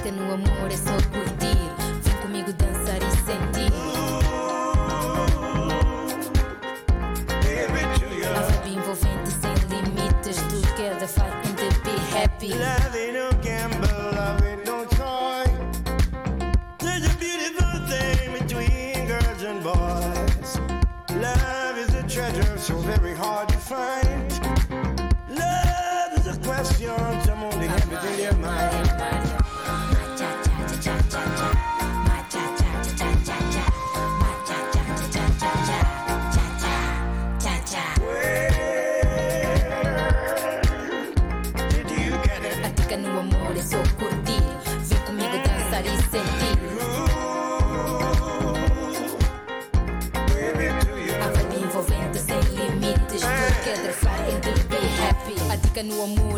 No amor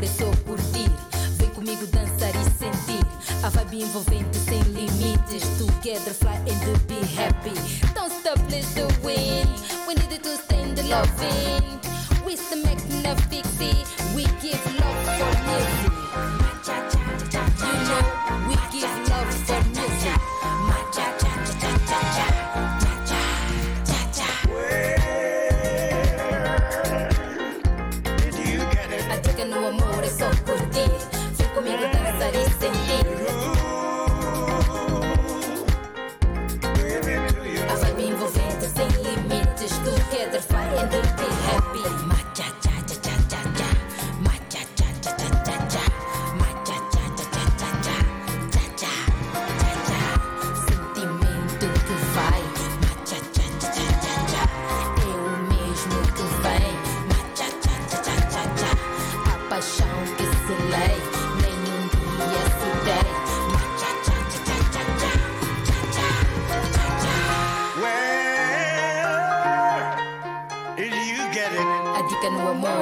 é só curtir, vem comigo dançar e sentir a vibe envolvente sem limites. Together fly and be happy. Don't stop, let the wind. We need to send the loving. We smack na fixie. We give love for music. We give love for music. Did you get it? A dica no amor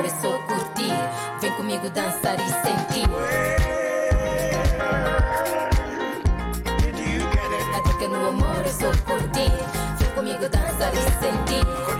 é só curtir. Vem comigo dançar e sentir.